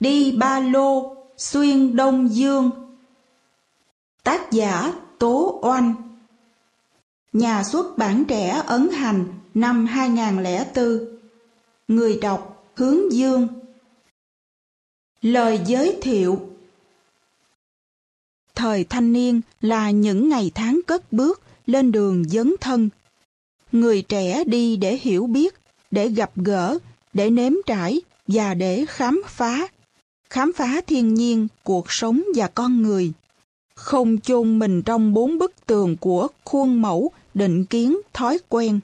Đi ba lô xuyên Đông Dương. Tác giả Tố Oanh. Nhà xuất bản trẻ ấn hành năm 2004. Người đọc Hướng Dương. Lời giới thiệu. Thời thanh niên là những ngày tháng cất bước lên đường dấn thân. Người trẻ đi để hiểu biết, để gặp gỡ, để nếm trải và để khám phá thiên nhiên, cuộc sống và con người. Không chôn mình trong bốn bức tường của khuôn mẫu, định kiến, thói quen.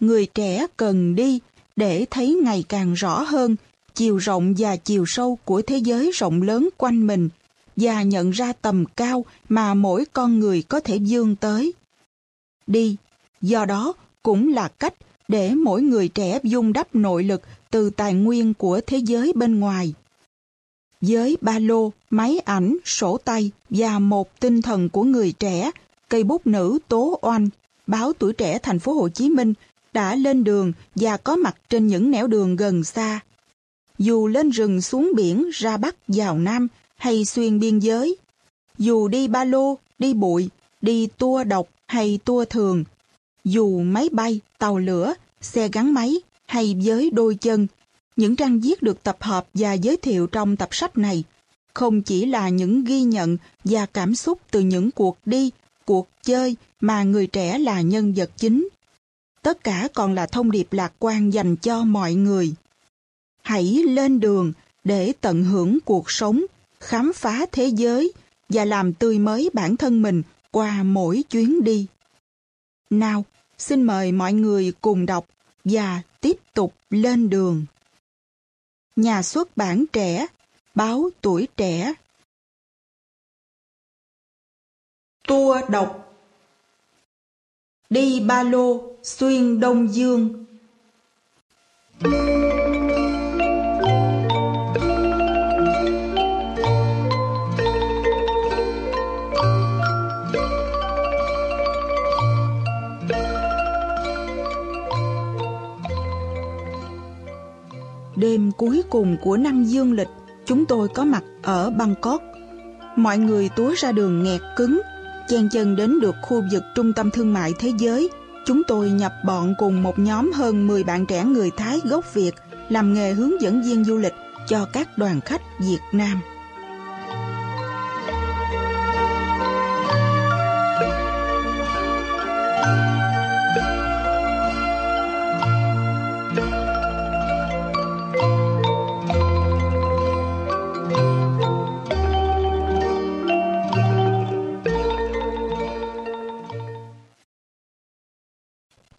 Người trẻ cần đi để thấy ngày càng rõ hơn chiều rộng và chiều sâu của thế giới rộng lớn quanh mình và nhận ra tầm cao mà mỗi con người có thể vươn tới. Đi, do đó cũng là cách để mỗi người trẻ vun đắp nội lực từ tài nguyên của thế giới bên ngoài. Với ba lô, máy ảnh, sổ tay và một tinh thần của người trẻ, cây bút nữ Tố Oanh, báo Tuổi Trẻ Thành phố Hồ Chí Minh đã lên đường và có mặt trên những nẻo đường gần xa. Dù lên rừng xuống biển, ra Bắc vào Nam hay xuyên biên giới, dù đi ba lô, đi bụi, đi tour độc hay tour thường, dù máy bay, tàu lửa, xe gắn máy hay với đôi chân, những trang viết được tập hợp và giới thiệu trong tập sách này không chỉ là những ghi nhận và cảm xúc từ những cuộc đi, cuộc chơi mà người trẻ là nhân vật chính. Tất cả còn là thông điệp lạc quan dành cho mọi người. Hãy lên đường để tận hưởng cuộc sống, khám phá thế giới và làm tươi mới bản thân mình qua mỗi chuyến đi. Nào, xin mời mọi người cùng đọc và tiếp tục lên đường. Nhà xuất bản trẻ, báo Tuổi Trẻ. Tour đọc. Đi ba lô xuyên Đông Dương. Đêm cuối cùng của năm dương lịch, chúng tôi có mặt ở Bangkok. Mọi người túa ra đường nghẹt cứng, chen chân đến được khu vực trung tâm thương mại thế giới. Chúng tôi nhập bọn cùng một nhóm hơn 10 bạn trẻ người Thái gốc Việt làm nghề hướng dẫn viên du lịch cho các đoàn khách Việt Nam.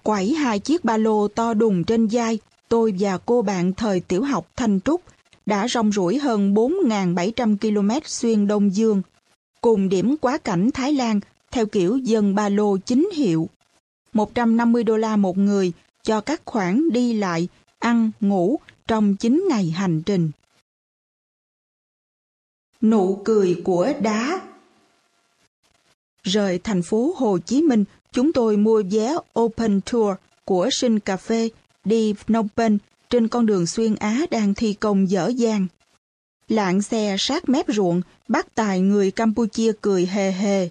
Quẩy hai chiếc ba lô to đùng trên vai, tôi và cô bạn thời tiểu học Thanh Trúc đã rong ruổi hơn 4.700 km xuyên Đông Dương, cùng điểm quá cảnh Thái Lan theo kiểu dân ba lô chính hiệu. 150 đô la một người cho các khoản đi lại, ăn, ngủ trong 9 ngày hành trình. Nụ cười của đá. Rời thành phố Hồ Chí Minh, chúng tôi mua vé Open Tour của Sinh Cafe đi Phnom Penh trên con đường xuyên Á đang thi công dở dang. Lạng xe sát mép ruộng, bác tài người Campuchia cười hề hề.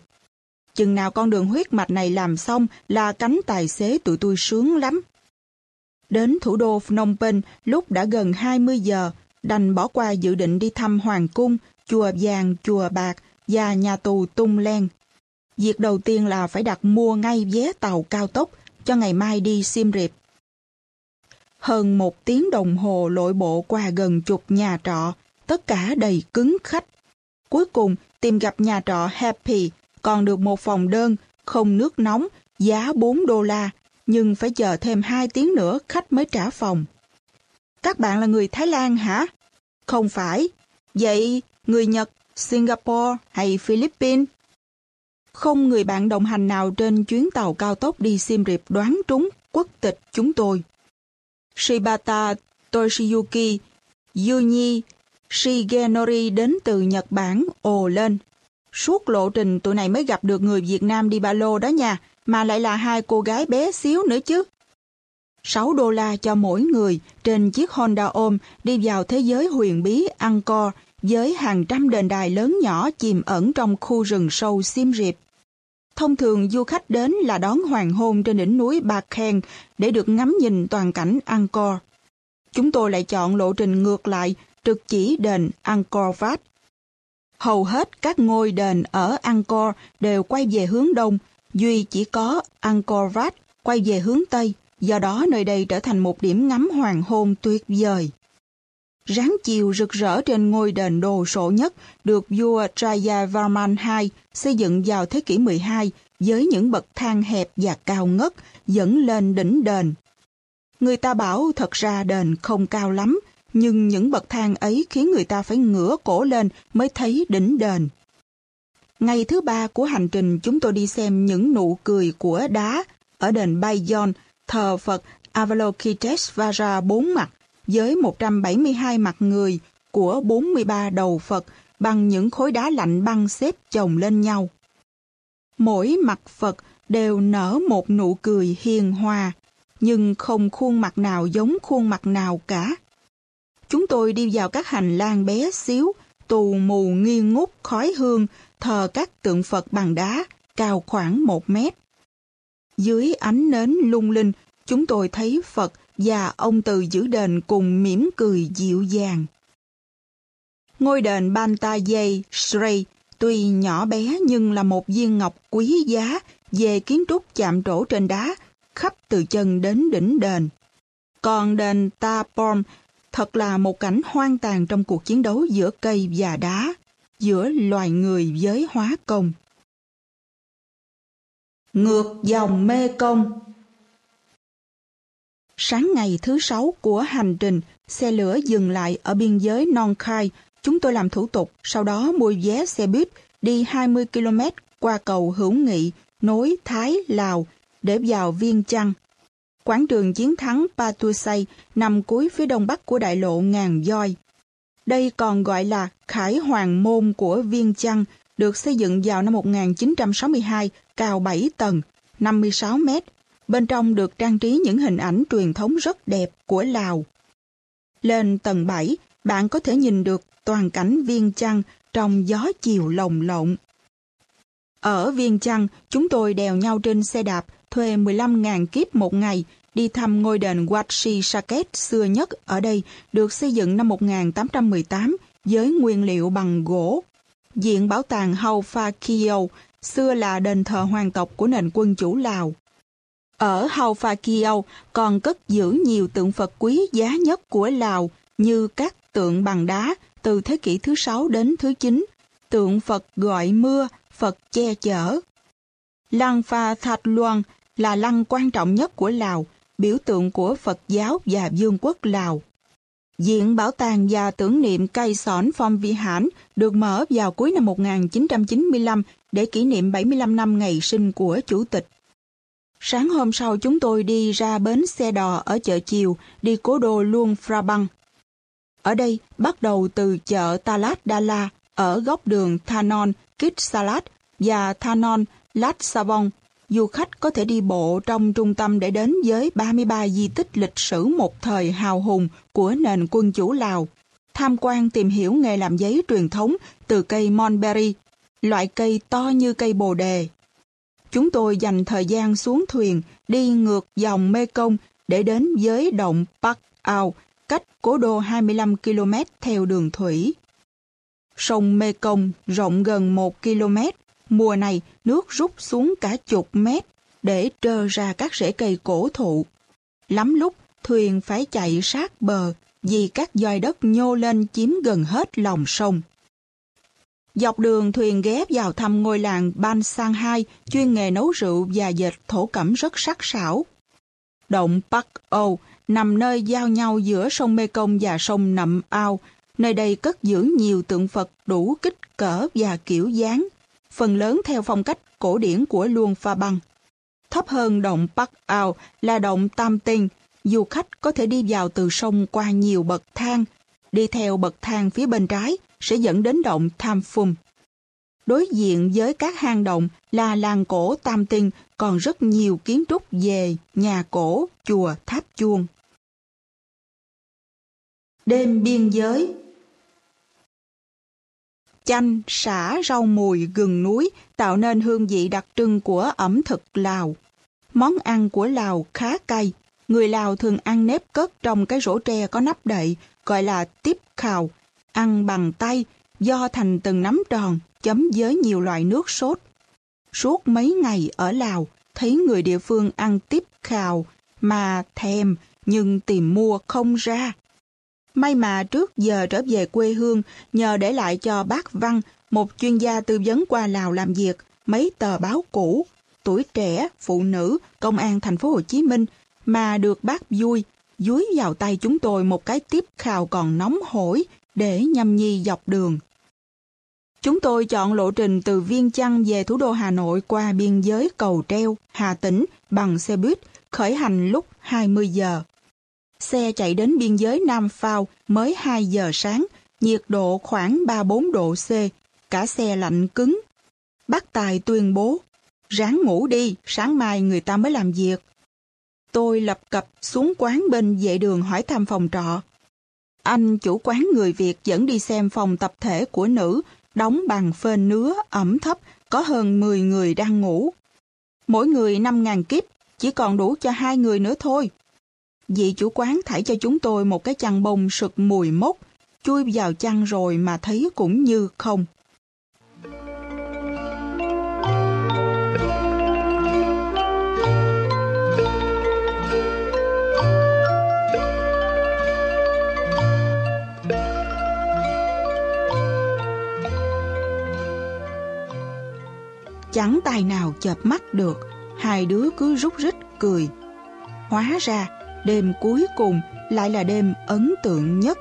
Chừng nào con đường huyết mạch này làm xong là cánh tài xế tụi tôi sướng lắm. Đến thủ đô Phnom Penh lúc đã gần 20 giờ, đành bỏ qua dự định đi thăm Hoàng Cung, Chùa Vàng, Chùa Bạc và nhà tù Tung Len. Việc đầu tiên là phải đặt mua ngay vé tàu cao tốc cho ngày mai đi Siem Reap. Hơn một tiếng đồng hồ lội bộ qua gần chục nhà trọ, tất cả đầy cứng khách. Cuối cùng tìm gặp nhà trọ Happy, còn được một phòng đơn, không nước nóng, giá 4 đô la, nhưng phải chờ thêm 2 tiếng nữa khách mới trả phòng. Các bạn là người Thái Lan hả? Không phải. Vậy người Nhật, Singapore hay Philippines? Không người bạn đồng hành nào trên chuyến tàu cao tốc đi Siem Reap đoán trúng quốc tịch chúng tôi. Shibata Toshiyuki, Yuni, Shigenori đến từ Nhật Bản ồ lên. Suốt lộ trình tụi này mới gặp được người Việt Nam đi ba lô đó nha, mà lại là hai cô gái bé xíu nữa chứ. 6 đô la cho mỗi người trên chiếc Honda Ôm đi vào thế giới huyền bí Angkor với hàng trăm đền đài lớn nhỏ chìm ẩn trong khu rừng sâu Siem Reap. Thông thường du khách đến là đón hoàng hôn trên đỉnh núi Ba Khen để được ngắm nhìn toàn cảnh Angkor. Chúng tôi lại chọn lộ trình ngược lại, trực chỉ đền Angkor Wat. Hầu hết các ngôi đền ở Angkor đều quay về hướng đông, duy chỉ có Angkor Wat quay về hướng tây, do đó nơi đây trở thành một điểm ngắm hoàng hôn tuyệt vời. Ráng chiều rực rỡ trên ngôi đền đồ sộ nhất được vua Rajyavarman II xây dựng vào thế kỷ 12 với những bậc thang hẹp và cao ngất dẫn lên đỉnh đền. Người ta bảo thật ra đền không cao lắm, nhưng những bậc thang ấy khiến người ta phải ngửa cổ lên mới thấy đỉnh đền. Ngày thứ ba của hành trình, chúng tôi đi xem những nụ cười của đá ở đền Bayon, thờ Phật Avalokitesvara bốn mặt, với 172 mặt người của 43 đầu Phật bằng những khối đá lạnh băng xếp chồng lên nhau. Mỗi mặt Phật đều nở một nụ cười hiền hòa, nhưng không khuôn mặt nào giống khuôn mặt nào cả. Chúng tôi đi vào các hành lang bé xíu, tù mù nghi ngút khói hương, thờ các tượng Phật bằng đá, cao khoảng 1 mét. Dưới ánh nến lung linh, chúng tôi thấy Phật và ông từ giữ đền cùng mỉm cười dịu dàng. Ngôi đền Banteay Srei tuy nhỏ bé nhưng là một viên ngọc quý giá về kiến trúc chạm trổ trên đá, khắp từ chân đến đỉnh đền. Còn đền Tapom thật là một cảnh hoang tàn trong cuộc chiến đấu giữa cây và đá, giữa loài người với hóa công. Ngược dòng Mê Công. Sáng ngày thứ 6 của hành trình, xe lửa dừng lại ở biên giới Nong Khai. Chúng tôi làm thủ tục, sau đó mua vé xe buýt đi 20 km qua cầu Hữu Nghị, nối Thái, Lào, để vào Viêng Chăn. Quảng trường chiến thắng Patusai nằm cuối phía đông bắc của đại lộ Ngàn Voi. Đây còn gọi là Khải Hoàng Môn của Viêng Chăn, được xây dựng vào năm 1962, cao 7 tầng, 56 mét. Bên trong được trang trí những hình ảnh truyền thống rất đẹp của Lào. Lên tầng 7, bạn có thể nhìn được toàn cảnh Viêng Chăn trong gió chiều lồng lộn. Ở Viêng Chăn, chúng tôi đèo nhau trên xe đạp, thuê 15.000 kíp một ngày, đi thăm ngôi đền Wat Si Saket xưa nhất ở đây, được xây dựng năm 1818 với nguyên liệu bằng gỗ. Viện bảo tàng Hau Pha Kieu xưa là đền thờ hoàng tộc của nền quân chủ Lào. Ở Hau Pha Kieu còn cất giữ nhiều tượng Phật quý giá nhất của Lào như các tượng bằng đá từ thế kỷ thứ 6 đến thứ 9, tượng Phật gọi mưa, Phật che chở. Lăng Pha Thạch Luang là lăng quan trọng nhất của Lào, biểu tượng của Phật giáo và vương quốc Lào. Viện bảo tàng và tưởng niệm Cây Sỏn Phong Vi Hãn được mở vào cuối năm 1995 để kỷ niệm 75 năm ngày sinh của Chủ tịch. Sáng hôm sau, chúng tôi đi ra bến xe đò ở chợ chiều, đi cố đô Luang Prabang. Ở đây, bắt đầu từ chợ Talat Dala ở góc đường Thanon Kitsalat và Thanon Latsabong, du khách có thể đi bộ trong trung tâm để đến với 33 di tích lịch sử một thời hào hùng của nền quân chủ Lào, tham quan tìm hiểu nghề làm giấy truyền thống từ cây Monberry, loại cây to như cây bồ đề. Chúng tôi dành thời gian xuống thuyền đi ngược dòng Mê Công để đến với động Pak Ou, cách cố đô 25 km theo đường thủy. Sông Mê Công rộng gần 1 km, mùa này nước rút xuống cả chục mét để trơ ra các rễ cây cổ thụ. Lắm lúc thuyền phải chạy sát bờ vì các dòi đất nhô lên chiếm gần hết lòng sông. Dọc đường, thuyền ghé vào thăm ngôi làng Ban Sang Hai, chuyên nghề nấu rượu và dệt thổ cẩm rất sắc sảo. Động Pak Ou nằm nơi giao nhau giữa sông Mê Công và sông Nậm Ao. Nơi đây cất giữ nhiều tượng Phật đủ kích cỡ và kiểu dáng, phần lớn theo phong cách cổ điển của Luang Prabang. Thấp hơn động Pak Ou là động Tam Tinh. Du khách có thể đi vào từ sông qua nhiều bậc thang. Đi theo bậc thang phía bên trái sẽ dẫn đến động Tham Phum. Đối diện với các hang động là làng cổ Tam Tinh, còn rất nhiều kiến trúc về nhà cổ, chùa, tháp chuông. Đêm biên giới. chanh, sả, rau mùi, gừng núi tạo nên hương vị đặc trưng của ẩm thực Lào. Món ăn của Lào khá cay. Người Lào thường ăn nếp cất trong cái rổ tre có nắp đậy, gọi là tiếp khào, ăn bằng tay, do thành từng nắm tròn, chấm với nhiều loại nước sốt. Suốt mấy ngày ở Lào, thấy người địa phương ăn tiếp khào mà thèm nhưng tìm mua không ra. May mà trước giờ trở về quê hương, nhờ để lại cho bác Văn, một chuyên gia tư vấn qua Lào làm việc, mấy tờ báo cũ, Tuổi Trẻ, Phụ Nữ, Công an thành phố Hồ Chí Minh, mà được bác Vui dúi vào tay chúng tôi một cái tiếp khào còn nóng hổi để nhâm nhi dọc đường. Chúng tôi chọn lộ trình từ Viêng Chăn về thủ đô Hà Nội qua biên giới Cầu Treo, Hà Tĩnh bằng xe buýt, khởi hành lúc 20 giờ. Xe chạy đến biên giới Nam Phao mới 2 giờ sáng, nhiệt độ khoảng 3-4 độ C, cả xe lạnh cứng. Bác Tài tuyên bố, ráng ngủ đi, sáng mai người ta mới làm việc. Tôi lập cập xuống quán bên vệ đường hỏi thăm phòng trọ. Anh chủ quán người Việt dẫn đi xem phòng tập thể của nữ, đóng bằng phên nứa, ẩm thấp, có hơn 10 người đang ngủ. Mỗi người 5.000 kíp, chỉ còn đủ cho 2 người nữa thôi. Vị chủ quán thải cho chúng tôi một cái chăn bông sực mùi mốc, chui vào chăn rồi mà thấy cũng như không. Chẳng tài nào chợp mắt được, hai đứa cứ rúc rích cười. Hóa ra, đêm cuối cùng lại là đêm ấn tượng nhất.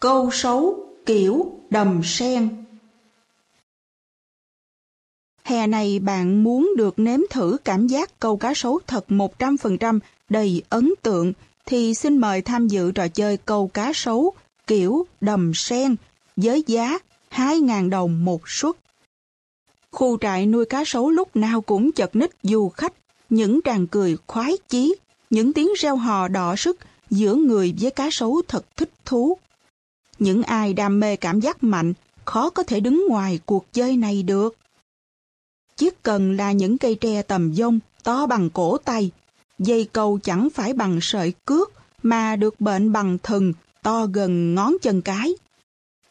Câu xấu kiểu Đầm Sen. Hè này bạn muốn được nếm thử cảm giác câu cá sấu thật 100% đầy ấn tượng thì xin mời tham dự trò chơi câu cá sấu kiểu Đầm Sen với giá 2.000 đồng một suất. Khu trại nuôi cá sấu lúc nào cũng chật ních du khách, những tràng cười khoái chí, những tiếng reo hò đỏ sức giữa người với cá sấu thật thích thú. Những ai đam mê cảm giác mạnh khó có thể đứng ngoài cuộc chơi này được. Chiếc cần là những cây tre tầm dông to bằng cổ tay, dây câu chẳng phải bằng sợi cước mà được bệnh bằng thừng to gần ngón chân cái.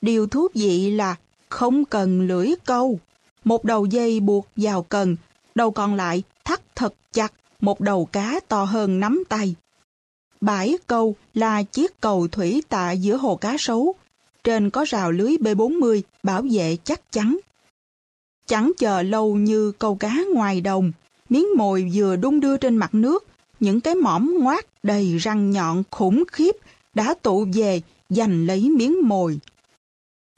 Điều thú vị là không cần lưỡi câu, một đầu dây buộc vào cần, đầu còn lại thắt thật chặt một đầu cá to hơn nắm tay. Bãi câu là chiếc cầu thủy tạ giữa hồ cá sấu, trên có rào lưới B40 bảo vệ chắc chắn. Chẳng chờ lâu như câu cá ngoài đồng, miếng mồi vừa đung đưa trên mặt nước, những cái mõm ngoác đầy răng nhọn khủng khiếp đã tụ về giành lấy miếng mồi.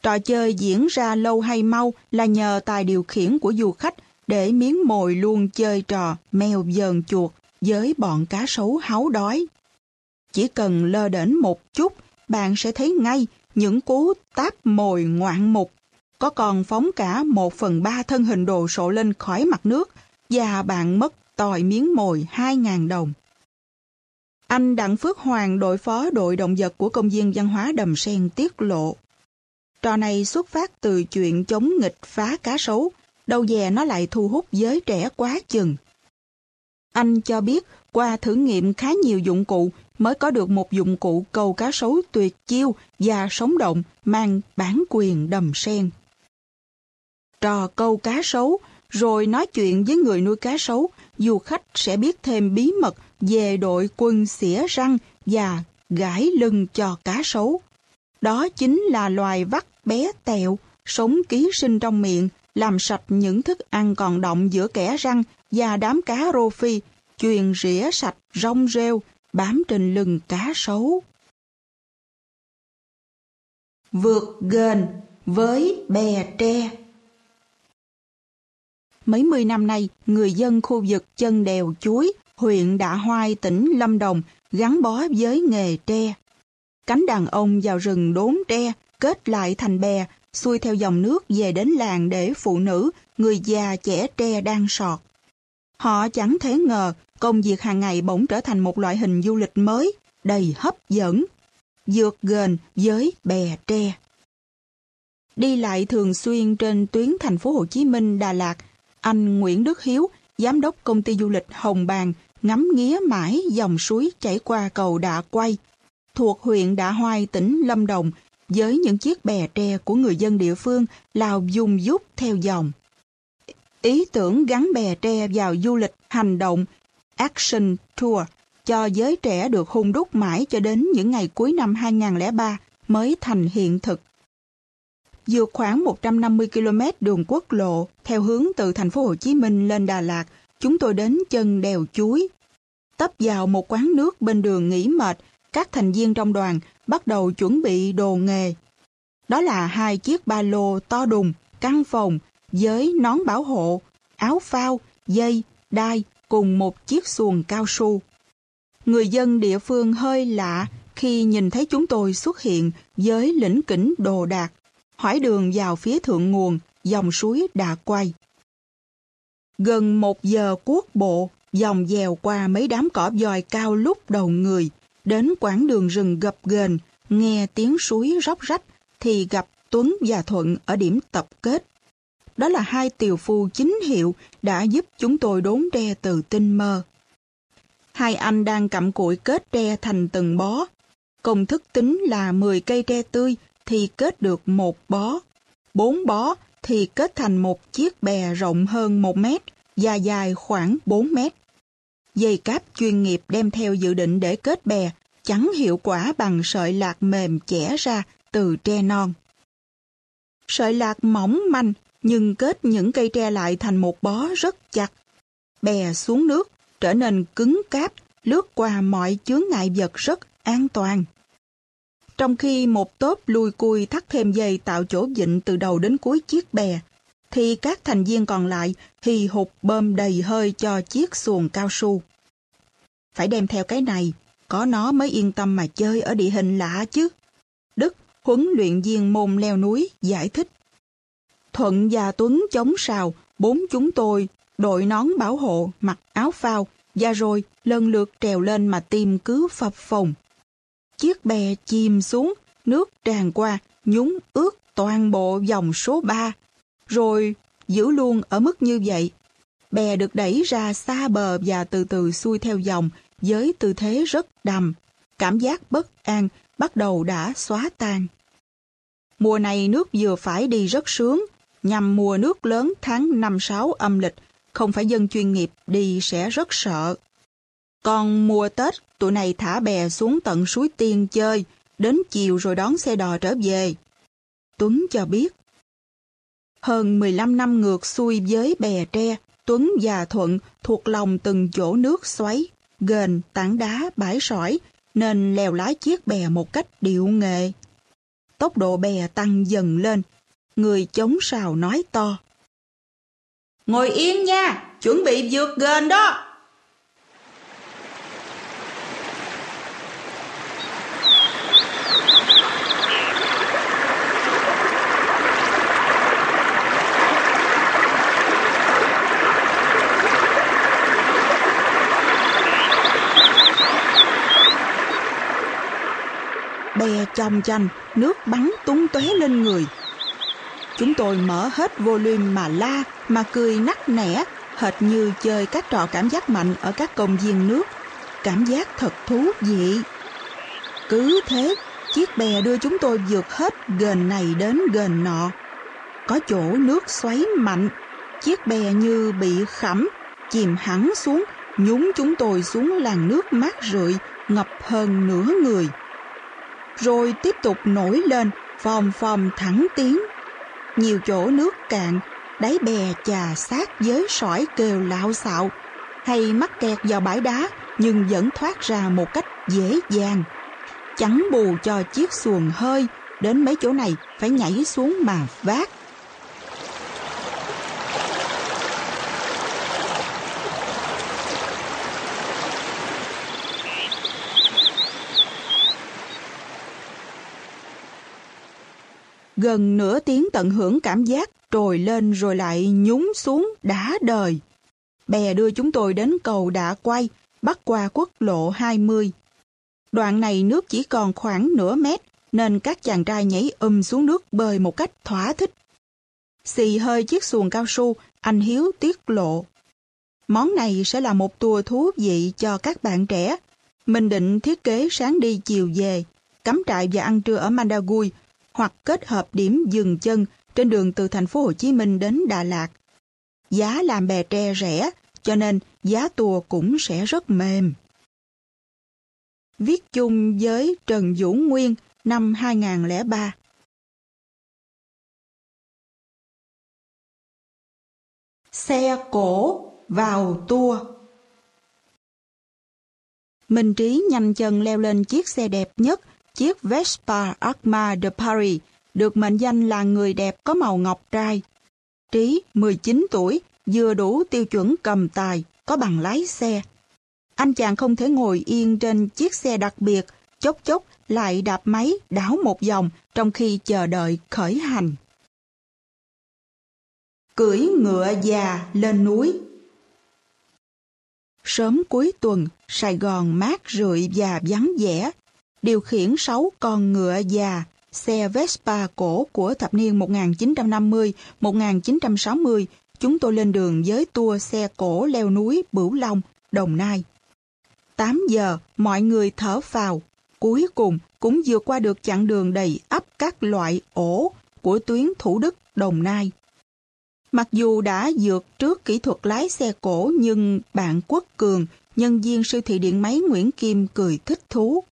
Trò chơi diễn ra lâu hay mau là nhờ tài điều khiển của du khách để miếng mồi luôn chơi trò mèo dờn chuột với bọn cá sấu háu đói. Chỉ cần lơ đễnh một chút, bạn sẽ thấy ngay những cú táp mồi ngoạn mục, có còn phóng cả 1/3 thân hình đồ sộ lên khỏi mặt nước và bạn mất tòi miếng mồi 2.000 đồng. Anh Đặng Phước Hoàng, đội phó đội động vật của công viên văn hóa Đầm Sen tiết lộ, trò này xuất phát từ chuyện chống nghịch phá cá sấu, đâu dè nó lại thu hút giới trẻ quá chừng. Anh cho biết qua thử nghiệm khá nhiều dụng cụ mới có được một dụng cụ câu cá sấu tuyệt chiêu và sống động mang bản quyền Đầm Sen. Trò câu cá sấu, rồi nói chuyện với người nuôi cá sấu, du khách sẽ biết thêm bí mật về đội quân xỉa răng và gãi lưng cho cá sấu. Đó chính là loài vắt bé tẹo, sống ký sinh trong miệng, làm sạch những thức ăn còn đọng giữa kẽ răng và đám cá rô phi, chuyền rỉa sạch rong rêu, bám trên lưng cá sấu. vượt ghềnh với bè tre. Mấy mươi năm nay, người dân khu vực Chân Đèo Chuối, huyện Đạ Hoai, tỉnh Lâm Đồng gắn bó với nghề tre. Cánh đàn ông vào rừng đốn tre, kết lại thành bè, xuôi theo dòng nước về đến làng để phụ nữ, người già trẻ tre đang sọt. Họ chẳng thể ngờ công việc hàng ngày bỗng trở thành một loại hình du lịch mới, đầy hấp dẫn, vượt ghềnh với bè tre. Đi lại thường xuyên trên tuyến thành phố Hồ Chí Minh, Đà Lạt, anh Nguyễn Đức Hiếu, giám đốc công ty du lịch Hồng Bàng, ngắm nghía mãi dòng suối chảy qua cầu Đạ Quay, thuộc huyện Đạ Hoai, tỉnh Lâm Đồng, với những chiếc bè tre của người dân địa phương lao vùng vút theo dòng. Ý tưởng gắn bè tre vào du lịch hành động, Action Tour, cho giới trẻ được hung đúc mãi cho đến những ngày cuối năm 2003 mới thành hiện thực. Vượt khoảng 150 km đường quốc lộ theo hướng từ thành phố Hồ Chí Minh lên Đà Lạt, chúng tôi đến chân đèo Chuối. Tấp vào một quán nước bên đường nghỉ mệt, các thành viên trong đoàn bắt đầu chuẩn bị đồ nghề. Đó là hai chiếc ba lô to đùng, căn phòng với nón bảo hộ, áo phao, dây, đai cùng một chiếc xuồng cao su. Người dân địa phương hơi lạ khi nhìn thấy chúng tôi xuất hiện với lỉnh kỉnh đồ đạc, hỏi đường vào phía thượng nguồn, dòng suối Đạ Quay. Gần 1 giờ cuốc bộ, dòng dèo qua mấy đám cỏ dòi cao lúc đầu người, đến quãng đường rừng gập ghềnh, nghe tiếng suối róc rách thì gặp Tuấn và Thuận ở điểm tập kết. Đó là hai tiều phu chính hiệu đã giúp chúng tôi đốn tre từ tinh mơ. Hai anh đang cặm cụi kết tre thành từng bó. Công thức tính là 10 cây tre tươi thì kết được 1 bó. 4 bó thì kết thành một chiếc bè rộng hơn 1 mét và dài khoảng 4 mét. Dây cáp chuyên nghiệp đem theo dự định để kết bè chẳng hiệu quả bằng sợi lạc mềm chẻ ra từ tre non. Sợi lạc mỏng manh nhưng kết những cây tre lại thành một bó rất chặt. Bè xuống nước trở nên cứng cáp, lướt qua mọi chướng ngại vật rất an toàn. Trong khi một tốp lui cui thắt thêm dây tạo chỗ vịn từ đầu đến cuối chiếc bè, thì các thành viên còn lại hì hục bơm đầy hơi cho chiếc xuồng cao su. Phải đem theo cái này, có nó mới yên tâm mà chơi ở địa hình lạ chứ. Đức, huấn luyện viên môn leo núi, giải thích. Thuận và Tuấn chống sào, 4 chúng tôi đội nón bảo hộ, mặc áo phao, và rồi lần lượt trèo lên mà tim cứ phập phồng. Chiếc bè chìm xuống, nước tràn qua, nhúng ướt toàn bộ dòng số 3, rồi giữ luôn ở mức như vậy. Bè được đẩy ra xa bờ và từ từ xuôi theo dòng với tư thế rất đầm. Cảm giác bất an bắt đầu đã xóa tan. Mùa này nước vừa phải đi rất sướng, nhằm mùa nước lớn tháng 5-6 âm lịch, không phải dân chuyên nghiệp đi sẽ rất sợ. Còn mùa Tết, tụi này thả bè xuống tận suối Tiên chơi, đến chiều rồi đón xe đò trở về. Tuấn cho biết, hơn 15 năm ngược xuôi với bè tre, Tuấn và Thuận thuộc lòng từng chỗ nước xoáy, ghềnh, tảng đá, bãi sỏi, nên lèo lái chiếc bè một cách điệu nghệ. Tốc độ bè tăng dần lên, người chống sào nói to. Ngồi yên nha, chuẩn bị vượt ghềnh đó. Bè chòng chành, nước bắn tung tóe lên người. Chúng tôi mở hết volume mà la, mà cười nắc nẻ, hệt như chơi các trò cảm giác mạnh ở các công viên nước. Cảm giác thật thú vị. Cứ thế, chiếc bè đưa chúng tôi vượt hết ghềnh này đến ghềnh nọ. Có chỗ nước xoáy mạnh, chiếc bè như bị khẳm, chìm hẳn xuống, nhúng chúng tôi xuống làn nước mát rượi, ngập hơn nửa người. Rồi tiếp tục nổi lên, phòm phòm thẳng tiến. Nhiều chỗ nước cạn, đáy bè chà sát với sỏi kêu lạo xạo, hay mắc kẹt vào bãi đá nhưng vẫn thoát ra một cách dễ dàng. Chẳng bù cho chiếc xuồng hơi, Đến mấy chỗ này phải nhảy xuống mà vác. Gần nửa tiếng tận hưởng cảm giác trồi lên rồi lại nhún xuống đã đời. Bè đưa chúng tôi đến cầu Đạ Quay, bắc qua quốc lộ 20. Đoạn này nước chỉ còn khoảng nửa mét, nên các chàng trai nhảy xuống nước bơi một cách thỏa thích. Xì hơi chiếc xuồng cao su, anh Hiếu tiết lộ. Món này sẽ là một tour thú vị cho các bạn trẻ. Mình định thiết kế sáng đi chiều về, cắm trại và ăn trưa ở Mandagui, hoặc kết hợp điểm dừng chân trên đường từ thành phố Hồ Chí Minh đến Đà Lạt. Giá làm bè tre rẻ, cho nên giá tour cũng sẽ rất mềm. Viết chung với Trần Vũ Nguyên năm 2003. Xe cổ vào tour. Minh Trí nhanh chân leo lên chiếc xe đẹp nhất, chiếc Vespa Acma de Paris, được mệnh danh là người đẹp có màu ngọc trai. Trí, 19 tuổi, vừa đủ tiêu chuẩn cầm tài, có bằng lái xe. Anh chàng không thể ngồi yên trên chiếc xe đặc biệt, chốc chốc lại đạp máy đảo một vòng trong khi chờ đợi khởi hành. Cưỡi ngựa già lên núi. Sớm cuối tuần, Sài Gòn mát rượi và vắng vẻ. Điều khiển 6 con ngựa già, xe Vespa cổ của thập niên 1950-1960, chúng tôi lên đường với tour xe cổ leo núi Bửu Long, Đồng Nai. 8 giờ, mọi người thở phào. Cuối cùng cũng vượt qua được chặng đường đầy ắp các loại ổ của tuyến Thủ Đức, Đồng Nai. Mặc dù đã vượt trước kỹ thuật lái xe cổ, nhưng bạn Quốc Cường, nhân viên siêu thị điện máy Nguyễn Kim, cười thích thú.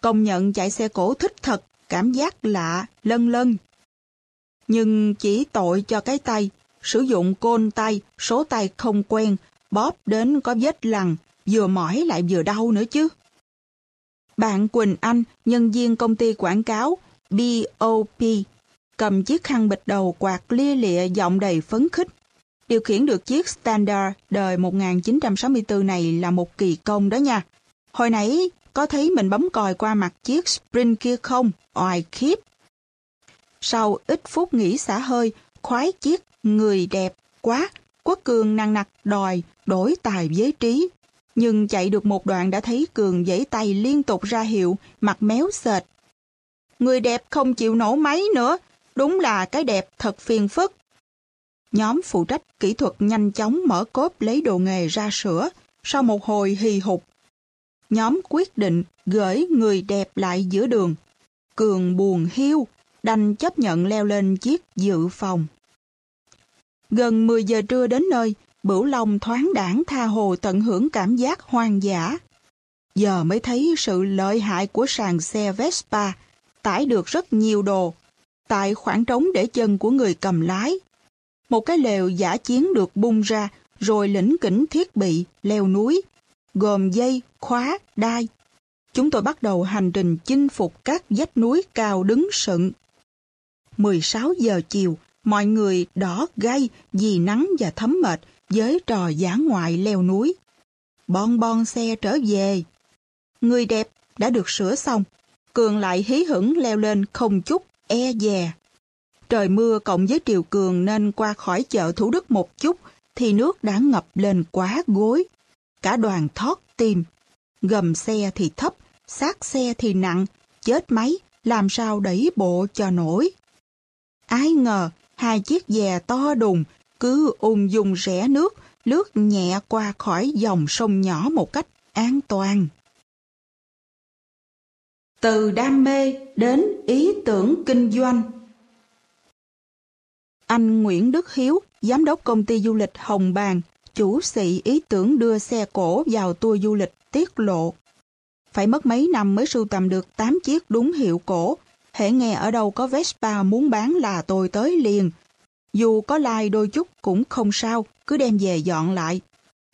Công nhận chạy xe cổ thích thật, cảm giác lạ, lân lân. Nhưng chỉ tội cho cái tay, sử dụng côn tay, số tay không quen, bóp đến có vết lằn, vừa mỏi lại vừa đau nữa chứ. Bạn Quỳnh Anh, nhân viên công ty quảng cáo BOP, cầm chiếc khăn bịt đầu quạt lia lịa, giọng đầy phấn khích. Điều khiển được chiếc Standard đời 1964 này là một kỳ công đó nha. Hồi nãy có thấy mình bấm còi qua mặt chiếc Sprint kia không? Oài khiếp! Sau ít phút nghỉ xả hơi, khoái chiếc người đẹp quá, Quốc Cường năng nặc đòi đổi tài với Trí. Nhưng chạy được một đoạn đã thấy Cường vẫy tay liên tục ra hiệu, mặt méo sệt. Người đẹp không chịu nổ máy nữa, đúng là cái đẹp thật phiền phức. Nhóm phụ trách kỹ thuật nhanh chóng mở cốp lấy đồ nghề ra sửa, sau một hồi hì hục. Nhóm quyết định gửi người đẹp lại giữa đường. Cường buồn hiu, đành chấp nhận leo lên chiếc dự phòng. Gần 10 giờ trưa đến nơi, Bửu Long thoáng đãng tha hồ tận hưởng cảm giác hoang dã. Giờ mới thấy sự lợi hại của sàn xe Vespa, tải được rất nhiều đồ, tại khoảng trống để chân của người cầm lái. Một cái lều giả chiến được bung ra, rồi lỉnh kỉnh thiết bị leo núi, gồm dây, khóa, đai. Chúng tôi bắt đầu hành trình chinh phục các vách núi cao đứng sững. 16 giờ chiều, mọi người đỏ gay vì nắng và thấm mệt với trò dã ngoại leo núi. Bon bon xe trở về. Người đẹp đã được sửa xong, Cường lại hí hửng leo lên không chút e dè. Trời mưa cộng với triều cường nên qua khỏi chợ Thủ Đức một chút thì nước đã ngập lên quá gối. Cả đoàn thót tim, gầm xe thì thấp, xác xe thì nặng, chết máy, làm sao đẩy bộ cho nổi. Ai ngờ, hai chiếc dè to đùng cứ ung dung rẽ nước, lướt nhẹ qua khỏi dòng sông nhỏ một cách an toàn. Từ đam mê đến ý tưởng kinh doanh. Anh Nguyễn Đức Hiếu, giám đốc công ty du lịch Hồng Bàng, chủ sĩ ý tưởng đưa xe cổ vào tour du lịch, tiết lộ. Phải mất mấy năm mới sưu tầm được 8 chiếc đúng hiệu cổ. Hễ nghe ở đâu có Vespa muốn bán là tôi tới liền. Dù có lai đôi chút cũng không sao, cứ đem về dọn lại.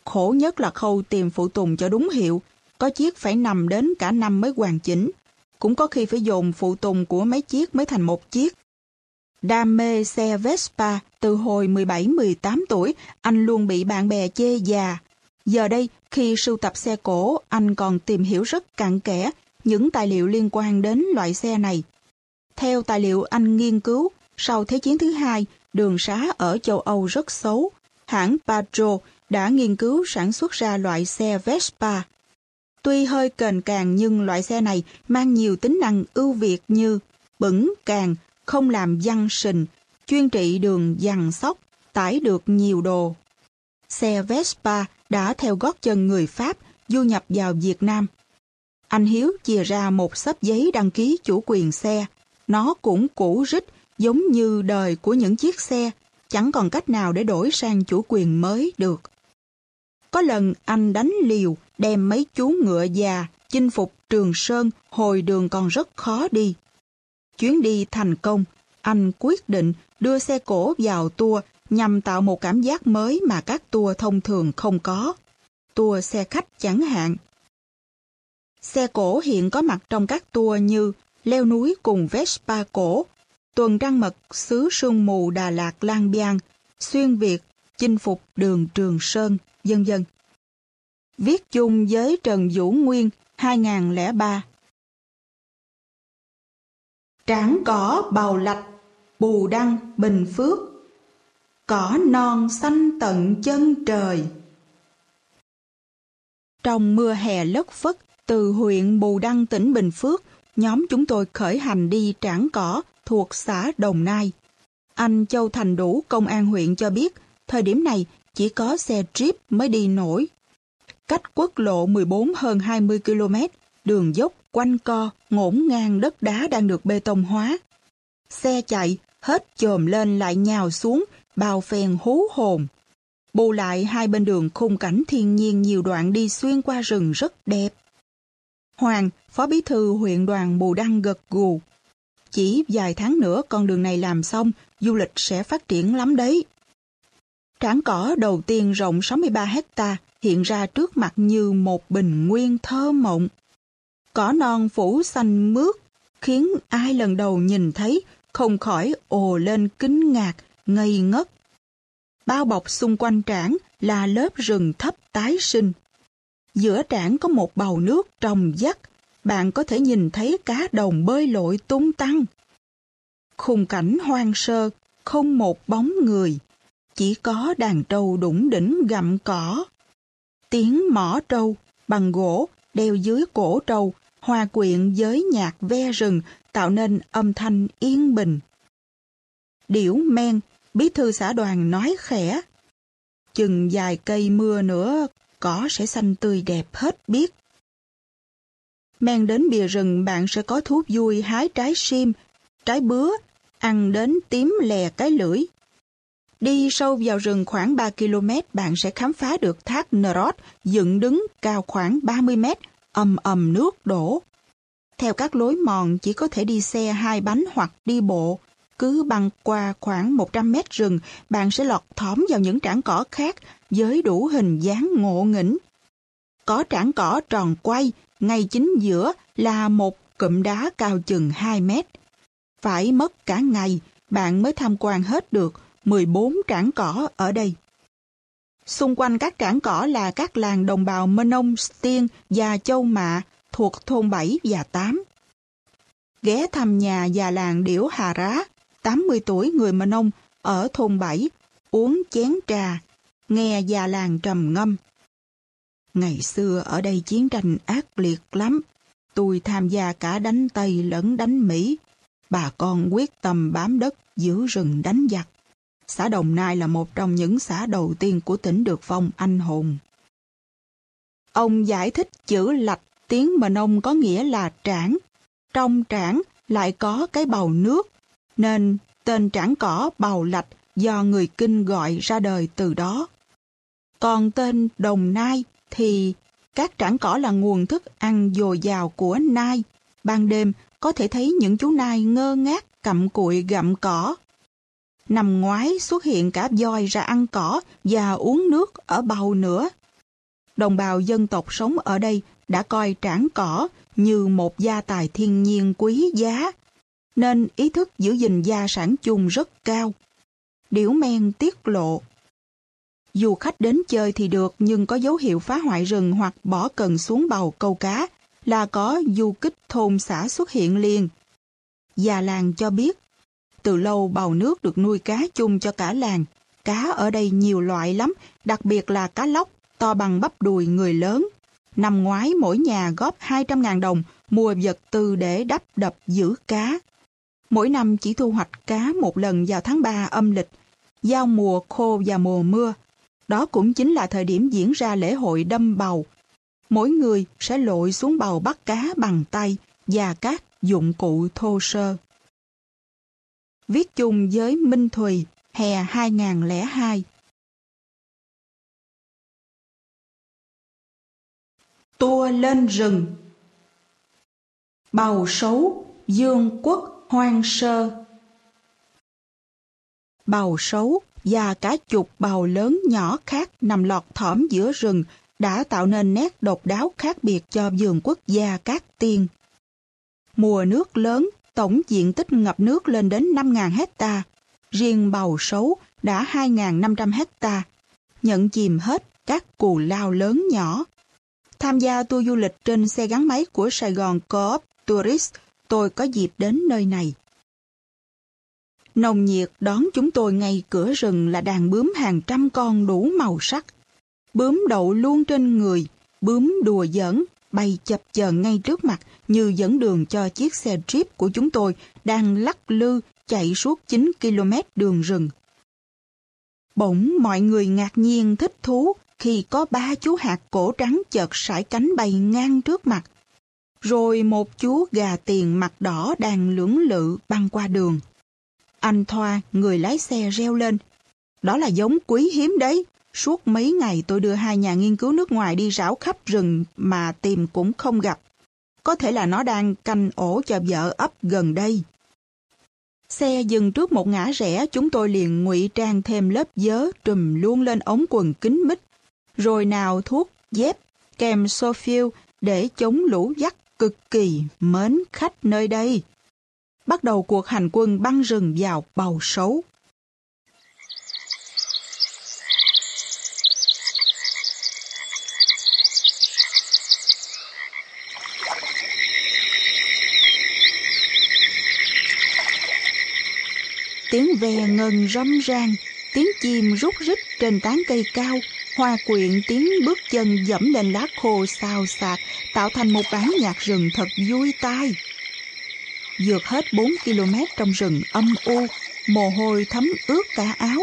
Khổ nhất là khâu tìm phụ tùng cho đúng hiệu. Có chiếc phải nằm đến cả năm mới hoàn chỉnh. cũng có khi phải dồn phụ tùng của mấy chiếc mới thành một chiếc. Đam mê xe Vespa, từ hồi 17-18 tuổi, anh luôn bị bạn bè chê già. Giờ đây, khi sưu tập xe cổ, anh còn tìm hiểu rất cặn kẽ những tài liệu liên quan đến loại xe này. Theo tài liệu anh nghiên cứu, sau Thế chiến thứ hai, đường sá ở châu Âu rất xấu. Hãng Peugeot đã nghiên cứu sản xuất ra loại xe Vespa. Tuy hơi cền càng nhưng loại xe này mang nhiều tính năng ưu việt như bững càng, không làm văng sình, chuyên trị đường giằng xóc, tải được nhiều đồ. Xe Vespa đã theo gót chân người Pháp du nhập vào Việt Nam. Anh Hiếu chia ra một xấp giấy đăng ký chủ quyền xe. Nó cũng cũ rích giống như đời của những chiếc xe, chẳng còn cách nào để đổi sang chủ quyền mới được. Có lần anh đánh liều đem mấy chú ngựa già chinh phục Trường Sơn hồi đường còn rất khó đi. Chuyến đi thành công, anh quyết định đưa xe cổ vào tour nhằm tạo một cảm giác mới mà các tour thông thường không có. Tour xe khách chẳng hạn. Xe cổ hiện có mặt trong các tour như leo núi cùng Vespa cổ, tuần trăng mật xứ sương mù Đà Lạt Lang Biang, xuyên Việt, chinh phục đường Trường Sơn, vân vân. Viết chung với Trần Vũ Nguyên, 2003. Trảng cỏ bào lạch, Bù Đăng, Bình Phước. Cỏ non xanh tận chân trời. Trong mưa hè lất phất, từ huyện Bù Đăng tỉnh Bình Phước, nhóm chúng tôi khởi hành đi Trảng Cỏ thuộc xã Đồng Nai. Anh Châu Thành Đủ, công an huyện cho biết, thời điểm này chỉ có xe Jeep mới đi nổi. Cách quốc lộ 14 hơn 20 km, đường dốc quanh co, ngổn ngang đất đá đang được bê tông hóa. Xe chạy, hết chồm lên lại nhào xuống, bào phèn hú hồn. Bù lại hai bên đường khung cảnh thiên nhiên nhiều đoạn đi xuyên qua rừng rất đẹp. Hoàng, phó bí thư huyện đoàn Bù Đăng gật gù. Chỉ vài tháng nữa con đường này làm xong, du lịch sẽ phát triển lắm đấy. Trảng cỏ đầu tiên rộng 63 hectare hiện ra trước mặt như một bình nguyên thơ mộng. Cỏ non phủ xanh mướt khiến ai lần đầu nhìn thấy không khỏi ồ lên kinh ngạc, ngây ngất. Bao bọc xung quanh trảng là lớp rừng thấp tái sinh. Giữa trảng có một bầu nước trong vắt, bạn có thể nhìn thấy cá đồng bơi lội tung tăng. Khung cảnh hoang sơ, không một bóng người, chỉ có đàn trâu đủng đỉnh gặm cỏ. Tiếng mõ trâu bằng gỗ đeo dưới cổ trâu hòa quyện với nhạc ve rừng tạo nên âm thanh yên bình. Điểu Men, bí thư xã đoàn nói khẽ, chừng vài cây mưa nữa cỏ sẽ xanh tươi đẹp hết biết. Men đến bìa rừng bạn sẽ có thú vui hái trái sim, trái bứa, ăn đến tím lè cái lưỡi. Đi sâu vào rừng khoảng 3 km bạn sẽ khám phá được thác Nrot dựng đứng cao khoảng 30 mét, ầm ầm nước đổ. Theo các lối mòn chỉ có thể đi xe hai bánh hoặc đi bộ. Cứ băng qua khoảng 100 mét rừng bạn sẽ lọt thỏm vào những trảng cỏ khác với đủ hình dáng ngộ nghĩnh. Có trảng cỏ tròn quay, ngay chính giữa là một cụm đá cao chừng 2 mét. Phải mất cả ngày bạn mới tham quan hết được 14 trảng cỏ ở đây. Xung quanh các trảng cỏ là các làng đồng bào Menong, Tiên và Châu Mạ thuộc thôn 7 và 8. Ghé thăm nhà già làng Điểu Hà Rá, 80 tuổi người Menong ở thôn 7, uống chén trà, nghe già làng trầm ngâm. Ngày xưa ở đây chiến tranh ác liệt lắm, tôi tham gia cả đánh Tây lẫn đánh Mỹ. Bà con quyết tâm bám đất giữ rừng đánh giặc. Xã Đồng Nai là một trong những xã đầu tiên của tỉnh được phong anh hùng. Ông giải thích chữ lạch tiếng Menong có nghĩa là trảng. Trong trảng lại có cái bầu nước, nên tên trảng cỏ bầu lạch do người Kinh gọi ra đời từ đó. Còn tên Đồng Nai thì các trảng cỏ là nguồn thức ăn dồi dào của nai. Ban đêm có thể thấy những chú nai ngơ ngác cặm cụi gặm cỏ. Năm ngoái xuất hiện cả voi ra ăn cỏ và uống nước ở bầu nữa. Đồng bào dân tộc sống ở đây đã coi trảng cỏ như một gia tài thiên nhiên quý giá, nên ý thức giữ gìn gia sản chung rất cao. Điểu Men tiết lộ, du khách đến chơi thì được, nhưng có dấu hiệu phá hoại rừng hoặc bỏ cần xuống bầu câu cá là có du kích thôn xã xuất hiện liền. Già làng cho biết, từ lâu bầu nước được nuôi cá chung cho cả làng. Cá ở đây nhiều loại lắm, đặc biệt là cá lóc, to bằng bắp đùi người lớn. Năm ngoái mỗi nhà góp 200.000 đồng mua vật tư để đắp đập giữ cá. Mỗi năm chỉ thu hoạch cá một lần vào tháng 3 âm lịch, giao mùa khô và mùa mưa. Đó cũng chính là thời điểm diễn ra lễ hội đâm bầu. Mỗi người sẽ lội xuống bầu bắt cá bằng tay và các dụng cụ thô sơ. Viết chung với Minh Thùy, hè 2002. Tour lên rừng. Bầu Sấu, vương quốc hoang sơ. Bầu sấu và cả chục bầu lớn nhỏ khác nằm lọt thỏm giữa rừng đã tạo nên nét độc đáo khác biệt cho vườn quốc gia Cát Tiên. Mùa nước lớn, tổng diện tích ngập nước lên đến 5.000 hecta, riêng bầu sấu đã 2.500 hecta, nhận chìm hết các cù lao lớn nhỏ. Tham gia tour du lịch trên xe gắn máy của Sài Gòn Co-op Tourist, tôi có dịp đến nơi này. Nồng nhiệt đón chúng tôi ngay cửa rừng là đàn bướm hàng trăm con đủ màu sắc. Bướm đậu luôn trên người, bướm đùa giỡn, bay chập chờn ngay trước mặt như dẫn đường cho chiếc xe Jeep của chúng tôi đang lắc lư chạy suốt 9 km đường rừng. Bỗng mọi người ngạc nhiên thích thú khi có ba chú hạc cổ trắng chợt sải cánh bay ngang trước mặt. Rồi một chú gà tiền mặt đỏ đang lưỡng lự băng qua đường. Anh Thoa, người lái xe, reo lên: "Đó là giống quý hiếm đấy. Suốt mấy ngày tôi đưa hai nhà nghiên cứu nước ngoài đi rảo khắp rừng mà tìm cũng không gặp. Có thể là nó đang canh ổ cho vợ ấp gần đây." Xe dừng trước một ngã rẽ, chúng tôi liền ngụy trang thêm lớp vớ trùm luôn lên ống quần kín mít. Rồi nào thuốc, dép, kèm Sofiel để chống lũ dắt cực kỳ mến khách nơi đây. Bắt đầu cuộc hành quân băng rừng vào bầu sấu. Tiếng ve ngân râm ran, tiếng chim rút rít trên tán cây cao, hòa quyện tiếng bước chân dẫm lên lá khô xào xạc, tạo thành một bản nhạc rừng thật vui tai. Vượt hết 4 km trong rừng âm u, mồ hôi thấm ướt cả áo,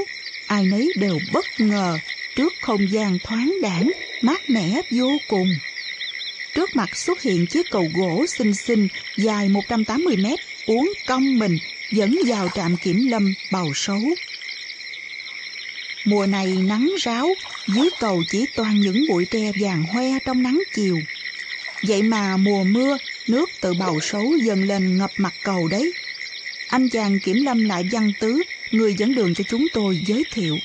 ai nấy đều bất ngờ trước không gian thoáng đãng, mát mẻ vô cùng. Trước mặt xuất hiện chiếc cầu gỗ xinh xinh dài 180 mét uốn cong mình dẫn vào trạm kiểm lâm Bầu Sấu. Mùa này nắng ráo, dưới cầu chỉ toàn những bụi tre vàng hoe trong nắng chiều. Vậy mà mùa mưa, nước từ bầu sấu dần lên ngập mặt cầu đấy. Anh chàng kiểm lâm Lại Văn Tứ, người dẫn đường cho chúng tôi, giới thiệu.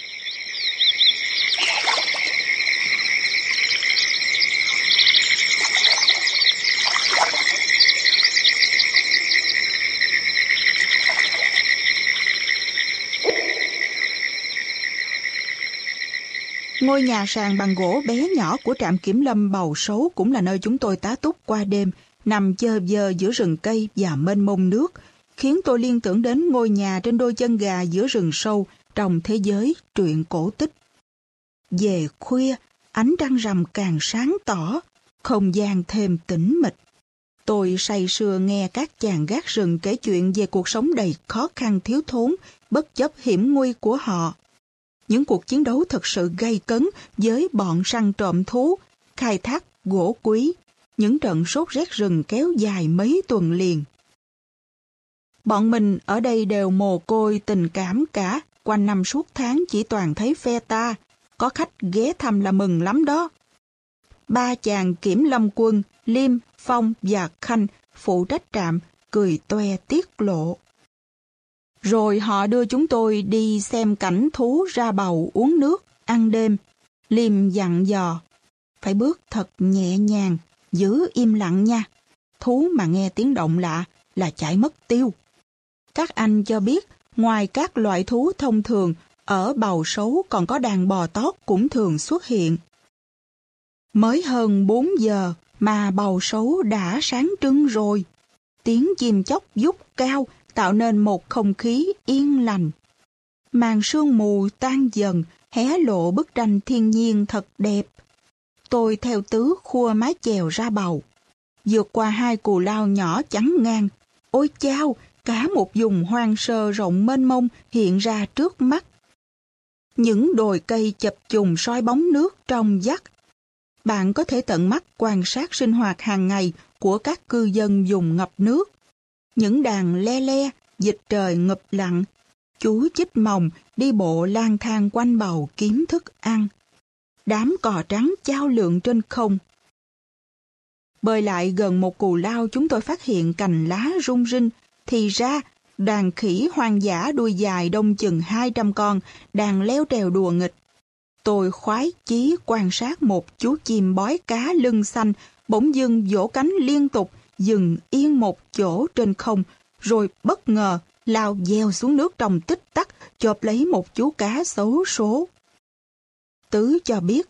Ngôi nhà sàn bằng gỗ bé nhỏ của trạm kiểm lâm Bầu Sấu cũng là nơi chúng tôi tá túc qua đêm, nằm chơ vơ giữa rừng cây và mênh mông nước, khiến tôi liên tưởng đến ngôi nhà trên đôi chân gà giữa rừng sâu trong thế giới truyện cổ tích. Về khuya, ánh trăng rằm càng sáng tỏ, không gian thêm tĩnh mịch. Tôi say sưa nghe các chàng gác rừng kể chuyện về cuộc sống đầy khó khăn thiếu thốn, bất chấp hiểm nguy của họ. Những cuộc chiến đấu thật sự gay cấn với bọn săn trộm thú, khai thác gỗ quý, những trận sốt rét rừng kéo dài mấy tuần liền. Bọn mình ở đây đều mồ côi tình cảm cả, quanh năm suốt tháng chỉ toàn thấy phe ta, có khách ghé thăm là mừng lắm đó. Ba chàng kiểm lâm quân, Liêm, Phong và Khanh, phụ trách trạm, cười toe tiết lộ. Rồi họ đưa chúng tôi đi xem cảnh thú ra bầu uống nước, ăn đêm. Liêm dặn dò: "Phải bước thật nhẹ nhàng, giữ im lặng nha. thú mà nghe tiếng động lạ là chạy mất tiêu. Các anh cho biết, ngoài các loại thú thông thường, ở bầu sấu còn có đàn bò tót cũng thường xuất hiện. Mới hơn 4 giờ mà bầu sấu đã sáng trưng rồi. Tiếng chim chóc vút cao tạo nên một không khí yên lành. Màn sương mù tan dần, hé lộ bức tranh thiên nhiên thật đẹp. Tôi theo tứ khua mái chèo ra bầu. Vượt qua 2 cù lao nhỏ chắn ngang. Ôi chao, cả một vùng hoang sơ rộng mênh mông hiện ra trước mắt. Những đồi cây chập chùng soi bóng nước trong vắt. Bạn có thể tận mắt quan sát sinh hoạt hàng ngày của các cư dân vùng ngập nước. Những đàn le le, vịt trời ngụp lặn. Chú chích mồng đi bộ lang thang quanh bầu kiếm thức ăn. Đám cò trắng chao lượn trên không. Bơi lại gần một cù lao, chúng tôi phát hiện cành lá rung rinh. Thì ra, đàn khỉ hoang dã đuôi dài đông chừng 200 con đang leo trèo đùa nghịch. Tôi khoái chí quan sát một chú chim bói cá lưng xanh bỗng dưng vỗ cánh liên tục, dừng yên một chỗ trên không, rồi bất ngờ lao vèo xuống nước trong tích tắc, chộp lấy một chú cá xấu số. Tứ cho biết,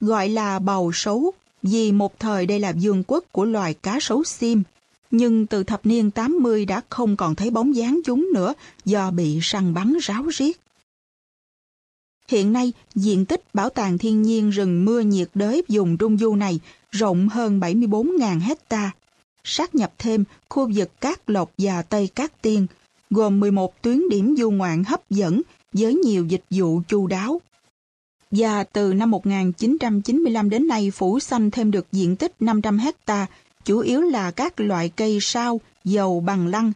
gọi là bầu sấu vì một thời đây là vương quốc của loài cá sấu Siem, nhưng từ thập niên 80 đã không còn thấy bóng dáng chúng nữa do bị săn bắn ráo riết. Hiện nay, diện tích bảo tàng thiên nhiên rừng mưa nhiệt đới vùng Trung Du này rộng hơn 74.000 hectare. Sát nhập thêm khu vực Cát Lộc và Tây Cát Tiên, gồm 11 tuyến điểm du ngoạn hấp dẫn với nhiều dịch vụ chu đáo. Và từ năm 1995 đến nay, phủ xanh thêm được diện tích 500 hectare, chủ yếu là các loại cây sao, dầu bằng lăng.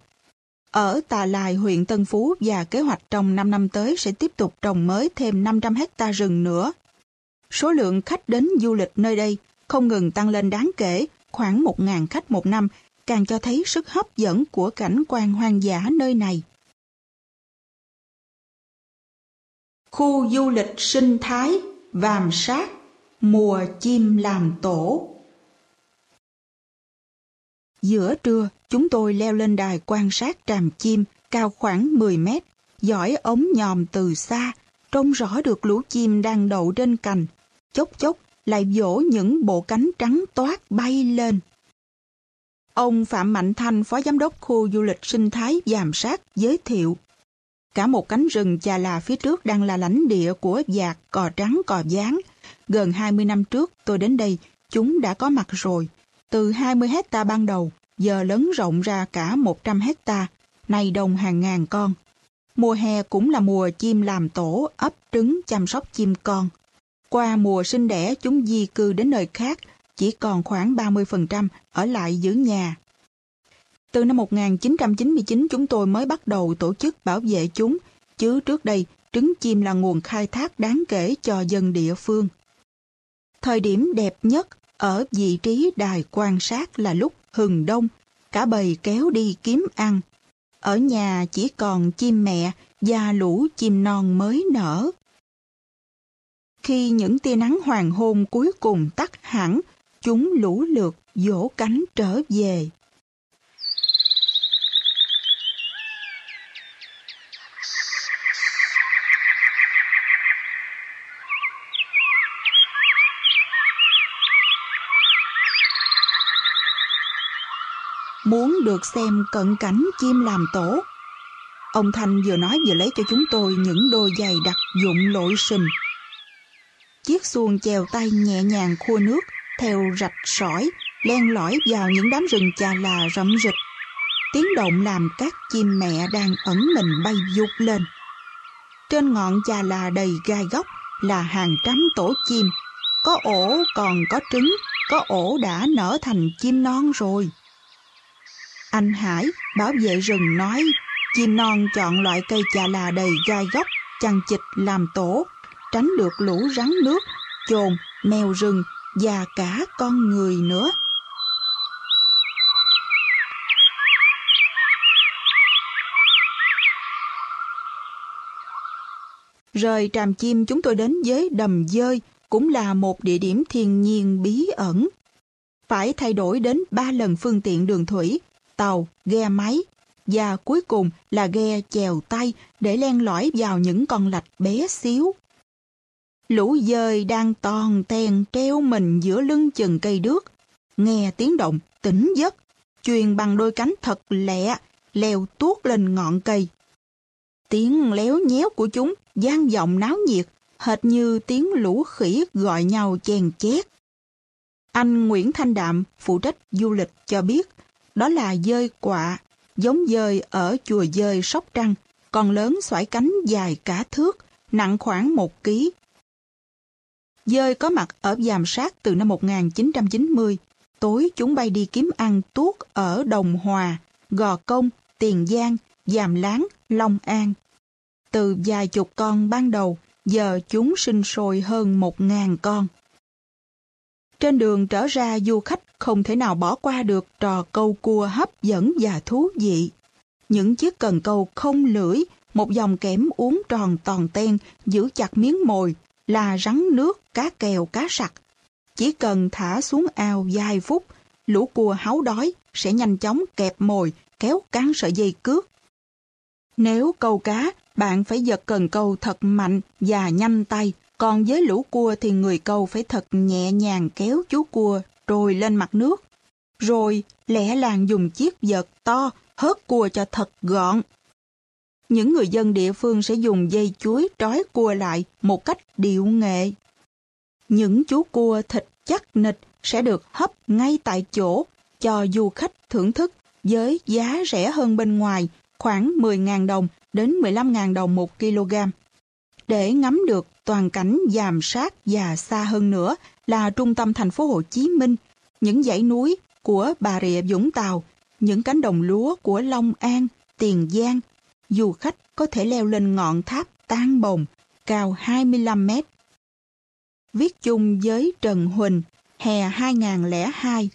Ở Tà Lài, huyện Tân Phú và kế hoạch trong 5 năm tới sẽ tiếp tục trồng mới thêm 500 hectare rừng nữa. Số lượng khách đến du lịch nơi đây không ngừng tăng lên đáng kể, khoảng 1.000 khách một năm, càng cho thấy sức hấp dẫn của cảnh quan hoang dã nơi này. Khu du lịch sinh thái Vàm Sát, mùa chim làm tổ. Giữa trưa, chúng tôi leo lên đài quan sát tràm chim cao khoảng 10 mét, dõi ống nhòm từ xa, trông rõ được lũ chim đang đậu trên cành, chốc chốc lại vỗ những bộ cánh trắng toát bay lên. Ông Phạm Mạnh Thanh, phó giám đốc khu du lịch sinh thái Vàm Sát giới thiệu, cả một cánh rừng chà là phía trước đang là lãnh địa của vạc cò trắng cò vàng. Gần 20 năm trước tôi đến đây, chúng đã có mặt rồi. Từ 20 hectare ban đầu, giờ lớn rộng ra cả 100 hectare, nay đông hàng ngàn con. Mùa hè cũng là mùa chim làm tổ, ấp trứng chăm sóc chim con. Qua mùa sinh đẻ, chúng di cư đến nơi khác, chỉ còn khoảng 30% ở lại giữ nhà. Từ năm 1999 chúng tôi mới bắt đầu tổ chức bảo vệ chúng, chứ trước đây trứng chim là nguồn khai thác đáng kể cho dân địa phương. Thời điểm đẹp nhất ở vị trí đài quan sát là lúc hừng đông, cả bầy kéo đi kiếm ăn. Ở nhà chỉ còn chim mẹ và lũ chim non mới nở. Khi những tia nắng hoàng hôn cuối cùng tắt hẳn, chúng lũ lượt vỗ cánh trở về. Muốn được xem cận cảnh chim làm tổ, ông Thanh vừa nói vừa lấy cho chúng tôi những đôi giày đặc dụng lội sình. Chiếc xuồng chèo tay nhẹ nhàng khua nước theo rạch sỏi, len lỏi vào những đám rừng chà là rậm rịch. Tiếng động làm các chim mẹ đang ẩn mình bay vụt lên. Trên ngọn chà là đầy gai góc là hàng trăm tổ chim. Có ổ còn có trứng, có ổ đã nở thành chim non rồi. Anh Hải, bảo vệ rừng nói, chim non chọn loại cây chà là đầy gai góc, chằng chịt làm tổ, tránh được lũ rắn nước, chồn, mèo rừng và cả con người nữa. Rời tràm chim, chúng tôi đến với đầm dơi, cũng là một địa điểm thiên nhiên bí ẩn. phải thay đổi đến 3 lần phương tiện đường thủy, tàu, ghe máy, và cuối cùng là ghe chèo tay để len lỏi vào những con lạch bé xíu. Lũ dơi đang toàn tèn treo mình giữa lưng chừng cây đước, nghe tiếng động tỉnh giấc, chuyền bằng đôi cánh thật lẹ, leo tuốt lên ngọn cây. Tiếng léo nhéo của chúng vang vọng náo nhiệt, hệt như tiếng lũ khỉ gọi nhau chèn chét. Anh Nguyễn Thanh Đạm, phụ trách du lịch cho biết, đó là dơi quạ, giống dơi ở chùa dơi Sóc Trăng, còn lớn xoải cánh dài cả thước, nặng khoảng 1 kg. Dơi có mặt ở Giàm Sát từ năm 1990. Tối chúng bay đi kiếm ăn tuốt ở Đồng Hòa, Gò Công, Tiền Giang, Giàm Láng, Long An. Từ vài chục con ban đầu, giờ chúng sinh sôi hơn 1.000 con. Trên đường trở ra, du khách không thể nào bỏ qua được trò câu cua hấp dẫn và thú vị. Những chiếc cần câu không lưỡi, một dòng kẽm uốn tròn toàn ten giữ chặt miếng mồi, là rắn nước, cá kèo, cá sặc. Chỉ cần thả xuống ao vài phút, lũ cua háu đói sẽ nhanh chóng kẹp mồi, kéo cán sợi dây cước. Nếu câu cá, bạn phải giật cần câu thật mạnh và nhanh tay, còn với lũ cua thì người câu phải thật nhẹ nhàng kéo chú cua trồi lên mặt nước, rồi lẻ làng dùng chiếc vợt to hớt cua cho thật gọn. Những người dân địa phương sẽ dùng dây chuối trói cua lại một cách điệu nghệ. Những chú cua thịt chắc nịch sẽ được hấp ngay tại chỗ cho du khách thưởng thức với giá rẻ hơn bên ngoài, khoảng 10.000 đồng đến 15.000 đồng 1 kg. Để ngắm được toàn cảnh Giàm Sát và xa hơn nữa là trung tâm thành phố Hồ Chí Minh, những dãy núi của Bà Rịa Vũng Tàu, những cánh đồng lúa của Long An, Tiền Giang, du khách có thể leo lên ngọn tháp Tan Bồng cao 25 mét. Viết chung với Trần Huỳnh, hè 2002.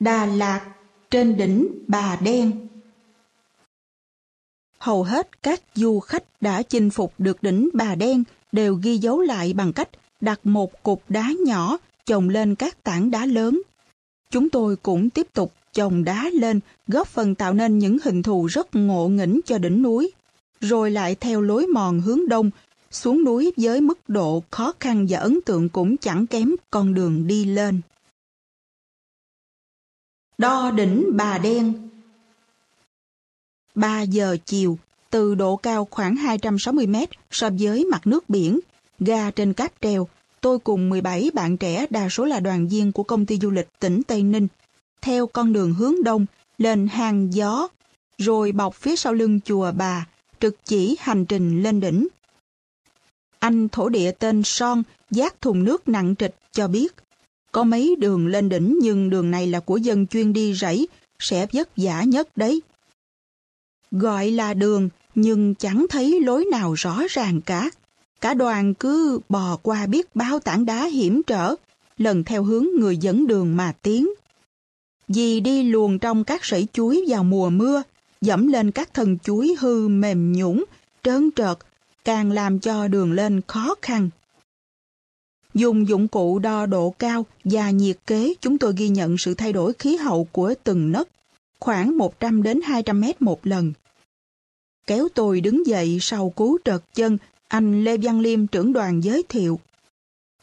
Đà Lạt, trên đỉnh Bà Đen. Hầu hết các du khách đã chinh phục được đỉnh Bà Đen đều ghi dấu lại bằng cách đặt một cục đá nhỏ chồng lên các tảng đá lớn. Chúng tôi cũng tiếp tục chồng đá lên, góp phần tạo nên những hình thù rất ngộ nghĩnh cho đỉnh núi, rồi lại theo lối mòn hướng đông xuống núi với mức độ khó khăn và ấn tượng cũng chẳng kém con đường đi lên. Đo đỉnh Bà Đen. 3 giờ chiều, từ độ cao khoảng 260 mét so với mặt nước biển, ga trên cáp treo, tôi cùng 17 bạn trẻ, đa số là đoàn viên của công ty du lịch tỉnh Tây Ninh, theo con đường hướng đông lên hang Gió, rồi bọc phía sau lưng chùa Bà, trực chỉ hành trình lên đỉnh. Anh thổ địa tên Son vác thùng nước nặng trịch cho biết, có mấy đường lên đỉnh nhưng đường này là của dân chuyên đi rẫy, sẽ vất vả nhất đấy. Gọi là đường nhưng chẳng thấy lối nào rõ ràng cả. Cả đoàn cứ bò qua biết bao tảng đá hiểm trở, lần theo hướng người dẫn đường mà tiến. Vì đi luồn trong các sẩy chuối vào mùa mưa, dẫm lên các thân chuối hư mềm nhũn, trơn trợt, càng làm cho đường lên khó khăn. Dùng dụng cụ đo độ cao và nhiệt kế, chúng tôi ghi nhận sự thay đổi khí hậu của từng nấc, khoảng 100 đến 200 mét một lần. Kéo tôi đứng dậy sau cú trợt chân, anh Lê Văn Liêm, trưởng đoàn, giới thiệu.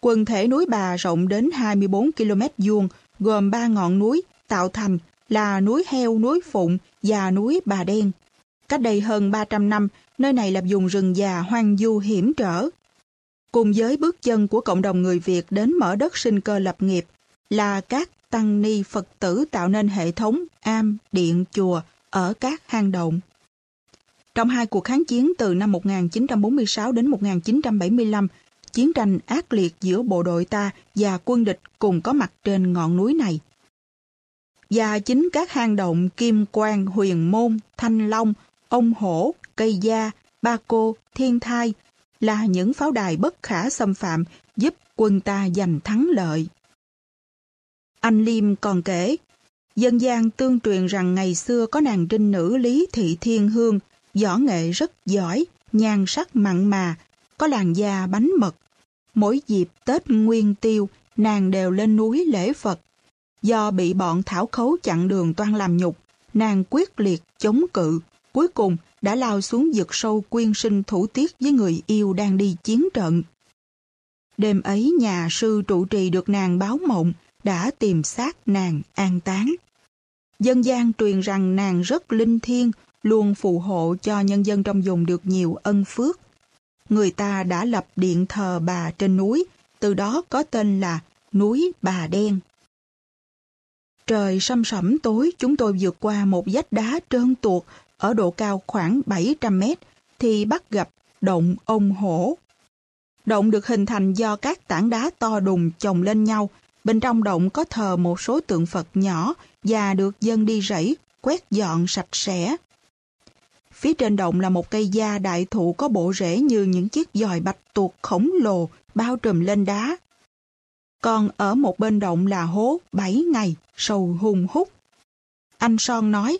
Quần thể núi Bà rộng đến 24 km vuông, gồm 3 ngọn núi tạo thành là núi Heo, núi Phụng và núi Bà Đen. Cách đây hơn 300 năm, nơi này là vùng rừng già hoang vu hiểm trở. Cùng với bước chân của cộng đồng người Việt đến mở đất sinh cơ lập nghiệp, là các tăng ni Phật tử tạo nên hệ thống am, điện, chùa ở các hang động. Trong hai cuộc kháng chiến từ năm 1946 đến 1975, chiến tranh ác liệt giữa bộ đội ta và quân địch cùng có mặt trên ngọn núi này. Và chính các hang động Kim Quang, Huyền Môn, Thanh Long, Ông Hổ, Cây Gia, Ba Cô, Thiên Thai là những pháo đài bất khả xâm phạm giúp quân ta giành thắng lợi. Anh Liêm còn kể, dân gian tương truyền rằng ngày xưa có nàng trinh nữ Lý Thị Thiên Hương, võ nghệ rất giỏi, nhan sắc mặn mà, có làn da bánh mật. Mỗi dịp Tết Nguyên Tiêu, nàng đều lên núi lễ Phật. Do bị bọn thảo khấu chặn đường toan làm nhục, nàng quyết liệt chống cự, cuối cùng đã lao xuống vực sâu quyên sinh thủ tiết với người yêu đang đi chiến trận. Đêm ấy nhà sư trụ trì được nàng báo mộng, đã tìm xác nàng an táng. Dân gian truyền rằng nàng rất linh thiêng, luôn phù hộ cho nhân dân trong vùng được nhiều ân phước. Người ta đã lập điện thờ bà trên núi, từ đó có tên là núi Bà Đen. Trời sâm sẩm tối, chúng tôi vượt qua một vách đá trơn tuột ở độ cao khoảng 700 mét thì bắt gặp động Ông Hổ. Động được hình thành do các tảng đá to đùng chồng lên nhau. Bên trong động có thờ một số tượng Phật nhỏ và được dân đi rẫy, quét dọn sạch sẽ. Phía trên động là một cây da đại thụ có bộ rễ như những chiếc giòi bạch tuộc khổng lồ bao trùm lên đá. Còn ở một bên động là hố 7 ngày, sâu hung hút. Anh Son nói,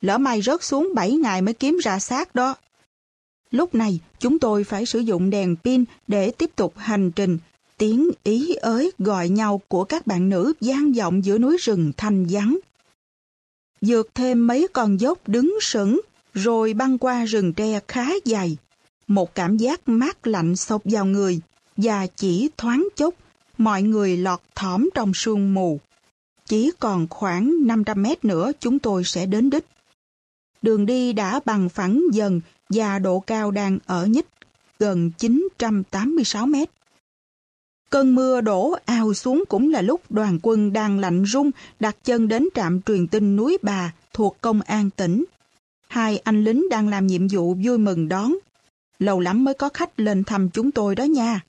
lỡ may rớt xuống 7 ngày mới kiếm ra xác đó. Lúc này chúng tôi phải sử dụng đèn pin để tiếp tục hành trình. Tiếng ý ới gọi nhau của các bạn nữ vang vọng giữa núi rừng thanh vắng. Vượt thêm mấy con dốc đứng sững, rồi băng qua rừng tre khá dày. Một cảm giác mát lạnh xộc vào người, và chỉ thoáng chốc, mọi người lọt thỏm trong sương mù. Chỉ còn khoảng 500 mét nữa chúng tôi sẽ đến đích. Đường đi đã bằng phẳng dần và độ cao đang ở nhích gần 986 mét. Cơn mưa đổ ào xuống cũng là lúc đoàn quân đang lạnh run đặt chân đến trạm truyền tin núi Bà thuộc công an tỉnh. Hai anh lính đang làm nhiệm vụ vui mừng đón. Lâu lắm mới có khách lên thăm chúng tôi đó nha.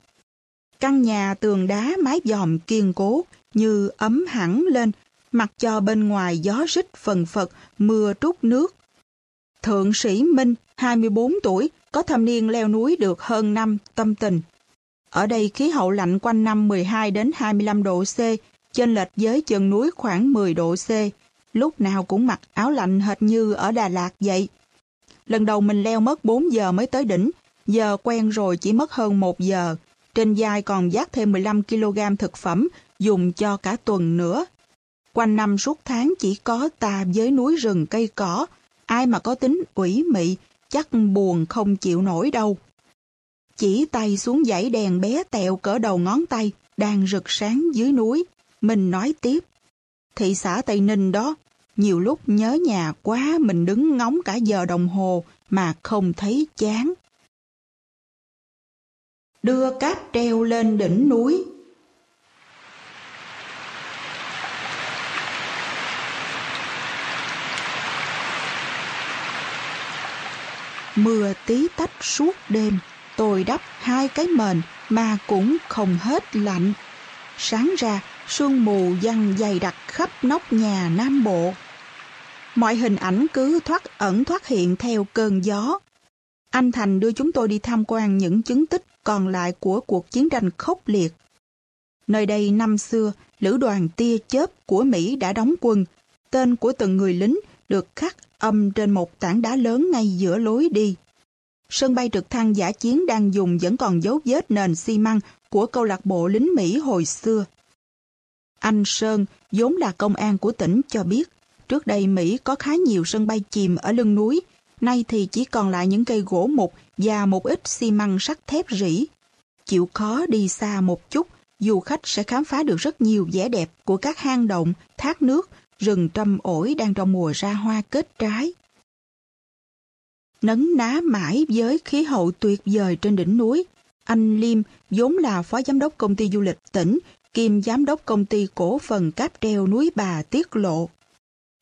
Căn nhà tường đá mái dòm kiên cố như ấm hẳn lên, mặc cho bên ngoài gió rít phần phật, mưa trút nước. Thượng sĩ Minh, 24 tuổi, có thâm niên leo núi được hơn năm, tâm tình. Ở đây khí hậu lạnh quanh năm 12 đến 25 độ C, chênh lệch với chân núi khoảng 10 độ C. Lúc nào cũng mặc áo lạnh hệt như ở Đà Lạt vậy. Lần đầu mình leo mất 4 giờ mới tới đỉnh, giờ quen rồi chỉ mất hơn 1 giờ. Trên vai còn vác thêm 15 kg thực phẩm, dùng cho cả tuần nữa. Quanh năm suốt tháng chỉ có ta với núi rừng cây cỏ, ai mà có tính ủy mị, chắc buồn không chịu nổi đâu. Chỉ tay xuống dãy đèn bé tẹo cỡ đầu ngón tay, đang rực sáng dưới núi. Mình nói tiếp, thị xã Tây Ninh đó, nhiều lúc nhớ nhà quá mình đứng ngóng cả giờ đồng hồ mà không thấy chán. Đưa cáp treo lên đỉnh núi. Mưa tí tách suốt đêm, tôi đắp 2 cái mền mà cũng không hết lạnh. Sáng ra, sương mù giăng dày đặc khắp nóc nhà Nam Bộ. Mọi hình ảnh cứ thoát ẩn thoát hiện theo cơn gió. Anh Thành đưa chúng tôi đi tham quan những chứng tích còn lại của cuộc chiến tranh khốc liệt. Nơi đây năm xưa, lữ đoàn tia chớp của Mỹ đã đóng quân. Tên của từng người lính được khắc âm trên một tảng đá lớn ngay giữa lối đi. Sân bay trực thăng giả chiến đang dùng vẫn còn dấu vết nền xi măng của câu lạc bộ lính Mỹ hồi xưa. Anh Sơn, vốn là công an của tỉnh, cho biết trước đây Mỹ có khá nhiều sân bay chìm ở lưng núi, nay thì chỉ còn lại những cây gỗ mục và một ít xi măng sắt thép rỉ. Chịu khó đi xa một chút, du khách sẽ khám phá được rất nhiều vẻ đẹp của các hang động, thác nước, rừng trăm ổi đang trong mùa ra hoa kết trái. Nấn ná mãi với khí hậu tuyệt vời trên đỉnh núi, anh Liêm, vốn là phó giám đốc công ty du lịch tỉnh, kiêm giám đốc công ty cổ phần cáp treo núi Bà tiết lộ.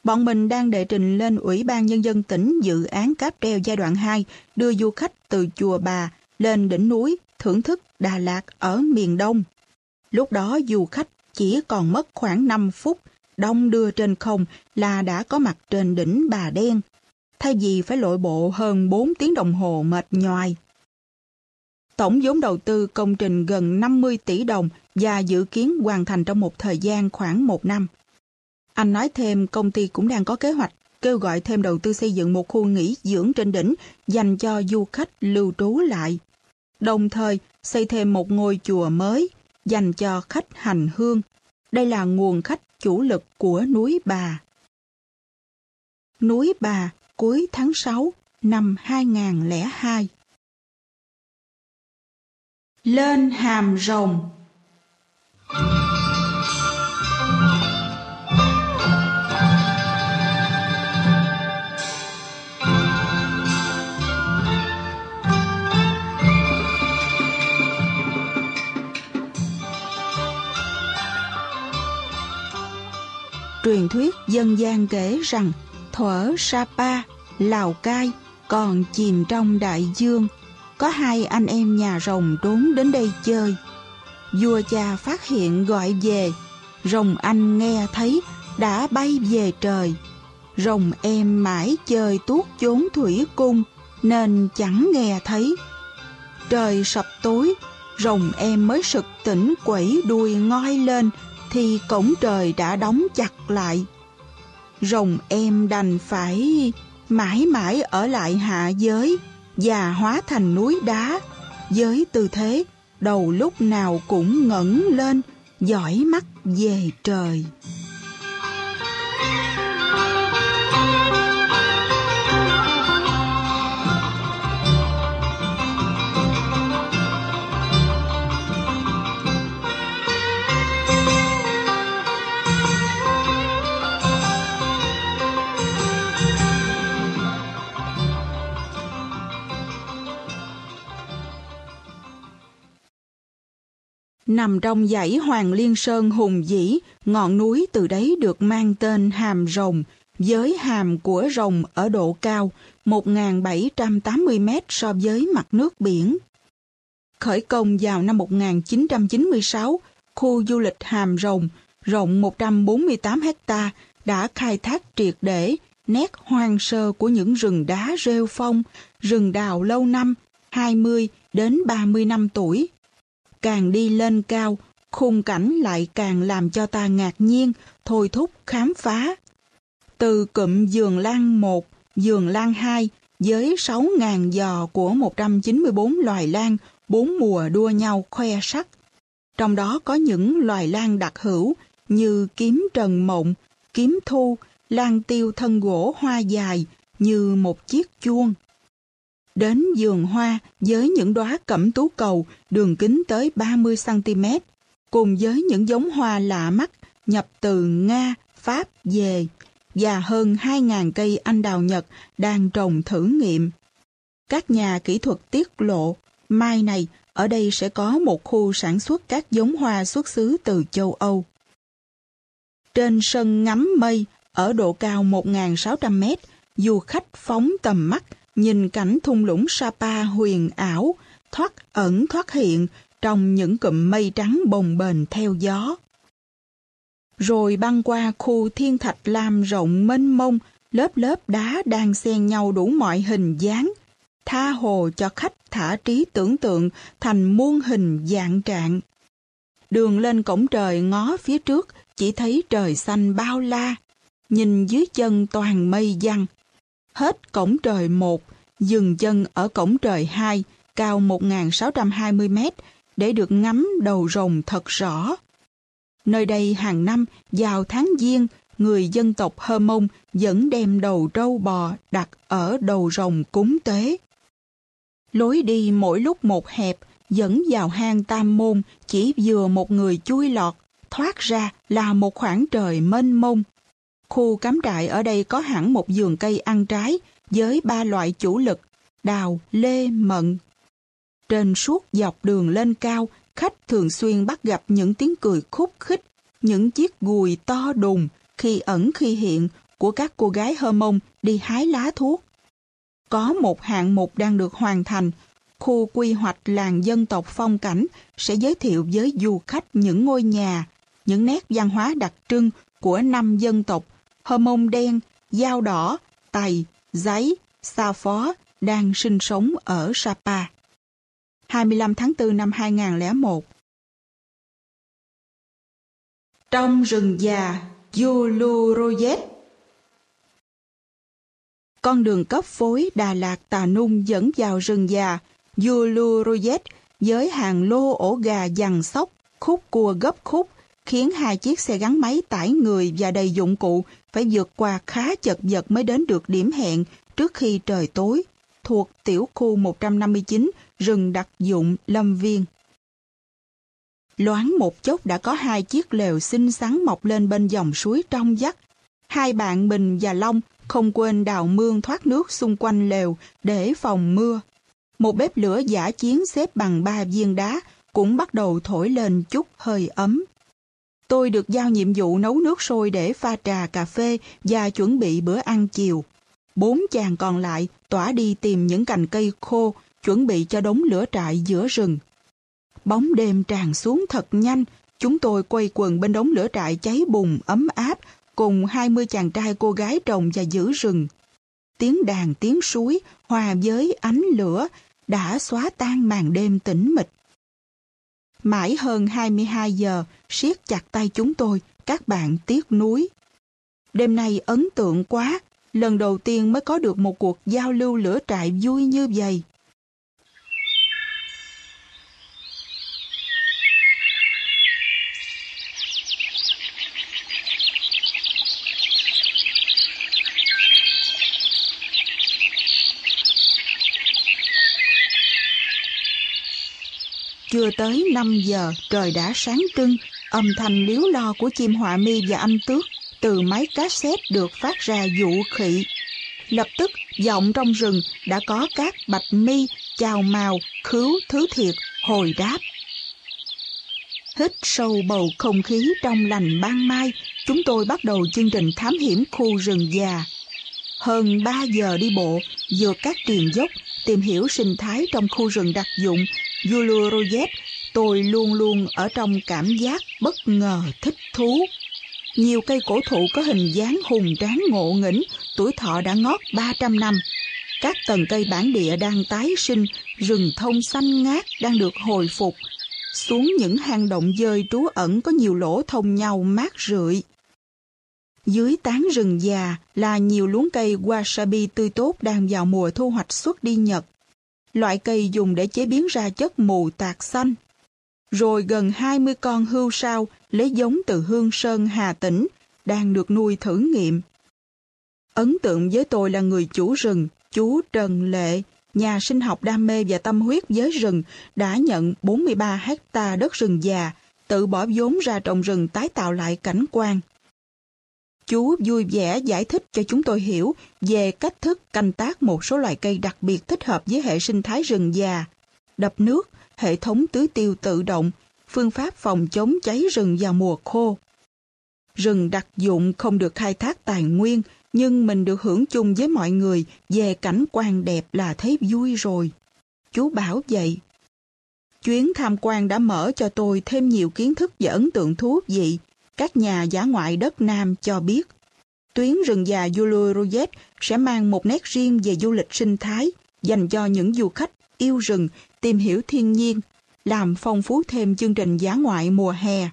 Bọn mình đang đệ trình lên Ủy ban Nhân dân tỉnh dự án cáp treo giai đoạn 2 đưa du khách từ chùa Bà lên đỉnh núi thưởng thức Đà Lạt ở miền Đông. Lúc đó du khách chỉ còn mất khoảng 5 phút, đong đưa trên không là đã có mặt trên đỉnh Bà Đen, thay vì phải lội bộ hơn 4 tiếng đồng hồ mệt nhoài. Tổng vốn đầu tư công trình gần 50 tỷ đồng và dự kiến hoàn thành trong một thời gian khoảng 1 năm. Anh nói thêm công ty cũng đang có kế hoạch kêu gọi thêm đầu tư xây dựng một khu nghỉ dưỡng trên đỉnh dành cho du khách lưu trú lại. đồng thời xây thêm một ngôi chùa mới dành cho khách hành hương. Đây là nguồn khách chủ lực của núi Bà. Núi Bà cuối tháng 6 năm 2002. Lên Hàm Rồng. Truyền thuyết dân gian kể rằng thuở Sapa, Lào Cai còn chìm trong đại dương, có hai anh em nhà rồng trốn đến đây chơi. Vua cha phát hiện gọi về, rồng anh nghe thấy đã bay về trời. Rồng em mãi chơi tuốt chốn thủy cung nên chẳng nghe thấy. Trời sập tối, rồng em mới sực tỉnh quẩy đuôi ngoi lên thì cổng trời đã đóng chặt lại. Rồng em đành phải mãi mãi ở lại hạ giới và hóa thành núi đá, với tư thế đầu lúc nào cũng ngẩng lên, dõi mắt về trời. Nằm trong dãy Hoàng Liên Sơn hùng vĩ, ngọn núi từ đấy được mang tên Hàm Rồng, với hàm của rồng ở độ cao 1.780 mét so với mặt nước biển. Khởi công vào năm 1996, khu du lịch Hàm Rồng, rộng 148 hectare, đã khai thác triệt để nét hoang sơ của những rừng đá rêu phong, rừng đào lâu năm, 20 đến 30 năm tuổi. Càng đi lên cao, khung cảnh lại càng làm cho ta ngạc nhiên, thôi thúc khám phá. Từ cụm Giường Lan 1, Giường Lan 2 với 6.000 giò của 194 loài lan, 4 mùa đua nhau khoe sắc. Trong đó có những loài lan đặc hữu như kiếm trần mộng, kiếm thu, lan tiêu thân gỗ hoa dài như một chiếc chuông. Đến vườn hoa với những đóa cẩm tú cầu đường kính tới 30 cm, cùng với những giống hoa lạ mắt nhập từ Nga, Pháp về, và hơn 2.000 cây anh đào Nhật đang trồng thử nghiệm. Các nhà kỹ thuật tiết lộ, mai này ở đây sẽ có một khu sản xuất các giống hoa xuất xứ từ châu Âu. Trên sân ngắm mây, ở độ cao 1.600 m, du khách phóng tầm mắt, nhìn cảnh thung lũng Sapa huyền ảo, thoát ẩn thoát hiện trong những cụm mây trắng bồng bềnh theo gió. Rồi băng qua khu thiên thạch lam rộng mênh mông, lớp lớp đá đang xen nhau đủ mọi hình dáng, tha hồ cho khách thả trí tưởng tượng thành muôn hình vạn trạng. Đường lên cổng trời ngó phía trước, chỉ thấy trời xanh bao la, nhìn dưới chân toàn mây giăng. Hết cổng trời 1, dừng chân ở cổng trời 2, cao 1.620 mét, để được ngắm đầu rồng thật rõ. Nơi đây hàng năm, vào tháng Giêng, người dân tộc Hơ Mông vẫn đem đầu trâu bò đặt ở đầu rồng cúng tế. Lối đi mỗi lúc một hẹp, dẫn vào hang Tam Môn, chỉ vừa một người chui lọt, thoát ra là một khoảng trời mênh mông. Khu cắm trại ở đây có hẳn một vườn cây ăn trái với 3 loại chủ lực, đào, lê, mận. Trên suốt dọc đường lên cao, khách thường xuyên bắt gặp những tiếng cười khúc khích, những chiếc gùi to đùng khi ẩn khi hiện của các cô gái Hơ Mông đi hái lá thuốc. Có một hạng mục đang được hoàn thành, khu quy hoạch làng dân tộc phong cảnh sẽ giới thiệu với du khách những ngôi nhà, những nét văn hóa đặc trưng của 5 dân tộc Hơ Mông đen, Dao đỏ, Tày, Giấy, Sa Phó đang sinh sống ở Sapa. 25 tháng 4 năm 2001. Trong rừng già Yuluroyet. Con đường cấp phối Đà Lạt Tà Nung dẫn vào rừng già Yuluroyet với hàng lô ổ gà dằn sóc, khúc cua gấp khúc, khiến hai chiếc xe gắn máy tải người và đầy dụng cụ phải vượt qua khá chật vật mới đến được điểm hẹn trước khi trời tối, thuộc tiểu khu 159 rừng đặc dụng Lâm Viên. Loáng một chốc đã có hai chiếc lều xinh xắn mọc lên bên dòng suối trong vắt. Hai bạn Bình và Long không quên đào mương thoát nước xung quanh lều để phòng mưa. Một bếp lửa giả chiến xếp bằng 3 viên đá cũng bắt đầu thổi lên chút hơi ấm. Tôi được giao nhiệm vụ nấu nước sôi để pha trà cà phê và chuẩn bị bữa ăn chiều. 4 chàng còn lại tỏa đi tìm những cành cây khô, chuẩn bị cho đống lửa trại giữa rừng. Bóng đêm tràn xuống thật nhanh, chúng tôi quây quần bên đống lửa trại cháy bùng ấm áp cùng 20 chàng trai cô gái trồng và giữ rừng. Tiếng đàn tiếng suối hòa với ánh lửa đã xóa tan màn đêm tĩnh mịch. Mãi hơn 22 giờ, siết chặt tay chúng tôi, các bạn tiếc nuối. Đêm nay ấn tượng quá, lần đầu tiên mới có được một cuộc giao lưu lửa trại vui như vậy. Chưa tới 5 giờ, trời đã sáng trưng, âm thanh líu lo của chim họa mi và anh Tước từ máy cassette được phát ra dụ khị. Lập tức, giọng trong rừng đã có các bạch mi, chào mào, khứu, thứ thiệt, hồi đáp. Hít sâu bầu không khí trong lành ban mai, chúng tôi bắt đầu chương trình thám hiểm khu rừng già. Hơn 3 giờ đi bộ, vượt các triền dốc, tìm hiểu sinh thái trong khu rừng đặc dụng Yuluroyet, tôi luôn luôn ở trong cảm giác bất ngờ thích thú. Nhiều cây cổ thụ có hình dáng hùng tráng ngộ nghĩnh, tuổi thọ đã ngót 300 năm. Các tầng cây bản địa đang tái sinh, rừng thông xanh ngát đang được hồi phục. Xuống những hang động dơi trú ẩn có nhiều lỗ thông nhau mát rượi. Dưới tán rừng già là nhiều luống cây wasabi tươi tốt đang vào mùa thu hoạch xuất đi Nhật. Loại cây dùng để chế biến ra chất mù tạt xanh. Rồi gần 20 con hươu sao lấy giống từ Hương Sơn, Hà Tĩnh đang được nuôi thử nghiệm. Ấn tượng với tôi là người chủ rừng, chú Trần Lệ, nhà sinh học đam mê và tâm huyết với rừng, đã nhận 43 hectare đất rừng già, tự bỏ vốn ra trồng rừng tái tạo lại cảnh quan. Chú vui vẻ giải thích cho chúng tôi hiểu về cách thức canh tác một số loài cây đặc biệt thích hợp với hệ sinh thái rừng già, đập nước, hệ thống tưới tiêu tự động, phương pháp phòng chống cháy rừng vào mùa khô. Rừng đặc dụng không được khai thác tài nguyên, nhưng mình được hưởng chung với mọi người về cảnh quan đẹp là thấy vui rồi. Chú bảo vậy. Chuyến tham quan đã mở cho tôi thêm nhiều kiến thức và ấn tượng thú vị. Các nhà dã ngoại đất Nam cho biết, tuyến rừng già Yuluroyet sẽ mang một nét riêng về du lịch sinh thái, dành cho những du khách yêu rừng, tìm hiểu thiên nhiên, làm phong phú thêm chương trình dã ngoại mùa hè.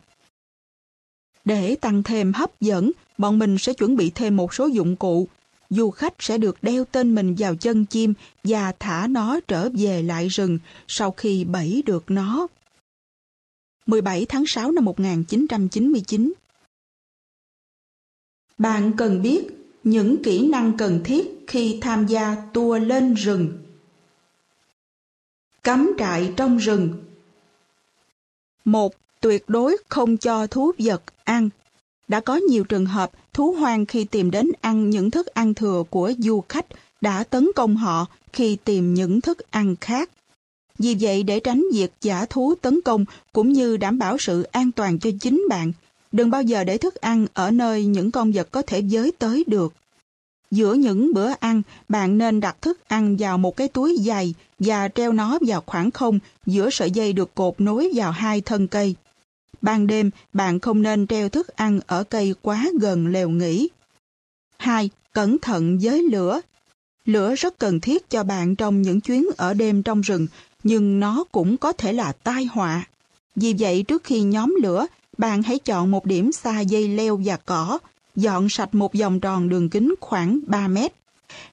Để tăng thêm hấp dẫn, bọn mình sẽ chuẩn bị thêm một số dụng cụ. Du khách sẽ được đeo tên mình vào chân chim và thả nó trở về lại rừng sau khi bẫy được nó. 17 tháng 6 năm 1999. Bạn cần biết những kỹ năng cần thiết khi tham gia tour lên rừng. Cắm trại trong rừng. 1. Tuyệt đối không cho thú vật ăn. Đã có nhiều trường hợp thú hoang khi tìm đến ăn những thức ăn thừa của du khách đã tấn công họ khi tìm những thức ăn khác. Vì vậy, để tránh việc dã thú tấn công cũng như đảm bảo sự an toàn cho chính bạn, đừng bao giờ để thức ăn ở nơi những con vật có thể với tới được. Giữa những bữa ăn, bạn nên đặt thức ăn vào một cái túi dày và treo nó vào khoảng không giữa sợi dây được cột nối vào hai thân cây. Ban đêm, bạn không nên treo thức ăn ở cây quá gần lều nghỉ. 2. Cẩn thận với lửa. Lửa rất cần thiết cho bạn trong những chuyến ở đêm trong rừng, nhưng nó cũng có thể là tai họa. Vì vậy, trước khi nhóm lửa, bạn hãy chọn một điểm xa dây leo và cỏ, dọn sạch một vòng tròn đường kính khoảng 3 mét.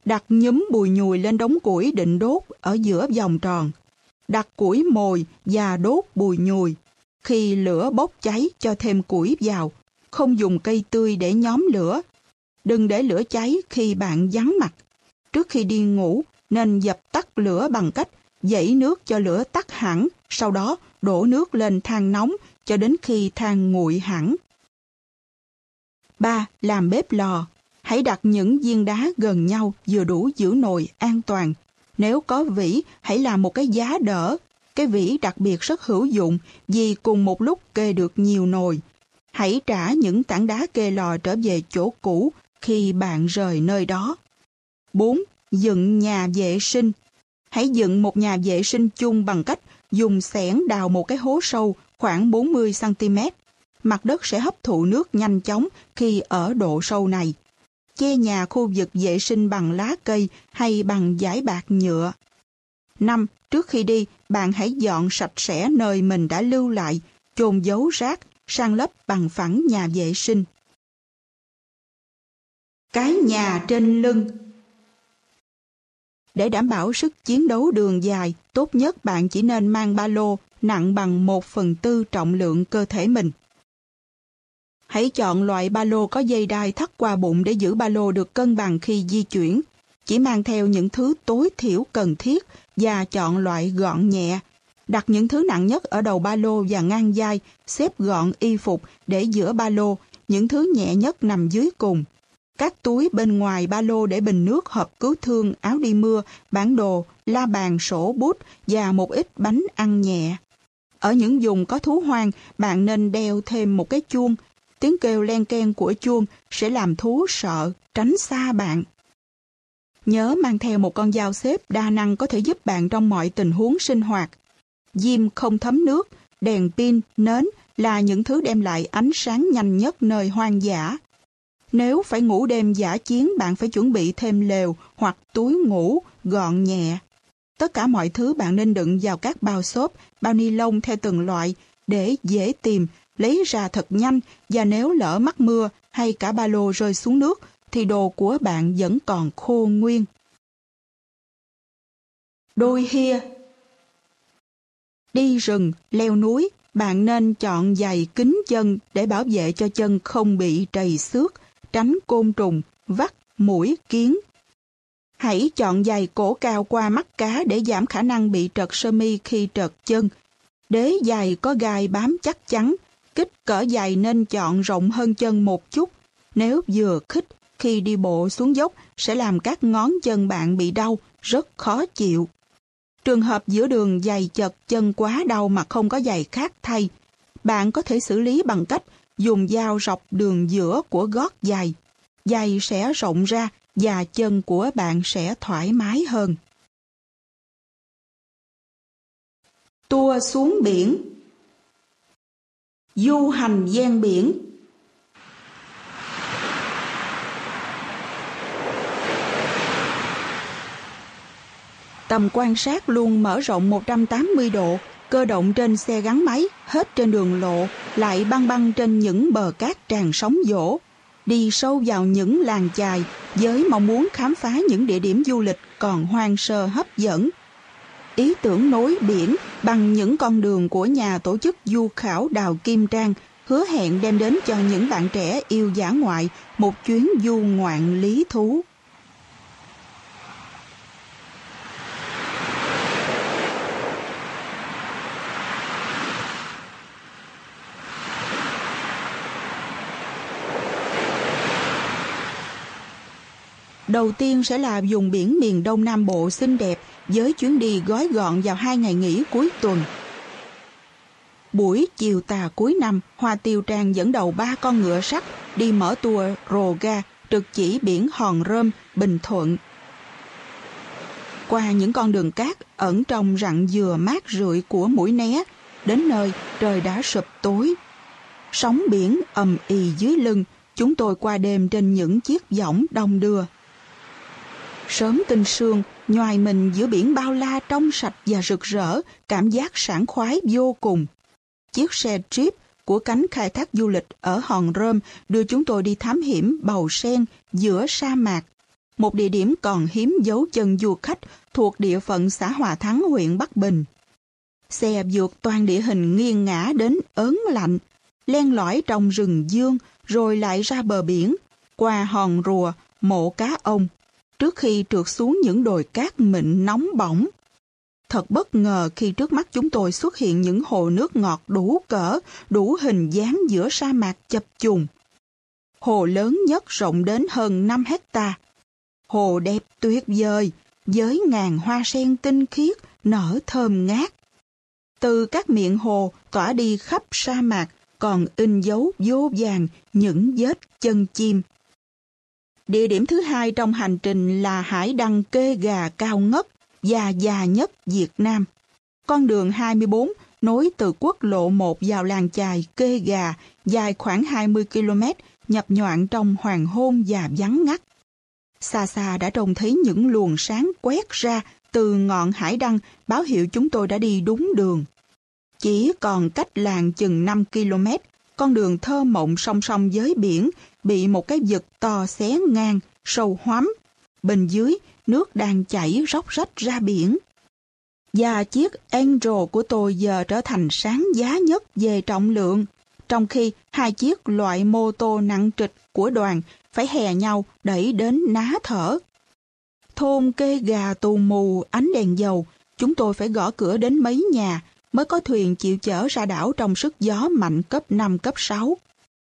Đặt nhúm bùi nhùi lên đống củi định đốt ở giữa vòng tròn. đặt củi mồi và đốt bùi nhùi. Khi lửa bốc cháy cho thêm củi vào, không dùng cây tươi để nhóm lửa. Đừng để lửa cháy khi bạn vắng mặt. Trước khi đi ngủ nên dập tắt lửa bằng cách dậy nước cho lửa tắt hẳn, sau đó đổ nước lên than nóng cho đến khi than nguội hẳn. 3. Làm bếp lò. Hãy đặt những viên đá gần nhau vừa đủ giữ nồi an toàn. Nếu có vỉ, hãy làm một cái giá đỡ. Cái vỉ đặc biệt rất hữu dụng vì cùng một lúc kê được nhiều nồi. Hãy trả những tảng đá kê lò trở về chỗ cũ khi bạn rời nơi đó. 4. Dựng nhà vệ sinh. Hãy dựng một nhà vệ sinh chung bằng cách dùng xẻng đào một cái hố sâu khoảng 40 cm. Mặt đất sẽ hấp thụ nước nhanh chóng khi ở độ sâu này. Che nhà khu vực vệ sinh bằng lá cây hay bằng vải bạc nhựa. 5. Trước khi đi, bạn hãy dọn sạch sẽ nơi mình đã lưu lại, chôn giấu rác, san lấp bằng phẳng nhà vệ sinh. Cái nhà trên lưng. Để đảm bảo sức chiến đấu đường dài, tốt nhất bạn chỉ nên mang ba lô nặng bằng 1/4 trọng lượng cơ thể mình. Hãy chọn loại ba lô có dây đai thắt qua bụng để giữ ba lô được cân bằng khi di chuyển. Chỉ mang theo những thứ tối thiểu cần thiết và chọn loại gọn nhẹ. Đặt những thứ nặng nhất ở đầu ba lô và ngang vai, xếp gọn y phục để giữa ba lô, những thứ nhẹ nhất nằm dưới cùng. Các túi bên ngoài ba lô để bình nước, hộp cứu thương, áo đi mưa, bản đồ, la bàn, sổ, bút và một ít bánh ăn nhẹ. Ở những vùng có thú hoang, bạn nên đeo thêm một cái chuông. Tiếng kêu len keng của chuông sẽ làm thú sợ, tránh xa bạn. Nhớ mang theo một con dao xếp đa năng có thể giúp bạn trong mọi tình huống sinh hoạt. Diêm không thấm nước, đèn pin, nến là những thứ đem lại ánh sáng nhanh nhất nơi hoang dã. Nếu phải ngủ đêm dã chiến, bạn phải chuẩn bị thêm lều hoặc túi ngủ gọn nhẹ. Tất cả mọi thứ bạn nên đựng vào các bao xốp, bao ni lông theo từng loại để dễ tìm, lấy ra thật nhanh, và nếu lỡ mắc mưa hay cả ba lô rơi xuống nước thì đồ của bạn vẫn còn khô nguyên. Đôi hia. Đi rừng, leo núi, bạn nên chọn giày kín chân để bảo vệ cho chân không bị trầy xước, tránh côn trùng, vắt, muỗi, kiến. Hãy chọn giày cổ cao qua mắt cá để giảm khả năng bị trật sơ mi khi trật chân. Đế giày có gai bám chắc chắn. Kích cỡ giày nên chọn rộng hơn chân một chút. Nếu vừa khích, khi đi bộ xuống dốc sẽ làm các ngón chân bạn bị đau, rất khó chịu. Trường hợp giữa đường giày chật, chân quá đau mà không có giày khác thay, bạn có thể xử lý bằng cách dùng dao rọc đường giữa của gót giày. Giày sẽ rộng ra và chân của bạn sẽ thoải mái hơn. Tour xuống biển. Du hành ven biển. Tầm quan sát luôn mở rộng 180 độ, cơ động trên xe gắn máy, hết trên đường lộ, lại băng băng trên những bờ cát tràn sóng dỗ. Đi sâu vào những làng chài với mong muốn khám phá những địa điểm du lịch còn hoang sơ hấp dẫn. Ý tưởng nối biển bằng những con đường của nhà tổ chức du khảo Đào Kim Trang hứa hẹn đem đến cho những bạn trẻ yêu dã ngoại một chuyến du ngoạn lý thú. Đầu tiên sẽ là vùng biển miền Đông Nam Bộ xinh đẹp với chuyến đi gói gọn vào 2 ngày nghỉ cuối tuần. Buổi chiều tà cuối năm, Hoa Tiêu Trang dẫn đầu 3 con ngựa sắt đi mở tour Rồ Ga trực chỉ biển Hòn Rơm, Bình Thuận. Qua những con đường cát ẩn trong rặng dừa mát rượi của Mũi Né, đến nơi trời đã sụp tối. Sóng biển ầm ì dưới lưng, chúng tôi qua đêm trên những chiếc võng đong đưa. Sớm tinh sương, nhoài mình giữa biển bao la trong sạch và rực rỡ, cảm giác sảng khoái vô cùng. Chiếc xe trip của cánh khai thác du lịch ở Hòn Rơm đưa chúng tôi đi thám hiểm bầu sen giữa sa mạc, một địa điểm còn hiếm dấu chân du khách thuộc địa phận xã Hòa Thắng, huyện Bắc Bình. xe vượt toàn địa hình nghiêng ngã đến ớn lạnh, len lỏi trong rừng dương rồi lại ra bờ biển, qua hòn rùa, mộ cá ông, trước khi trượt xuống những đồi cát mịn nóng bỏng. Thật bất ngờ khi trước mắt chúng tôi xuất hiện những hồ nước ngọt đủ cỡ, đủ hình dáng giữa sa mạc chập chùng. Hồ lớn nhất rộng đến hơn 5 hectare. Hồ đẹp tuyệt vời, với ngàn hoa sen tinh khiết, nở thơm ngát. Từ các miệng hồ tỏa đi khắp sa mạc, còn in dấu vô vàn những vết chân chim. Địa điểm thứ hai trong hành trình là hải đăng Kê Gà cao ngất và già nhất Việt Nam. Con đường 24 nối từ quốc lộ 1 vào làng chài Kê Gà, dài khoảng 20 km, nhập nhoạng trong hoàng hôn và vắng ngắt. Xa xa đã trông thấy những luồng sáng quét ra từ ngọn hải đăng, báo hiệu chúng tôi đã đi đúng đường. Chỉ còn cách làng chừng 5 km, con đường thơ mộng song song với biển bị một cái vực to xé ngang, sâu hoắm. Bên dưới, nước đang chảy róc rách ra biển. Và chiếc Angel của tôi giờ trở thành sáng giá nhất về trọng lượng, trong khi hai chiếc loại mô tô nặng trịch của đoàn phải hè nhau đẩy đến ná thở. Thôn Kê Gà tù mù ánh đèn dầu, chúng tôi phải gõ cửa đến mấy nhà mới có thuyền chịu chở ra đảo trong sức gió mạnh cấp 5, cấp 6.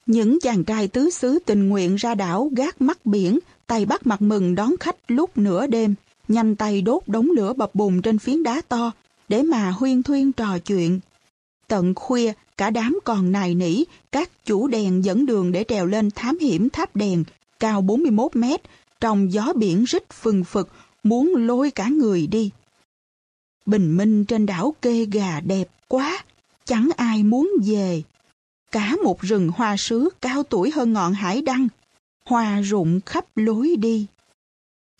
Những chàng trai tứ xứ tình nguyện ra đảo gác mắt biển, tay bắt mặt mừng đón khách lúc nửa đêm, nhanh tay đốt đống lửa bập bùng trên phiến đá to để mà huyên thuyên trò chuyện. Tận khuya, cả đám còn nài nỉ các chủ đèn dẫn đường để trèo lên thám hiểm tháp đèn cao 41 mét, trong gió biển rít phừng phực, muốn lôi cả người đi. Bình minh trên đảo Kê Gà đẹp quá, chẳng ai muốn về. Cả một rừng hoa sứ cao tuổi hơn ngọn hải đăng, hoa rụng khắp lối đi.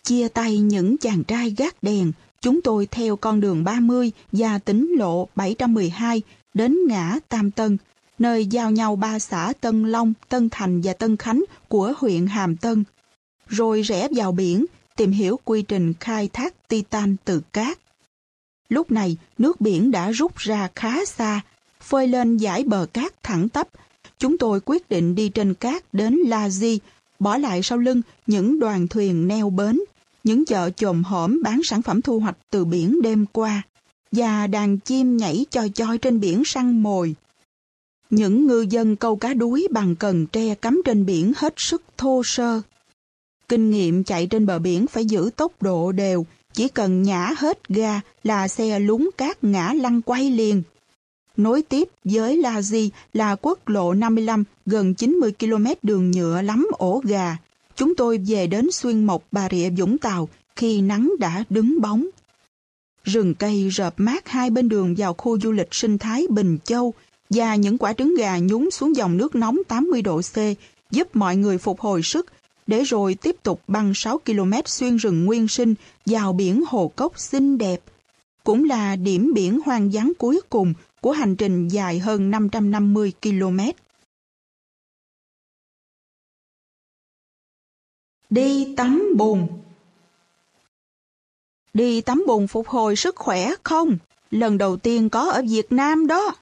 Chia tay những chàng trai gác đèn, chúng tôi theo con đường 30 và tỉnh lộ 712 đến ngã Tam Tân, nơi giao nhau ba xã Tân Long, Tân Thành và Tân Khánh của huyện Hàm Tân, rồi rẽ vào biển tìm hiểu quy trình khai thác titan từ cát. Lúc này, nước biển đã rút ra khá xa, phơi lên dải bờ cát thẳng tắp. Chúng tôi quyết định đi trên cát đến La Di, bỏ lại sau lưng những đoàn thuyền neo bến, những chợ chồm hổm bán sản phẩm thu hoạch từ biển đêm qua, và đàn chim nhảy choi choi trên biển săn mồi. Những ngư dân câu cá đuối bằng cần tre cắm trên biển hết sức thô sơ. Kinh nghiệm chạy trên bờ biển phải giữ tốc độ đều, chỉ cần nhả hết ga là xe lún cát ngã lăn quay liền. Nối tiếp với La Di là quốc lộ 55, gần 90 km đường nhựa lắm ổ gà. Chúng tôi về đến Xuyên Mộc, Bà Rịa, Vũng Tàu khi nắng đã đứng bóng. Rừng cây rợp mát hai bên đường vào khu du lịch sinh thái Bình Châu, và những quả trứng gà nhúng xuống dòng nước nóng 80 độ C giúp mọi người phục hồi sức, để rồi tiếp tục băng 6 km xuyên rừng nguyên sinh vào biển Hồ Cốc xinh đẹp. Cũng là điểm biển hoang vắng cuối cùng của hành trình dài hơn 550 km. Đi tắm bùn. Đi tắm bùn phục hồi sức khỏe không? Lần đầu tiên có ở Việt Nam đó.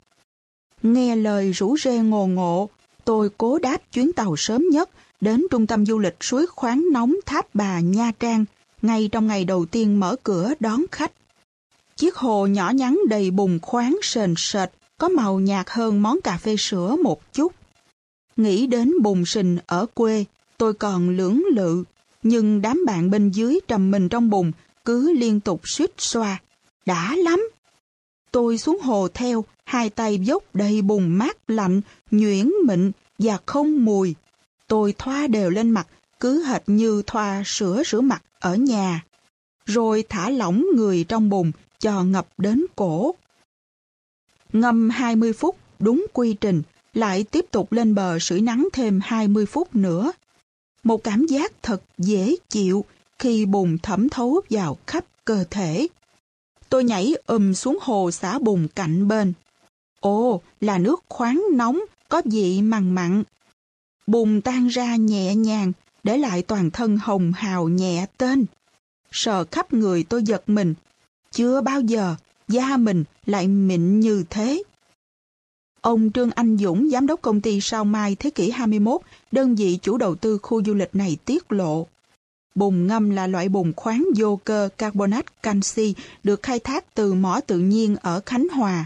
Nghe lời rủ rê ngồ ngộ, tôi cố đáp chuyến tàu sớm nhất đến trung tâm du lịch suối khoáng nóng Tháp Bà, Nha Trang, ngay trong ngày đầu tiên mở cửa đón khách. Chiếc hồ nhỏ nhắn đầy bùn khoáng sền sệt, có màu nhạt hơn món cà phê sữa một chút. Nghĩ đến bùn sình ở quê, tôi còn lưỡng lự, nhưng đám bạn bên dưới trầm mình trong bùn cứ liên tục suýt xoa. Đã lắm! Tôi xuống hồ theo, hai tay dốc đầy bùn mát lạnh, nhuyễn mịn và không mùi. Tôi thoa đều lên mặt, cứ hệt như thoa sữa rửa mặt ở nhà, rồi thả lỏng người trong bùn cho ngập đến cổ. Ngâm 20 phút đúng quy trình, lại tiếp tục lên bờ sưởi nắng thêm 20 phút nữa. Một cảm giác thật dễ chịu khi bùn thẩm thấu vào khắp cơ thể. Tôi nhảy xuống hồ xả bùn cạnh bên. Ồ, là nước khoáng nóng, có vị mặn mặn. Bùn tan ra nhẹ nhàng, để lại toàn thân hồng hào nhẹ tên. Sờ khắp người tôi giật mình. Chưa bao giờ da mình lại mịn như thế. Ông Trương Anh Dũng, giám đốc công ty Sao Mai thế kỷ 21, đơn vị chủ đầu tư khu du lịch này tiết lộ. Bùn ngâm là loại bùn khoáng vô cơ carbonat canxi được khai thác từ mỏ tự nhiên ở Khánh Hòa.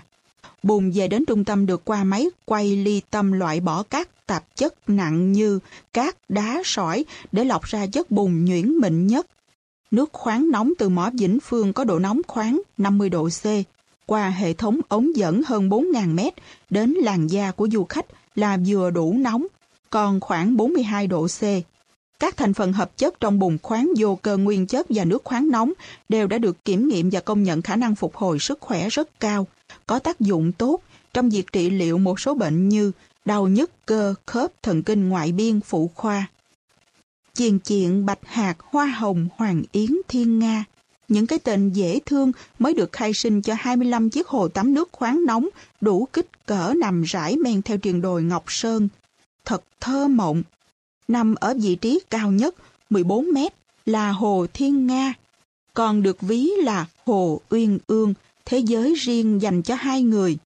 Bùn về đến trung tâm được qua máy quay ly tâm loại bỏ các tạp chất nặng như cát, đá, sỏi để lọc ra chất bùn nhuyễn mịn nhất. Nước khoáng nóng từ mỏ Vĩnh Phương có độ nóng khoáng 50 độ C. Qua hệ thống ống dẫn hơn 4.000 mét đến làn da của du khách là vừa đủ nóng, còn khoảng 42 độ C. Các thành phần hợp chất trong bùn khoáng vô cơ nguyên chất và nước khoáng nóng đều đã được kiểm nghiệm và công nhận khả năng phục hồi sức khỏe rất cao, có tác dụng tốt trong việc trị liệu một số bệnh như đau nhức cơ, khớp, thần kinh ngoại biên, phụ khoa. Chiền chiện, bạch hạc, hoa hồng, hoàng yến, thiên nga. Những cái tên dễ thương mới được khai sinh cho 25 chiếc hồ tắm nước khoáng nóng đủ kích cỡ nằm rải men theo triền đồi Ngọc Sơn. Thật thơ mộng. Nằm ở vị trí cao nhất 14 mét là hồ Thiên Nga, còn được ví là hồ Uyên Ương, thế giới riêng dành cho hai người.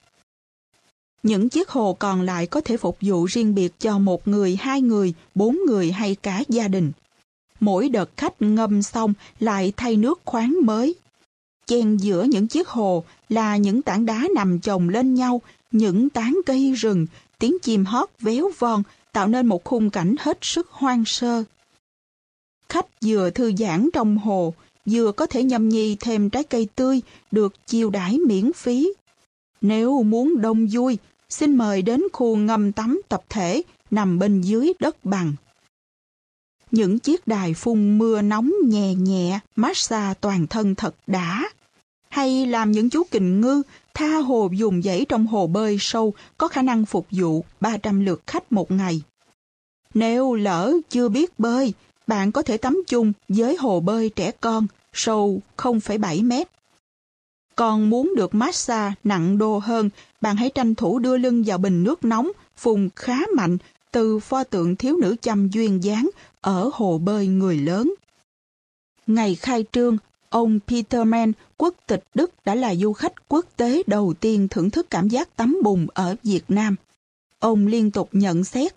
Những chiếc hồ còn lại có thể phục vụ riêng biệt cho một người, hai người, bốn người hay cả gia đình. Mỗi đợt khách ngâm xong lại thay nước khoáng mới. Chen giữa những chiếc hồ là những tảng đá nằm chồng lên nhau, những tán cây rừng, tiếng chim hót véo von tạo nên một khung cảnh hết sức hoang sơ. Khách vừa thư giãn trong hồ, vừa có thể nhâm nhi thêm trái cây tươi được chiêu đãi miễn phí. Nếu muốn đông vui, xin mời đến khu ngâm tắm tập thể nằm bên dưới đất bằng. Những chiếc đài phun mưa nóng nhẹ nhẹ, massage toàn thân thật đã. Hay làm những chú kình ngư, tha hồ vùng vẫy trong hồ bơi sâu có khả năng phục vụ 300 lượt khách một ngày. Nếu lỡ chưa biết bơi, bạn có thể tắm chung với hồ bơi trẻ con, sâu 0,7 mét. Còn muốn được massage nặng đô hơn, bạn hãy tranh thủ đưa lưng vào bình nước nóng, phun khá mạnh từ pho tượng thiếu nữ Chăm duyên dáng ở hồ bơi người lớn. Ngày khai trương, ông Peterman, quốc tịch Đức, đã là du khách quốc tế đầu tiên thưởng thức cảm giác tắm bùn ở Việt Nam. Ông liên tục nhận xét,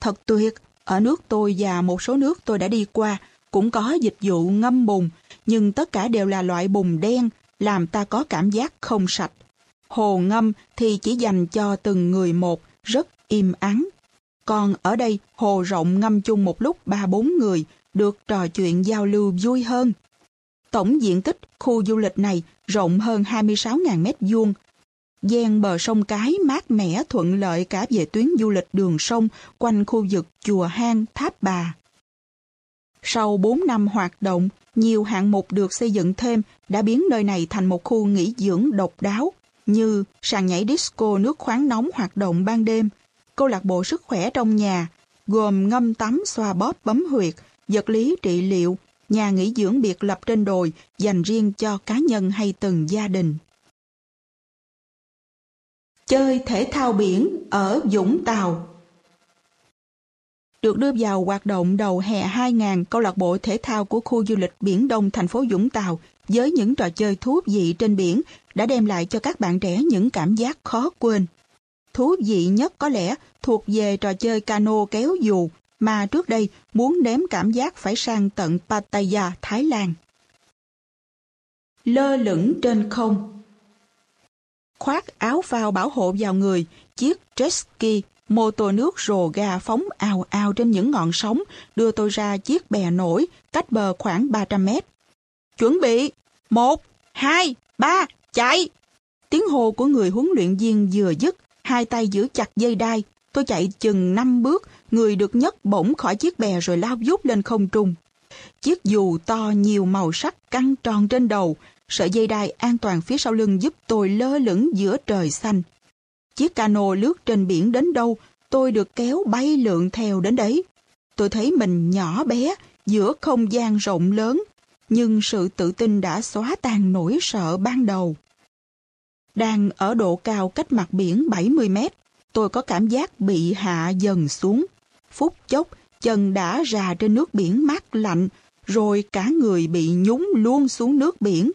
thật tuyệt, ở nước tôi và một số nước tôi đã đi qua cũng có dịch vụ ngâm bùn, nhưng tất cả đều là loại bùn đen, làm ta có cảm giác không sạch. Hồ ngâm thì chỉ dành cho từng người một, rất im ắng. Còn ở đây, hồ rộng ngâm chung một lúc 3-4 người, được trò chuyện giao lưu vui hơn. Tổng diện tích khu du lịch này rộng hơn 26.000 mét vuông. Ven bờ sông Cái mát mẻ thuận lợi cả về tuyến du lịch đường sông quanh khu vực Chùa Hang, Tháp Bà. Sau 4 năm hoạt động, nhiều hạng mục được xây dựng thêm đã biến nơi này thành một khu nghỉ dưỡng độc đáo, như sàn nhảy disco nước khoáng nóng hoạt động ban đêm, câu lạc bộ sức khỏe trong nhà, gồm ngâm tắm, xoa bóp, bấm huyệt, vật lý trị liệu, nhà nghỉ dưỡng biệt lập trên đồi dành riêng cho cá nhân hay từng gia đình. Chơi thể thao biển ở Vũng Tàu. Được đưa vào hoạt động đầu hè 2000, câu lạc bộ thể thao của khu du lịch Biển Đông thành phố Vũng Tàu với những trò chơi thú vị trên biển đã đem lại cho các bạn trẻ những cảm giác khó quên. Thú vị nhất có lẽ thuộc về trò chơi cano kéo dù mà trước đây muốn nếm cảm giác phải sang tận Pattaya, Thái Lan. Lơ lửng trên không. Khoác áo phao bảo hộ vào người, chiếc jet ski, mô tô nước rồ ga phóng ào ào trên những ngọn sóng đưa tôi ra chiếc bè nổi cách bờ khoảng 300 mét. Chuẩn bị, 1, 2, 3, chạy! Tiếng hô của người huấn luyện viên vừa dứt, hai tay giữ chặt dây đai. Tôi chạy chừng 5 bước, người được nhấc bổng khỏi chiếc bè rồi lao vút lên không trung. Chiếc dù to nhiều màu sắc căng tròn trên đầu, sợi dây đai an toàn phía sau lưng giúp tôi lơ lửng giữa trời xanh. Chiếc cano lướt trên biển đến đâu, tôi được kéo bay lượn theo đến đấy. Tôi thấy mình nhỏ bé giữa không gian rộng lớn, nhưng sự tự tin đã xóa tan nỗi sợ ban đầu. Đang ở độ cao cách mặt biển 70 mét, tôi có cảm giác bị hạ dần xuống. Phút chốc, chân đã rà trên nước biển mát lạnh, rồi cả người bị nhúng luôn xuống nước biển.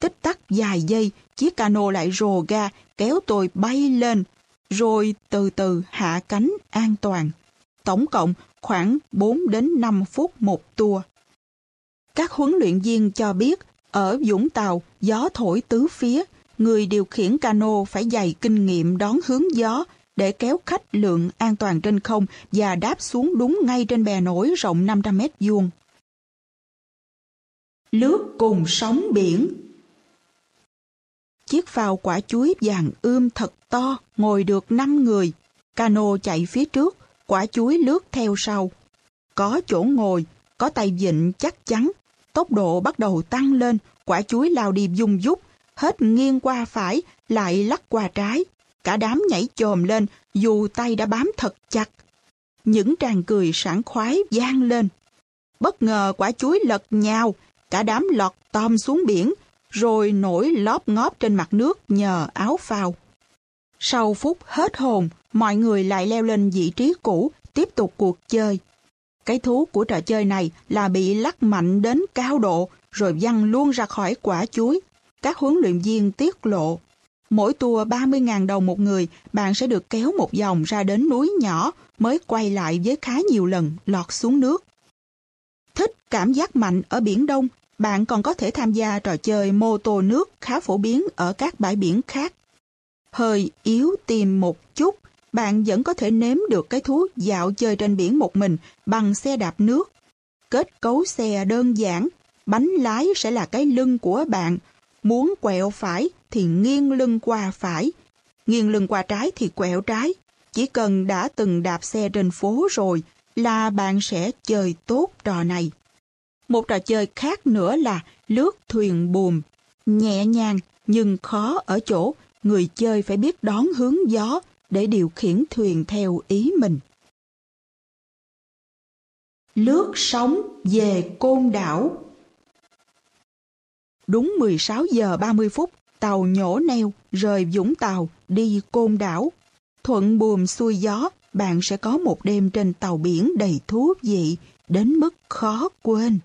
Tích tắc vài giây, chiếc cano lại rồ ga kéo tôi bay lên, rồi từ từ hạ cánh an toàn. Tổng cộng khoảng 4 đến 5 phút một tour. Các huấn luyện viên cho biết, ở Vũng Tàu, gió thổi tứ phía, người điều khiển cano phải dày kinh nghiệm đón hướng gió để kéo khách lượn an toàn trên không và đáp xuống đúng ngay trên bè nổi rộng 500 mét vuông. Lướt cùng sóng biển. Chiếc phao quả chuối vàng ươm thật to, ngồi được 5 người. Cano chạy phía trước, quả chuối lướt theo sau. Có chỗ ngồi, có tay vịn chắc chắn. Tốc độ bắt đầu tăng lên, quả chuối lao đi vung vút, hết nghiêng qua phải, lại lắc qua trái. Cả đám nhảy chồm lên, dù tay đã bám thật chặt. Những tràng cười sảng khoái vang lên. Bất ngờ quả chuối lật nhào, cả đám lọt tòm xuống biển, rồi nổi lóp ngóp trên mặt nước nhờ áo phao. Sau phút hết hồn, mọi người lại leo lên vị trí cũ, tiếp tục cuộc chơi. Cái thú của trò chơi này là bị lắc mạnh đến cao độ, rồi văng luôn ra khỏi quả chuối. Các huấn luyện viên tiết lộ, mỗi tour 30.000 đồng một người, bạn sẽ được kéo một vòng ra đến núi nhỏ, mới quay lại với khá nhiều lần lọt xuống nước. Thích cảm giác mạnh ở Biển Đông, bạn còn có thể tham gia trò chơi mô tô nước khá phổ biến ở các bãi biển khác. Hơi yếu tim một chút, bạn vẫn có thể nếm được cái thú dạo chơi trên biển một mình bằng xe đạp nước. Kết cấu xe đơn giản, bánh lái sẽ là cái lưng của bạn. Muốn quẹo phải thì nghiêng lưng qua phải, nghiêng lưng qua trái thì quẹo trái. Chỉ cần đã từng đạp xe trên phố rồi là bạn sẽ chơi tốt trò này. Một trò chơi khác nữa là lướt thuyền buồm. Nhẹ nhàng nhưng khó ở chỗ người chơi phải biết đón hướng gió để điều khiển thuyền theo ý mình. Lướt sóng về Côn Đảo. Đúng 16 giờ 30 phút, tàu nhổ neo rời Vũng Tàu đi Côn Đảo. Thuận buồm xuôi gió, bạn sẽ có một đêm trên tàu biển đầy thú vị đến mức khó quên.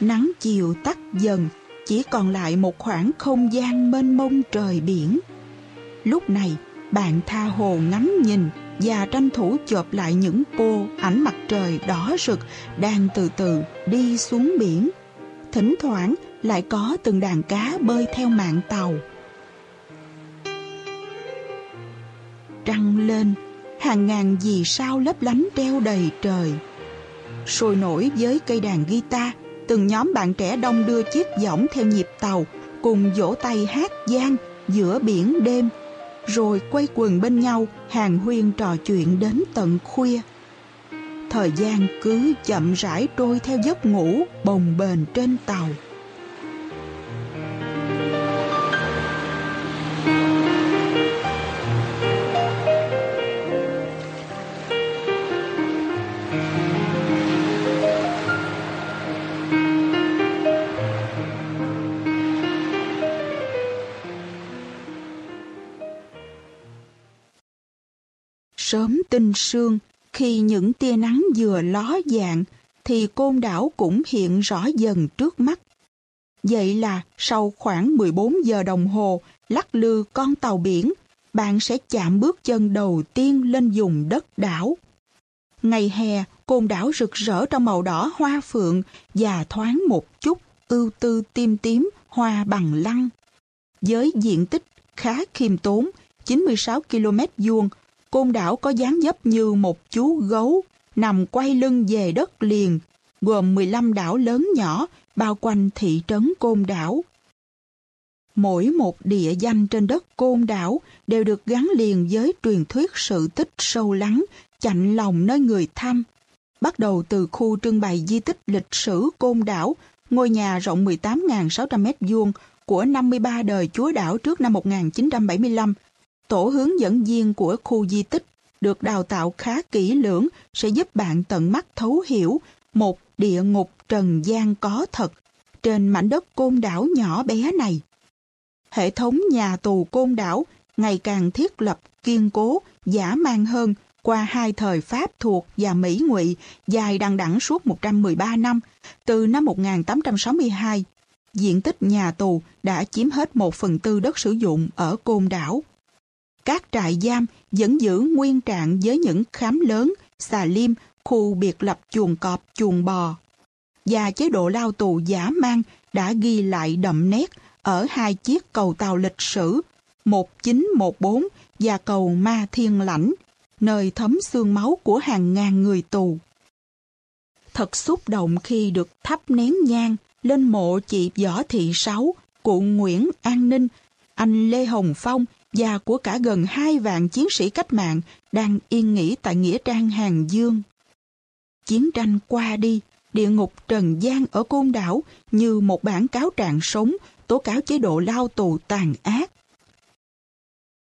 Nắng chiều tắt dần, chỉ còn lại một khoảng không gian mênh mông trời biển. Lúc này, bạn tha hồ ngắm nhìn và tranh thủ chộp lại những pô ánh mặt trời đỏ rực đang từ từ đi xuống biển. Thỉnh thoảng lại có từng đàn cá bơi theo mạn tàu. Trăng lên, hàng ngàn vì sao lấp lánh treo đầy trời. Sôi nổi với cây đàn guitar, từng nhóm bạn trẻ đông đưa chiếc võng theo nhịp tàu, cùng vỗ tay hát vang giữa biển đêm, rồi quay quần bên nhau hàn huyên trò chuyện đến tận khuya. Thời gian cứ chậm rãi trôi theo giấc ngủ bồng bềnh trên tàu. Sớm tinh sương, khi những tia nắng vừa ló dạng, thì Côn Đảo cũng hiện rõ dần trước mắt. Vậy là sau khoảng 14 giờ đồng hồ lắc lư con tàu biển, bạn sẽ chạm bước chân đầu tiên lên vùng đất đảo. Ngày hè, Côn Đảo rực rỡ trong màu đỏ hoa phượng và thoáng một chút ưu tư tím tím hoa bằng lăng. Với diện tích khá khiêm tốn, 96 km vuông, Côn Đảo có dáng dấp như một chú gấu, nằm quay lưng về đất liền, gồm 15 đảo lớn nhỏ, bao quanh thị trấn Côn Đảo. Mỗi một địa danh trên đất Côn Đảo đều được gắn liền với truyền thuyết sự tích sâu lắng, chạnh lòng nơi người thăm. Bắt đầu từ khu trưng bày di tích lịch sử Côn Đảo, ngôi nhà rộng 18.600 m2 của 53 đời chúa đảo trước năm 1975, tổ hướng dẫn viên của khu di tích được đào tạo khá kỹ lưỡng sẽ giúp bạn tận mắt thấu hiểu một địa ngục trần gian có thật trên mảnh đất Côn Đảo nhỏ bé này. Hệ thống nhà tù Côn Đảo ngày càng thiết lập, kiên cố, dã man hơn qua hai thời Pháp thuộc và Mỹ ngụy dài đằng đẵng suốt 113 năm, từ năm 1862. Diện tích nhà tù đã chiếm hết 1/4 đất sử dụng ở Côn Đảo. Các trại giam vẫn giữ nguyên trạng với những khám lớn, xà lim, khu biệt lập chuồng cọp, chuồng bò. Và chế độ lao tù dã man đã ghi lại đậm nét ở hai chiếc cầu tàu lịch sử 1914 và cầu Ma Thiên Lãnh, nơi thấm xương máu của hàng ngàn người tù. Thật xúc động khi được thắp nén nhang lên mộ chị Võ Thị Sáu, cụ Nguyễn An Ninh, anh Lê Hồng Phong và của cả gần 2 vạn chiến sĩ cách mạng đang yên nghỉ tại Nghĩa Trang Hàng Dương. Chiến tranh qua đi, địa ngục trần gian ở Côn Đảo như một bản cáo trạng sống tố cáo chế độ lao tù tàn ác.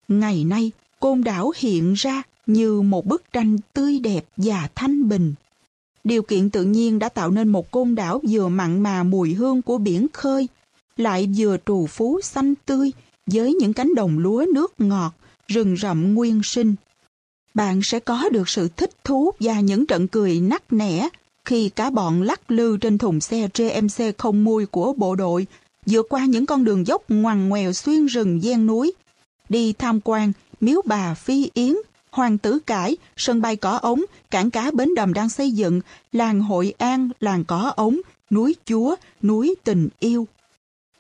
Ngày nay, Côn Đảo hiện ra như một bức tranh tươi đẹp và thanh bình. Điều kiện tự nhiên đã tạo nên một Côn Đảo vừa mặn mà mùi hương của biển khơi, lại vừa trù phú xanh tươi với những cánh đồng lúa nước ngọt, rừng rậm nguyên sinh. Bạn sẽ có được sự thích thú và những trận cười nắc nẻ khi cả bọn lắc lư trên thùng xe GMC không mui của bộ đội, vượt qua những con đường dốc ngoằn ngoèo xuyên rừng ven núi, đi tham quan miếu bà Phi Yến, Hoàng Tử Cải, sân bay Cỏ Ống, cảng cá Bến Đầm đang xây dựng, làng Hội An, làng Cỏ Ống, núi Chúa, núi Tình Yêu.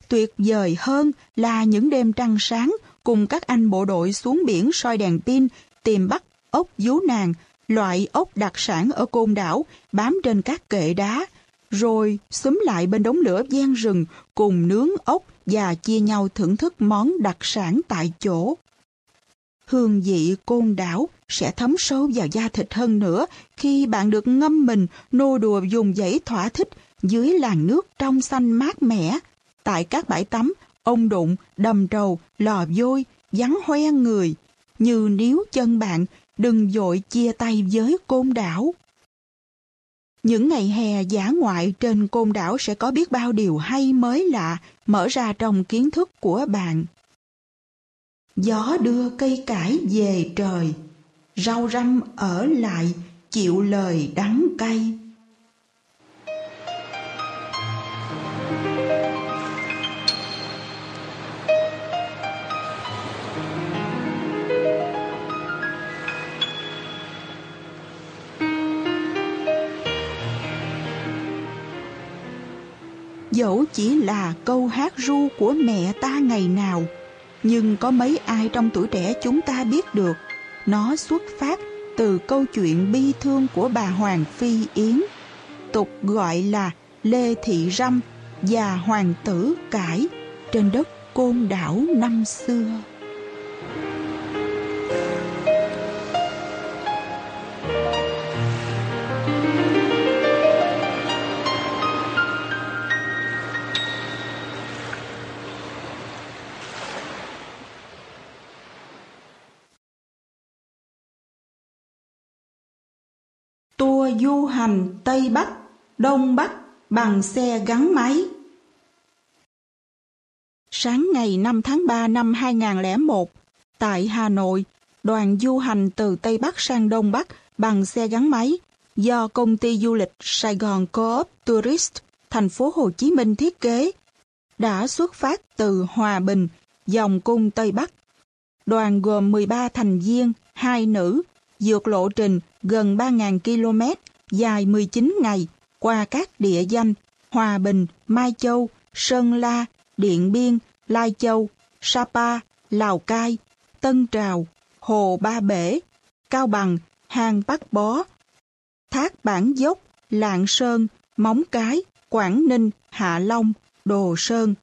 Tuyệt vời hơn là những đêm trăng sáng cùng các anh bộ đội xuống biển soi đèn pin, tìm bắt ốc vú nàng, loại ốc đặc sản ở Côn Đảo, bám trên các kệ đá, rồi xúm lại bên đống lửa ven rừng cùng nướng ốc và chia nhau thưởng thức món đặc sản tại chỗ. Hương vị Côn Đảo sẽ thấm sâu vào da thịt hơn nữa khi bạn được ngâm mình nô đùa dùng dãy thỏa thích dưới làn nước trong xanh mát mẻ, tại các bãi tắm, ông đụng, đầm trầu, lò vôi, vắng hoe người, như níu chân bạn đừng vội chia tay với Côn Đảo. Những ngày hè dã ngoại trên Côn Đảo sẽ có biết bao điều hay mới lạ mở ra trong kiến thức của bạn. Gió đưa cây cải về trời, rau răm ở lại chịu lời đắng cay. Dẫu chỉ là câu hát ru của mẹ ta ngày nào, nhưng có mấy ai trong tuổi trẻ chúng ta biết được nó xuất phát từ câu chuyện bi thương của bà Hoàng Phi Yến, tục gọi là Lê Thị Râm và Hoàng Tử Cải trên đất Côn Đảo năm xưa. Tour du hành Tây Bắc, Đông Bắc bằng xe gắn máy. Sáng ngày 5 tháng 3 năm 2001, tại Hà Nội, đoàn du hành từ Tây Bắc sang Đông Bắc bằng xe gắn máy do công ty du lịch Sài Gòn Co-op Tourist, thành phố Hồ Chí Minh thiết kế, đã xuất phát từ Hòa Bình, vòng cung Tây Bắc. Đoàn gồm 13 thành viên, 2 nữ, vượt lộ trình gần 3.000 km, dài 19 ngày, qua các địa danh Hòa Bình, Mai Châu, Sơn La, Điện Biên, Lai Châu, Sapa, Lào Cai, Tân Trào, Hồ Ba Bể, Cao Bằng, Hang Bắc Bó, Thác Bản Dốc, Lạng Sơn, Móng Cái, Quảng Ninh, Hạ Long, Đồ Sơn.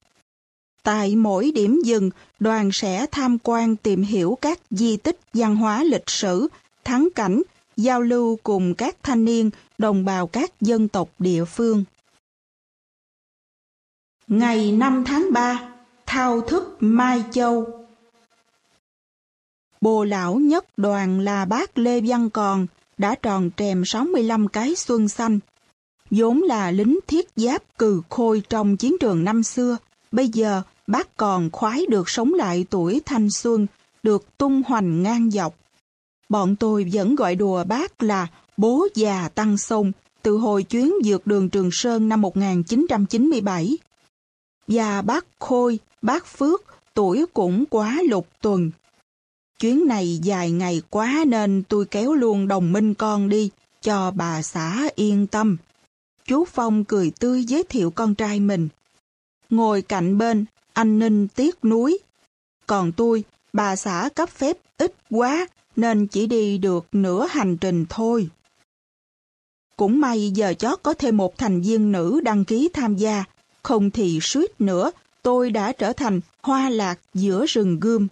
Tại mỗi điểm dừng, đoàn sẽ tham quan tìm hiểu các di tích văn hóa lịch sử, thắng cảnh, giao lưu cùng các thanh niên, đồng bào các dân tộc địa phương. Ngày 5 tháng 3, thao thức Mai Châu. Bồ lão nhất đoàn là bác Lê Văn Còn đã tròn trèm 65 cái xuân xanh. Vốn là lính thiết giáp cừ khôi trong chiến trường năm xưa, bây giờ bác Còn khoái được sống lại tuổi thanh xuân, được tung hoành ngang dọc. Bọn tôi vẫn gọi đùa bác là bố già Tăng Sông từ hồi chuyến vượt đường Trường Sơn năm 1997. Và bác Khôi, bác Phước tuổi cũng quá lục tuần. Chuyến này dài ngày quá nên tôi kéo luôn đồng minh con đi, cho bà xã yên tâm. Chú Phong cười tươi giới thiệu con trai mình. Ngồi cạnh bên, anh Ninh tiếc nuối. Còn tôi, bà xã cấp phép ít quá nên chỉ đi được nửa hành trình thôi. Cũng may giờ chót có thêm một thành viên nữ đăng ký tham gia, không thì suýt nữa tôi đã trở thành hoa lạc giữa rừng gươm.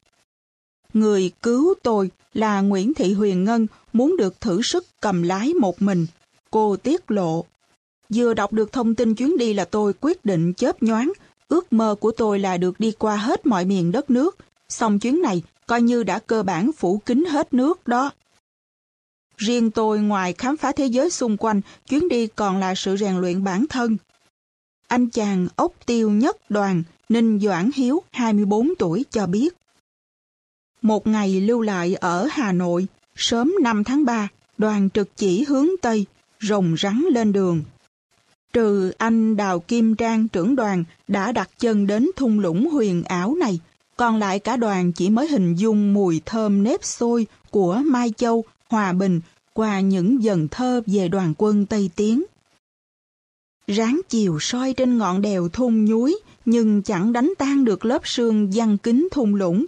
Người cứu tôi là Nguyễn Thị Huyền Ngân muốn được thử sức cầm lái một mình. Cô tiết lộ, vừa đọc được thông tin chuyến đi là tôi quyết định chớp nhoáng. Ước mơ của tôi là được đi qua hết mọi miền đất nước. Xong chuyến này coi như đã cơ bản phủ kín hết nước đó. Riêng tôi ngoài khám phá thế giới xung quanh, chuyến đi còn là sự rèn luyện bản thân. Anh chàng ốc tiêu nhất đoàn, Ninh Doãn Hiếu, 24 tuổi cho biết. Một ngày lưu lại ở Hà Nội, sớm 5 tháng 3, đoàn trực chỉ hướng Tây, rồng rắn lên đường. Trừ anh Đào Kim Trang trưởng đoàn đã đặt chân đến thung lũng huyền ảo này, còn lại cả đoàn chỉ mới hình dung mùi thơm nếp xôi của Mai Châu, Hòa Bình qua những dần thơ về đoàn quân Tây tiến. Ráng chiều soi trên ngọn đèo thung nhúi nhưng chẳng đánh tan được lớp sương giăng kín thung lũng.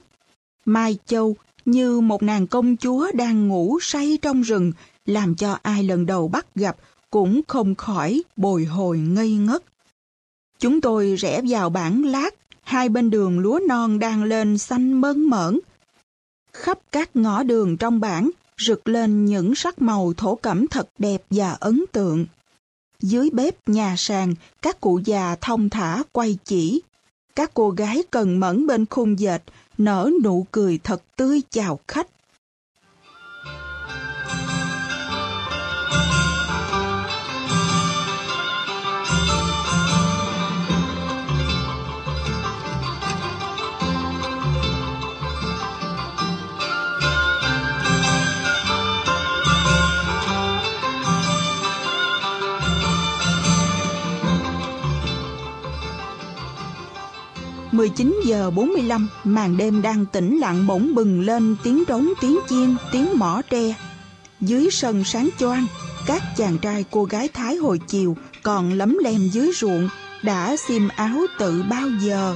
Mai Châu như một nàng công chúa đang ngủ say trong rừng, làm cho ai lần đầu bắt gặp cũng không khỏi bồi hồi ngây ngất. Chúng tôi rẽ vào bản Lát, hai bên đường lúa non đang lên xanh mơn mởn. Khắp các ngõ đường trong bản rực lên những sắc màu thổ cẩm thật đẹp và ấn tượng. Dưới bếp nhà sàn, các cụ già thong thả quay chỉ. Các cô gái cần mẫn bên khung dệt, nở nụ cười thật tươi chào khách. Chín giờ 45, màn đêm đang tĩnh lặng bỗng bừng lên tiếng trống, tiếng chiên, tiếng mõ tre. Dưới sân sáng choang, các chàng trai cô gái Thái hồi chiều còn lấm lem dưới ruộng đã xiêm áo tự bao giờ.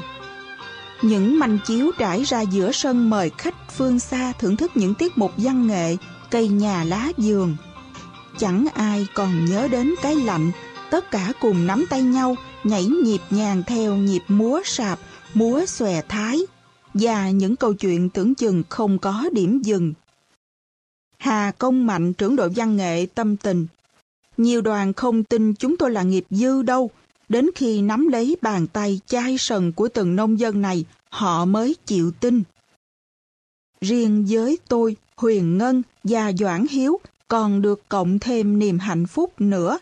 Những manh chiếu trải ra giữa sân mời khách phương xa thưởng thức những tiết mục văn nghệ, cây nhà lá vườn. Chẳng ai còn nhớ đến cái lạnh, tất cả cùng nắm tay nhau nhảy nhịp nhàng theo nhịp múa sạp, múa xòe thái, và những câu chuyện tưởng chừng không có điểm dừng. Hà Công Mạnh, trưởng đội văn nghệ tâm tình. Nhiều đoàn không tin chúng tôi là nghiệp dư đâu, đến khi nắm lấy bàn tay chai sần của từng nông dân này, họ mới chịu tin. Riêng với tôi, Huyền Ngân và Doãn Hiếu còn được cộng thêm niềm hạnh phúc nữa.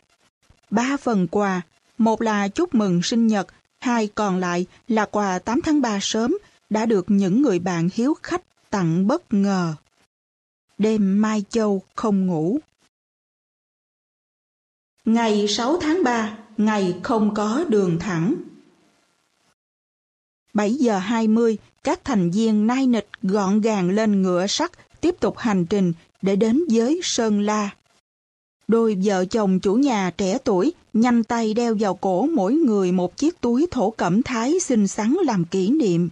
3 phần quà, một là chúc mừng sinh nhật, 2 còn lại là quà 8 tháng 3 sớm đã được những người bạn hiếu khách tặng bất ngờ. Đêm Mai Châu không ngủ. Ngày 6 tháng 3, ngày không có đường thẳng. 7 giờ 20, các thành viên nai nịch gọn gàng lên ngựa sắt tiếp tục hành trình để đến với Sơn La. Đôi vợ chồng chủ nhà trẻ tuổi nhanh tay đeo vào cổ mỗi người một chiếc túi thổ cẩm Thái xinh xắn làm kỷ niệm.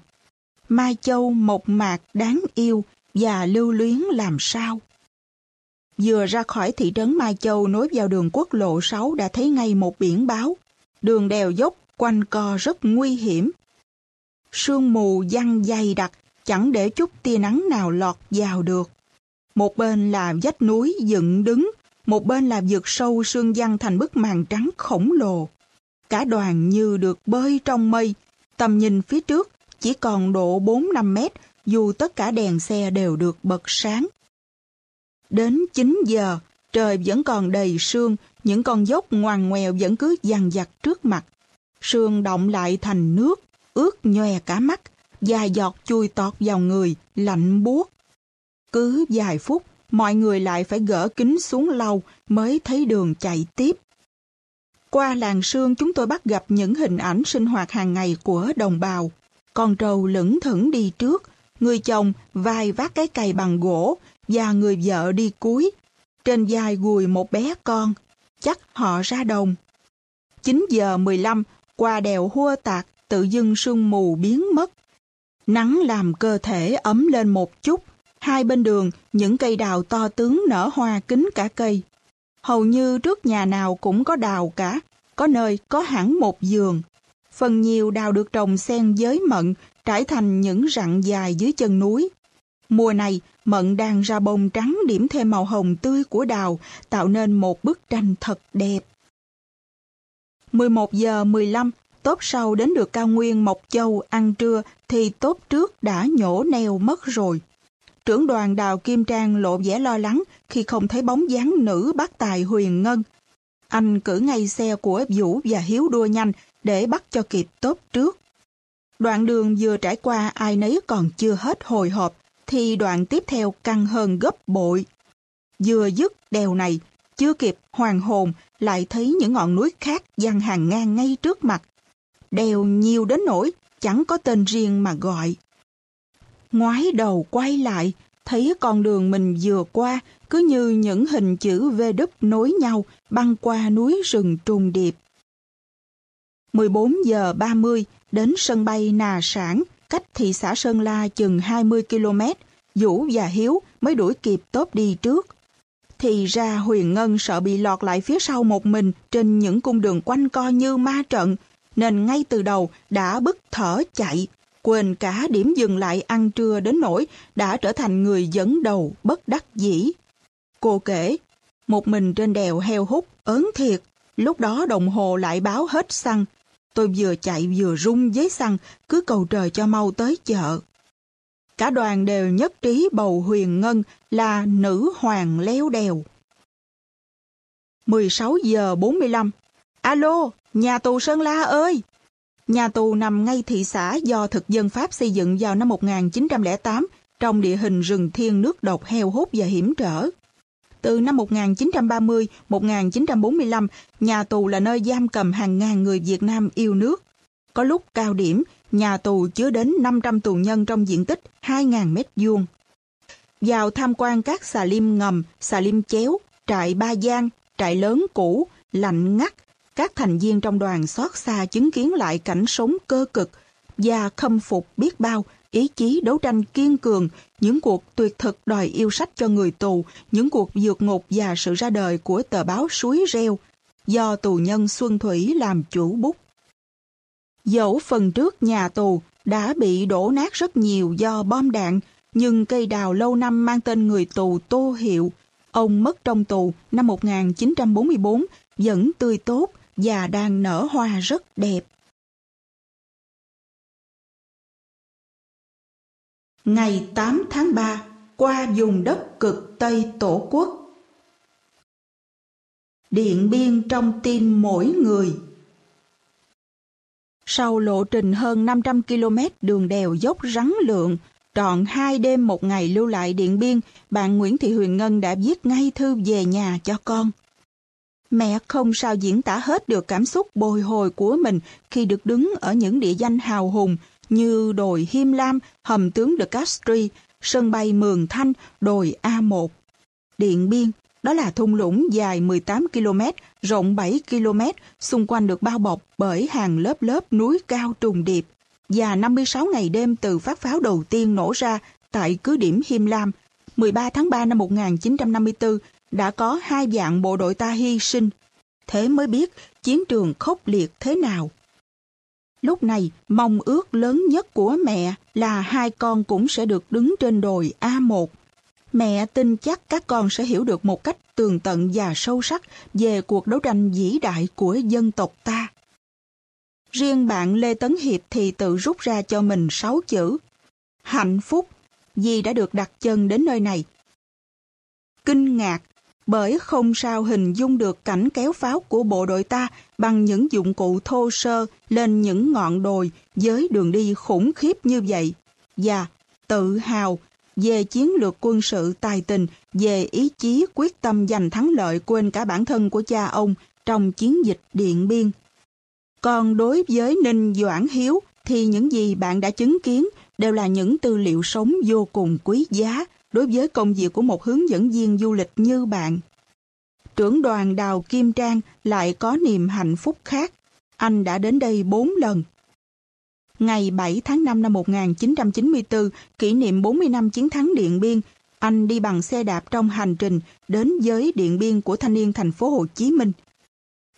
Mai Châu mộc mạc đáng yêu và lưu luyến làm sao. Vừa ra khỏi thị trấn Mai Châu nối vào đường quốc lộ 6 đã thấy ngay một biển báo. Đường đèo dốc quanh co rất nguy hiểm. Sương mù giăng dày đặc chẳng để chút tia nắng nào lọt vào được. Một bên là vách núi dựng đứng, một bên là vực sâu sương giăng thành bức màn trắng khổng lồ. Cả đoàn như được bơi trong mây, tầm nhìn phía trước chỉ còn độ 4-5 mét dù tất cả đèn xe đều được bật sáng. Đến 9 giờ, trời vẫn còn đầy sương, những con dốc ngoằn ngoèo vẫn cứ dằng dặc trước mặt. Sương đọng lại thành nước, ướt nhòe cả mắt, vài giọt chui tọt vào người, lạnh buốt. Cứ vài phút, mọi người lại phải gỡ kính xuống lau mới thấy đường chạy tiếp. Qua làng sương chúng tôi bắt gặp những hình ảnh sinh hoạt hàng ngày của đồng bào. Con trâu lững thững đi trước, người chồng vai vác cái cày bằng gỗ và người vợ đi cuối. Trên vai gùi một bé con, chắc họ ra đồng. 9:15, qua đèo Hua Tạc, tự dưng sương mù biến mất. Nắng làm cơ thể ấm lên một chút. Hai bên đường, những cây đào to tướng nở hoa kín cả cây. Hầu như trước nhà nào cũng có đào cả, có nơi có hẳn một vườn. Phần nhiều đào được trồng xen với mận, trải thành những rặng dài dưới chân núi. Mùa này, mận đang ra bông trắng điểm thêm màu hồng tươi của đào, tạo nên một bức tranh thật đẹp. 11:15, tốp sau đến được cao nguyên Mộc Châu ăn trưa thì tốp trước đã nhổ neo mất rồi. Trưởng đoàn Đào Kim Trang lộ vẻ lo lắng khi không thấy bóng dáng nữ bác tài Huyền Ngân. Anh cử ngay xe của Vũ và Hiếu đua nhanh để bắt cho kịp tốp trước. Đoạn đường vừa trải qua ai nấy còn chưa hết hồi hộp, thì đoạn tiếp theo căng hơn gấp bội. Vừa dứt đèo này, chưa kịp hoàn hồn, lại thấy những ngọn núi khác dang hàng ngang ngay trước mặt. Đèo nhiều đến nỗi chẳng có tên riêng mà gọi. Ngoái đầu quay lại, thấy con đường mình vừa qua cứ như những hình chữ V đúp nối nhau băng qua núi rừng trùng điệp. 14:30, đến sân bay Nà Sản, cách thị xã Sơn La chừng 20 km, Vũ và Hiếu mới đuổi kịp tốp đi trước. Thì ra Huyền Ngân sợ bị lọt lại phía sau một mình trên những cung đường quanh co như ma trận, nên ngay từ đầu đã bứt thở chạy, quên cả điểm dừng lại ăn trưa đến nỗi đã trở thành người dẫn đầu bất đắc dĩ. Cô kể, một mình trên đèo heo hút, ớn thiệt, lúc đó đồng hồ lại báo hết xăng. Tôi vừa chạy vừa rung với xăng, cứ cầu trời cho mau tới chợ. Cả đoàn đều nhất trí bầu Huyền Ngân là nữ hoàng leo đèo. 16:45, alo, nhà tù Sơn La ơi! Nhà tù nằm ngay thị xã do thực dân Pháp xây dựng vào năm 1908 trong địa hình rừng thiên nước độc heo hút và hiểm trở. Từ năm 1930-1945, nhà tù là nơi giam cầm hàng ngàn người Việt Nam yêu nước. Có lúc cao điểm, nhà tù chứa đến 500 tù nhân trong diện tích 2.000 mét vuông. Vào tham quan các xà lim ngầm, xà lim chéo, trại Ba Giang, trại lớn cũ, lạnh ngắt, các thành viên trong đoàn xót xa chứng kiến lại cảnh sống cơ cực và khâm phục biết bao ý chí đấu tranh kiên cường, những cuộc tuyệt thực đòi yêu sách cho người tù, những cuộc vượt ngục và sự ra đời của tờ báo Suối Reo do tù nhân Xuân Thủy làm chủ bút. Dẫu phần trước nhà tù đã bị đổ nát rất nhiều do bom đạn, nhưng cây đào lâu năm mang tên người tù Tô Hiệu, ông mất trong tù năm 1944, vẫn tươi tốt và đang nở hoa rất đẹp. Ngày 8 tháng 3, qua vùng đất cực Tây Tổ quốc. Điện Biên trong tim mỗi người. Sau lộ trình hơn 500 km đường đèo dốc rắn lượn, trọn 2 đêm 1 ngày lưu lại Điện Biên, bạn Nguyễn Thị Huyền Ngân đã viết ngay thư về nhà cho con. Mẹ không sao diễn tả hết được cảm xúc bồi hồi của mình khi được đứng ở những địa danh hào hùng như đồi Him Lam, hầm tướng De Castries, sân bay Mường Thanh, đồi A1. Điện Biên, đó là thung lũng dài 18 km, rộng 7 km, xung quanh được bao bọc bởi hàng lớp lớp núi cao trùng điệp. Và 56 ngày đêm từ phát pháo đầu tiên nổ ra tại cứ điểm Him Lam, 13 tháng 3 năm 1954, đã có 2 vạn bộ đội ta hy sinh. Thế mới biết chiến trường khốc liệt thế nào. Lúc này, mong ước lớn nhất của mẹ là 2 con cũng sẽ được đứng trên đồi A1. Mẹ tin chắc các con sẽ hiểu được một cách tường tận và sâu sắc về cuộc đấu tranh vĩ đại của dân tộc ta. Riêng bạn Lê Tấn Hiệp thì tự rút ra cho mình 6 chữ. Hạnh phúc, vì đã được đặt chân đến nơi này. Kinh ngạc, bởi không sao hình dung được cảnh kéo pháo của bộ đội ta bằng những dụng cụ thô sơ lên những ngọn đồi với đường đi khủng khiếp như vậy, và tự hào về chiến lược quân sự tài tình, về ý chí quyết tâm giành thắng lợi quên cả bản thân của cha ông trong chiến dịch Điện Biên. Còn đối với Ninh Doãn Hiếu thì những gì bạn đã chứng kiến đều là những tư liệu sống vô cùng quý giá đối với công việc của một hướng dẫn viên du lịch như bạn. Trưởng đoàn Đào Kim Trang lại có niềm hạnh phúc khác. Anh đã đến đây 4 lần. Ngày 7 tháng 5 năm 1994, kỷ niệm 40 năm chiến thắng Điện Biên, anh đi bằng xe đạp trong hành trình đến với Điện Biên của thanh niên thành phố Hồ Chí Minh.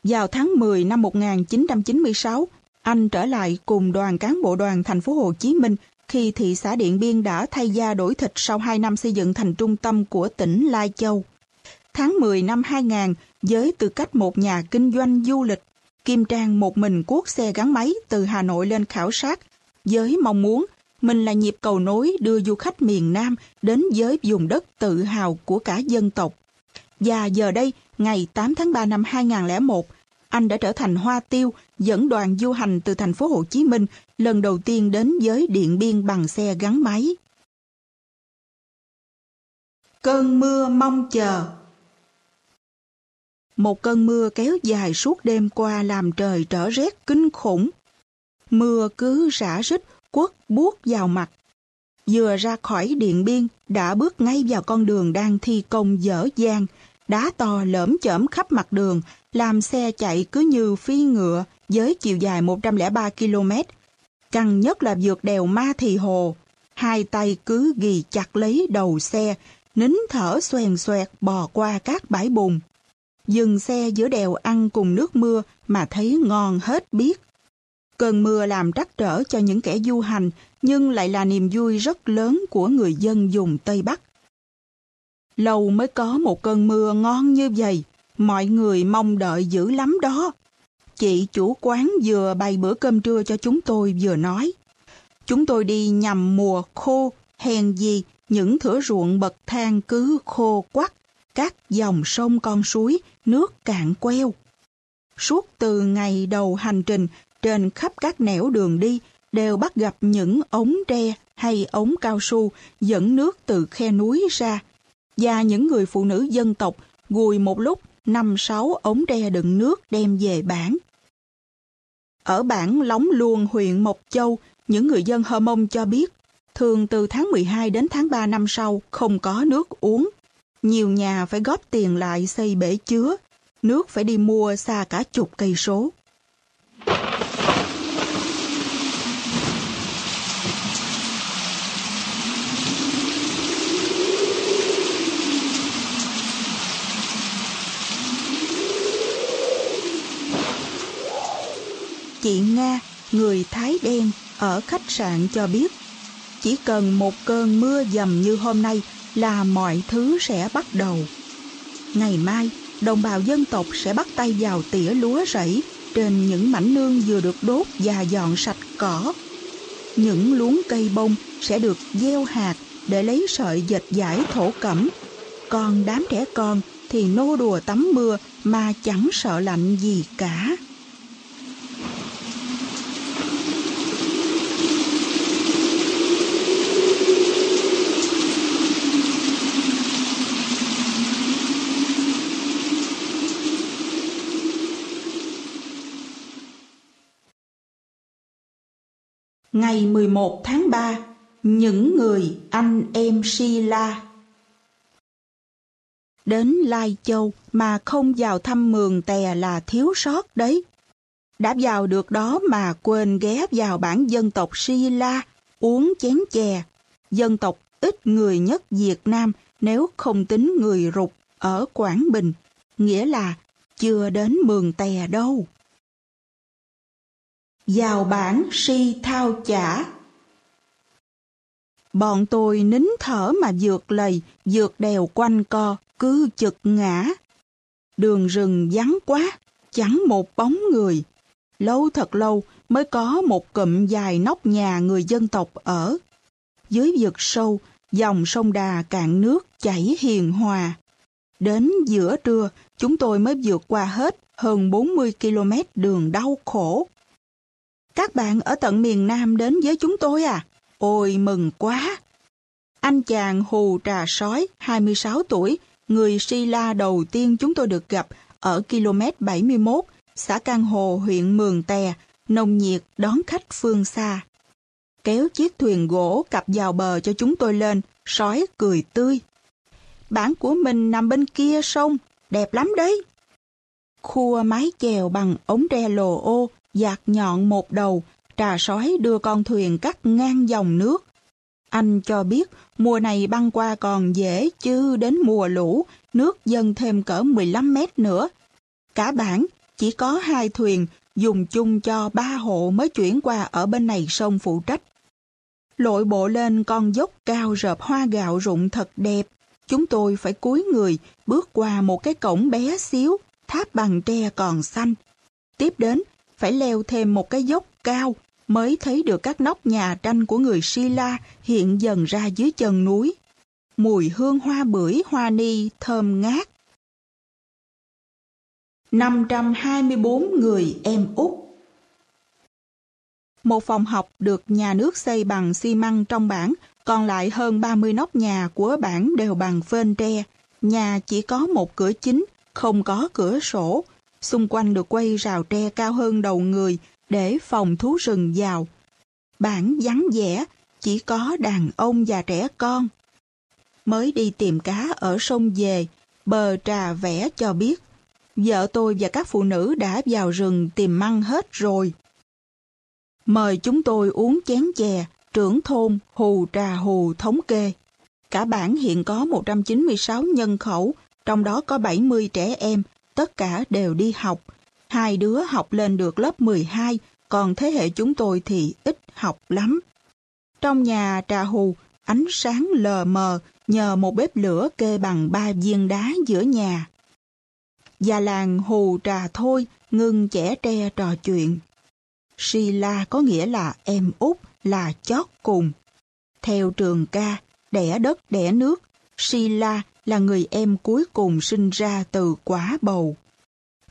Vào tháng 10 năm 1996, anh trở lại cùng đoàn cán bộ đoàn thành phố Hồ Chí Minh khi thị xã Điện Biên đã thay da đổi thịt sau 2 năm xây dựng thành trung tâm của tỉnh Lai Châu. Tháng 10 năm 2000, với tư cách một nhà kinh doanh du lịch, Kim Trang một mình cuốc xe gắn máy từ Hà Nội lên khảo sát, với mong muốn mình là nhịp cầu nối đưa du khách miền Nam đến với vùng đất tự hào của cả dân tộc. Và giờ đây, ngày 8 tháng 3 năm 2001, anh đã trở thành hoa tiêu dẫn đoàn du hành từ thành phố Hồ Chí Minh lần đầu tiên đến với Điện Biên bằng xe gắn máy. Cơn mưa mong chờ. Một cơn mưa kéo dài suốt đêm qua làm trời trở rét kinh khủng. Mưa cứ rã rít quất buốt vào mặt. Vừa ra khỏi Điện Biên đã bước ngay vào con đường đang thi công dở dang, đá to lởm chởm khắp mặt đường, làm xe chạy cứ như phi ngựa với chiều dài 103 km. Căng nhất là vượt đèo Ma Thì Hồ, hai tay cứ ghì chặt lấy đầu xe, nín thở xoèn xoẹt bò qua các bãi bùn. Dừng xe giữa đèo ăn cùng nước mưa mà thấy ngon hết biết. Cơn mưa làm trắc trở cho những kẻ du hành nhưng lại là niềm vui rất lớn của người dân vùng Tây Bắc. Lâu mới có một cơn mưa ngon như vậy, mọi người mong đợi dữ lắm đó. Chị chủ quán vừa bày bữa cơm trưa cho chúng tôi vừa nói. Chúng tôi đi nhằm mùa khô, hèn gì những thửa ruộng bậc thang cứ khô quắt, các dòng sông con suối, nước cạn queo. Suốt từ ngày đầu hành trình, trên khắp các nẻo đường đi đều bắt gặp những ống tre hay ống cao su dẫn nước từ khe núi ra, và những người phụ nữ dân tộc gùi một lúc 5-6 ống tre đựng nước đem về bản. Ở bản Lóng Luông, huyện Mộc Châu, những người dân Hơ Mông cho biết, thường từ tháng 12 đến tháng 3 năm sau không có nước uống. Nhiều nhà phải góp tiền lại xây bể chứa, nước phải đi mua xa cả chục cây số. Chị Nga, người Thái Đen, ở khách sạn cho biết, chỉ cần một cơn mưa dầm như hôm nay là mọi thứ sẽ bắt đầu. Ngày mai, đồng bào dân tộc sẽ bắt tay vào tỉa lúa rẫy trên những mảnh nương vừa được đốt và dọn sạch cỏ. Những luống cây bông sẽ được gieo hạt để lấy sợi dệt vải thổ cẩm. Còn đám trẻ con thì nô đùa tắm mưa mà chẳng sợ lạnh gì cả. Ngày 11 tháng 3, những người anh em Si La. Đến Lai Châu mà không vào thăm Mường Tè là thiếu sót đấy. Đã vào được đó mà quên ghé vào bản dân tộc Si La uống chén chè, dân tộc ít người nhất Việt Nam nếu không tính người Rục ở Quảng Bình, nghĩa là chưa đến Mường Tè đâu. Vào bản Si Thao Chả. Bọn tôi nín thở mà vượt lầy, vượt đèo quanh co, cứ chực ngã. Đường rừng vắng quá, chẳng một bóng người. Lâu thật lâu mới có một cụm dài nóc nhà người dân tộc ở. Dưới vực sâu, dòng sông Đà cạn nước chảy hiền hòa. Đến giữa trưa, chúng tôi mới vượt qua hết hơn 40 km đường đau khổ. Các bạn ở tận miền Nam đến với chúng tôi à? Ôi mừng quá! Anh chàng Hù Trà Sói, 26 tuổi, người Sy La đầu tiên chúng tôi được gặp ở km 71, xã Can Hồ, huyện Mường Tè, nồng nhiệt đón khách phương xa. Kéo chiếc thuyền gỗ cặp vào bờ cho chúng tôi lên, Sói cười tươi. Bản của mình nằm bên kia sông, đẹp lắm đấy. Khua mái chèo bằng ống tre lồ ô, dạt nhọn một đầu, Trà Sói đưa con thuyền cắt ngang dòng nước. Anh cho biết mùa này băng qua còn dễ chứ đến mùa lũ, nước dâng thêm cỡ 15 mét nữa. Cả bản chỉ có 2 thuyền, dùng chung cho 3 hộ mới chuyển qua ở bên này sông phụ trách. Lội bộ lên con dốc cao rợp hoa gạo rụng thật đẹp. Chúng tôi phải cúi người bước qua một cái cổng bé xíu, tháp bằng tre còn xanh. Tiếp đến, phải leo thêm một cái dốc cao mới thấy được các nóc nhà tranh của người Sy La hiện dần ra dưới chân núi. Mùi hương hoa bưởi, hoa ni thơm ngát. 524 người em Út. Một phòng học được nhà nước xây bằng xi măng trong bản, còn lại hơn 30 nóc nhà của bản đều bằng phên tre. Nhà chỉ có một cửa chính, không có cửa sổ. Xung quanh được quay rào tre cao hơn đầu người để phòng thú rừng vào. Bản vắng vẻ, chỉ có đàn ông và trẻ con. Mới đi tìm cá ở sông về, bờ Trà Vẽ cho biết vợ tôi và các phụ nữ đã vào rừng tìm măng hết rồi. Mời chúng tôi uống chén chè, trưởng thôn Hù Trà Hù thống kê. Cả bản hiện có 196 nhân khẩu, trong đó có 70 trẻ em, tất cả đều đi học. 2 đứa học lên được lớp 12, còn thế hệ chúng tôi thì ít học lắm. Trong nhà Trà Hù, ánh sáng lờ mờ nhờ một bếp lửa kê bằng 3 viên đá giữa nhà. Già làng Hù Trà Thôi ngưng chẻ tre trò chuyện. Sy La có nghĩa là em út, là chót cùng. Theo trường ca, đẻ đất đẻ nước, Sy La là người em cuối cùng sinh ra từ quả bầu.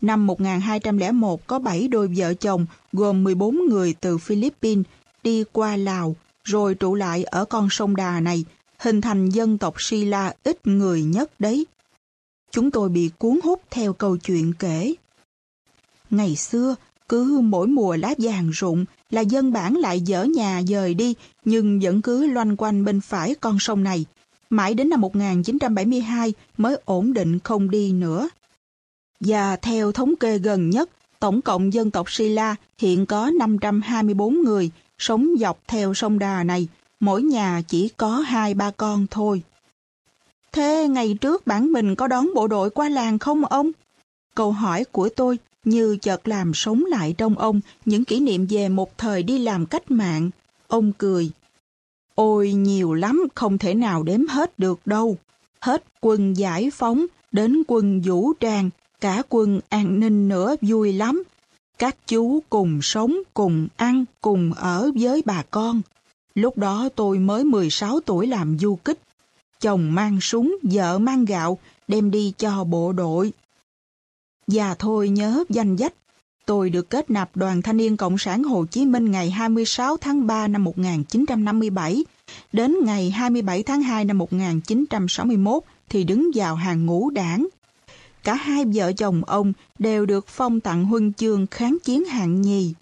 Năm 1201 có 7 đôi vợ chồng gồm 14 người từ Philippines đi qua Lào rồi trụ lại ở con sông Đà này, hình thành dân tộc Sy La ít người nhất đấy. Chúng tôi bị cuốn hút theo câu chuyện kể. Ngày xưa, cứ mỗi mùa lá vàng rụng là dân bản lại dỡ nhà dời đi, nhưng vẫn cứ loanh quanh bên phải con sông này. Mãi đến năm 1972 mới ổn định không đi nữa. Và theo thống kê gần nhất, tổng cộng dân tộc Sy La hiện có 524 người sống dọc theo sông Đà này, mỗi nhà chỉ có 2-3 con thôi. Thế ngày trước bản mình có đón bộ đội qua làng không ông? Câu hỏi của tôi như chợt làm sống lại trong ông những kỷ niệm về một thời đi làm cách mạng. Ông cười. Ôi nhiều lắm, không thể nào đếm hết được đâu. Hết quân giải phóng, đến quân vũ trang, cả quân an ninh nữa, vui lắm. Các chú cùng sống, cùng ăn, cùng ở với bà con. Lúc đó tôi mới 16 tuổi làm du kích. Chồng mang súng, vợ mang gạo, đem đi cho bộ đội. Và thôi nhớ danh sách, tôi được kết nạp Đoàn Thanh niên Cộng sản Hồ Chí Minh ngày 26 tháng 3 năm 1957, đến ngày 27 tháng 2 năm 1961 thì đứng vào hàng ngũ đảng. Cả hai vợ chồng ông đều được phong tặng huân chương kháng chiến hạng nhì.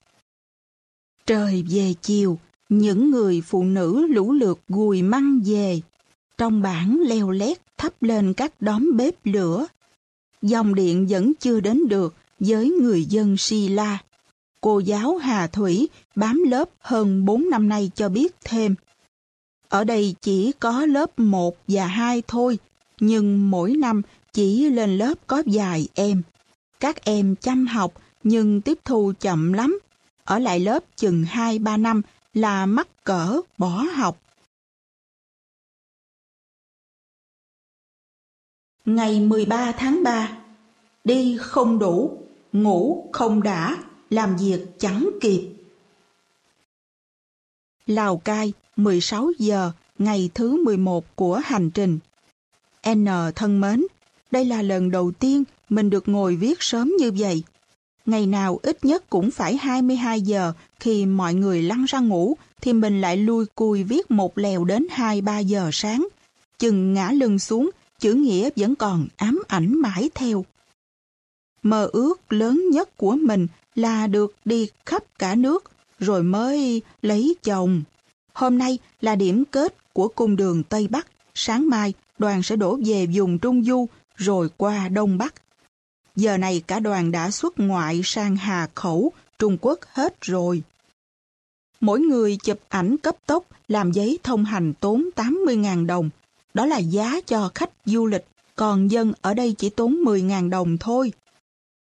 Trời về chiều, những người phụ nữ lũ lượt gùi măng về. Trong bản leo lét thắp lên các đóm bếp lửa. Dòng điện vẫn chưa đến được với người dân Sy La. Cô giáo Hà Thủy bám lớp hơn 4 năm nay cho biết thêm. Ở đây chỉ có lớp 1 và 2 thôi, nhưng mỗi năm chỉ lên lớp có vài em. Các em chăm học nhưng tiếp thu chậm lắm. Ở lại lớp chừng 2-3 năm là mắc cỡ bỏ học. Ngày 13 tháng 3, đi không đủ, ngủ không đã, làm việc chẳng kịp. Lào Cai, 16 giờ, ngày thứ 11 của hành trình. N thân mến, Đây là lần đầu tiên mình được ngồi viết sớm như vậy. Ngày nào ít nhất cũng phải 22 giờ khi mọi người lăn ra ngủ thì mình lại lui cui viết một lèo đến 2-3 giờ sáng. Chừng ngã lưng xuống, chữ nghĩa vẫn còn ám ảnh mãi theo. Mơ ước lớn nhất của mình là được đi khắp cả nước rồi mới lấy chồng. Hôm nay là điểm kết của cung đường Tây Bắc. Sáng mai đoàn sẽ đổ về vùng Trung Du rồi qua Đông Bắc. Giờ này cả đoàn đã xuất ngoại sang Hà Khẩu, Trung Quốc hết rồi. Mỗi người chụp ảnh cấp tốc làm giấy thông hành tốn 80.000 đồng. Đó là giá cho khách du lịch, còn dân ở đây chỉ tốn 10.000 đồng thôi.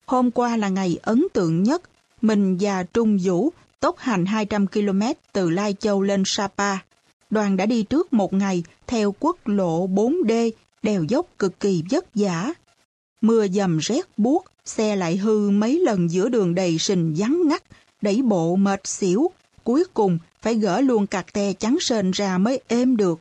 Hôm qua là ngày ấn tượng nhất. Mình và Trung Vũ tốc hành 200 km từ Lai Châu lên Sapa. Đoàn đã đi trước một ngày theo quốc lộ 4D, đèo dốc cực kỳ vất vả. Mưa dầm rét buốt, xe lại hư mấy lần giữa đường đầy sình vắng ngắt, đẩy bộ mệt xỉu. Cuối cùng phải gỡ luôn cạc te trắng sền ra mới êm được.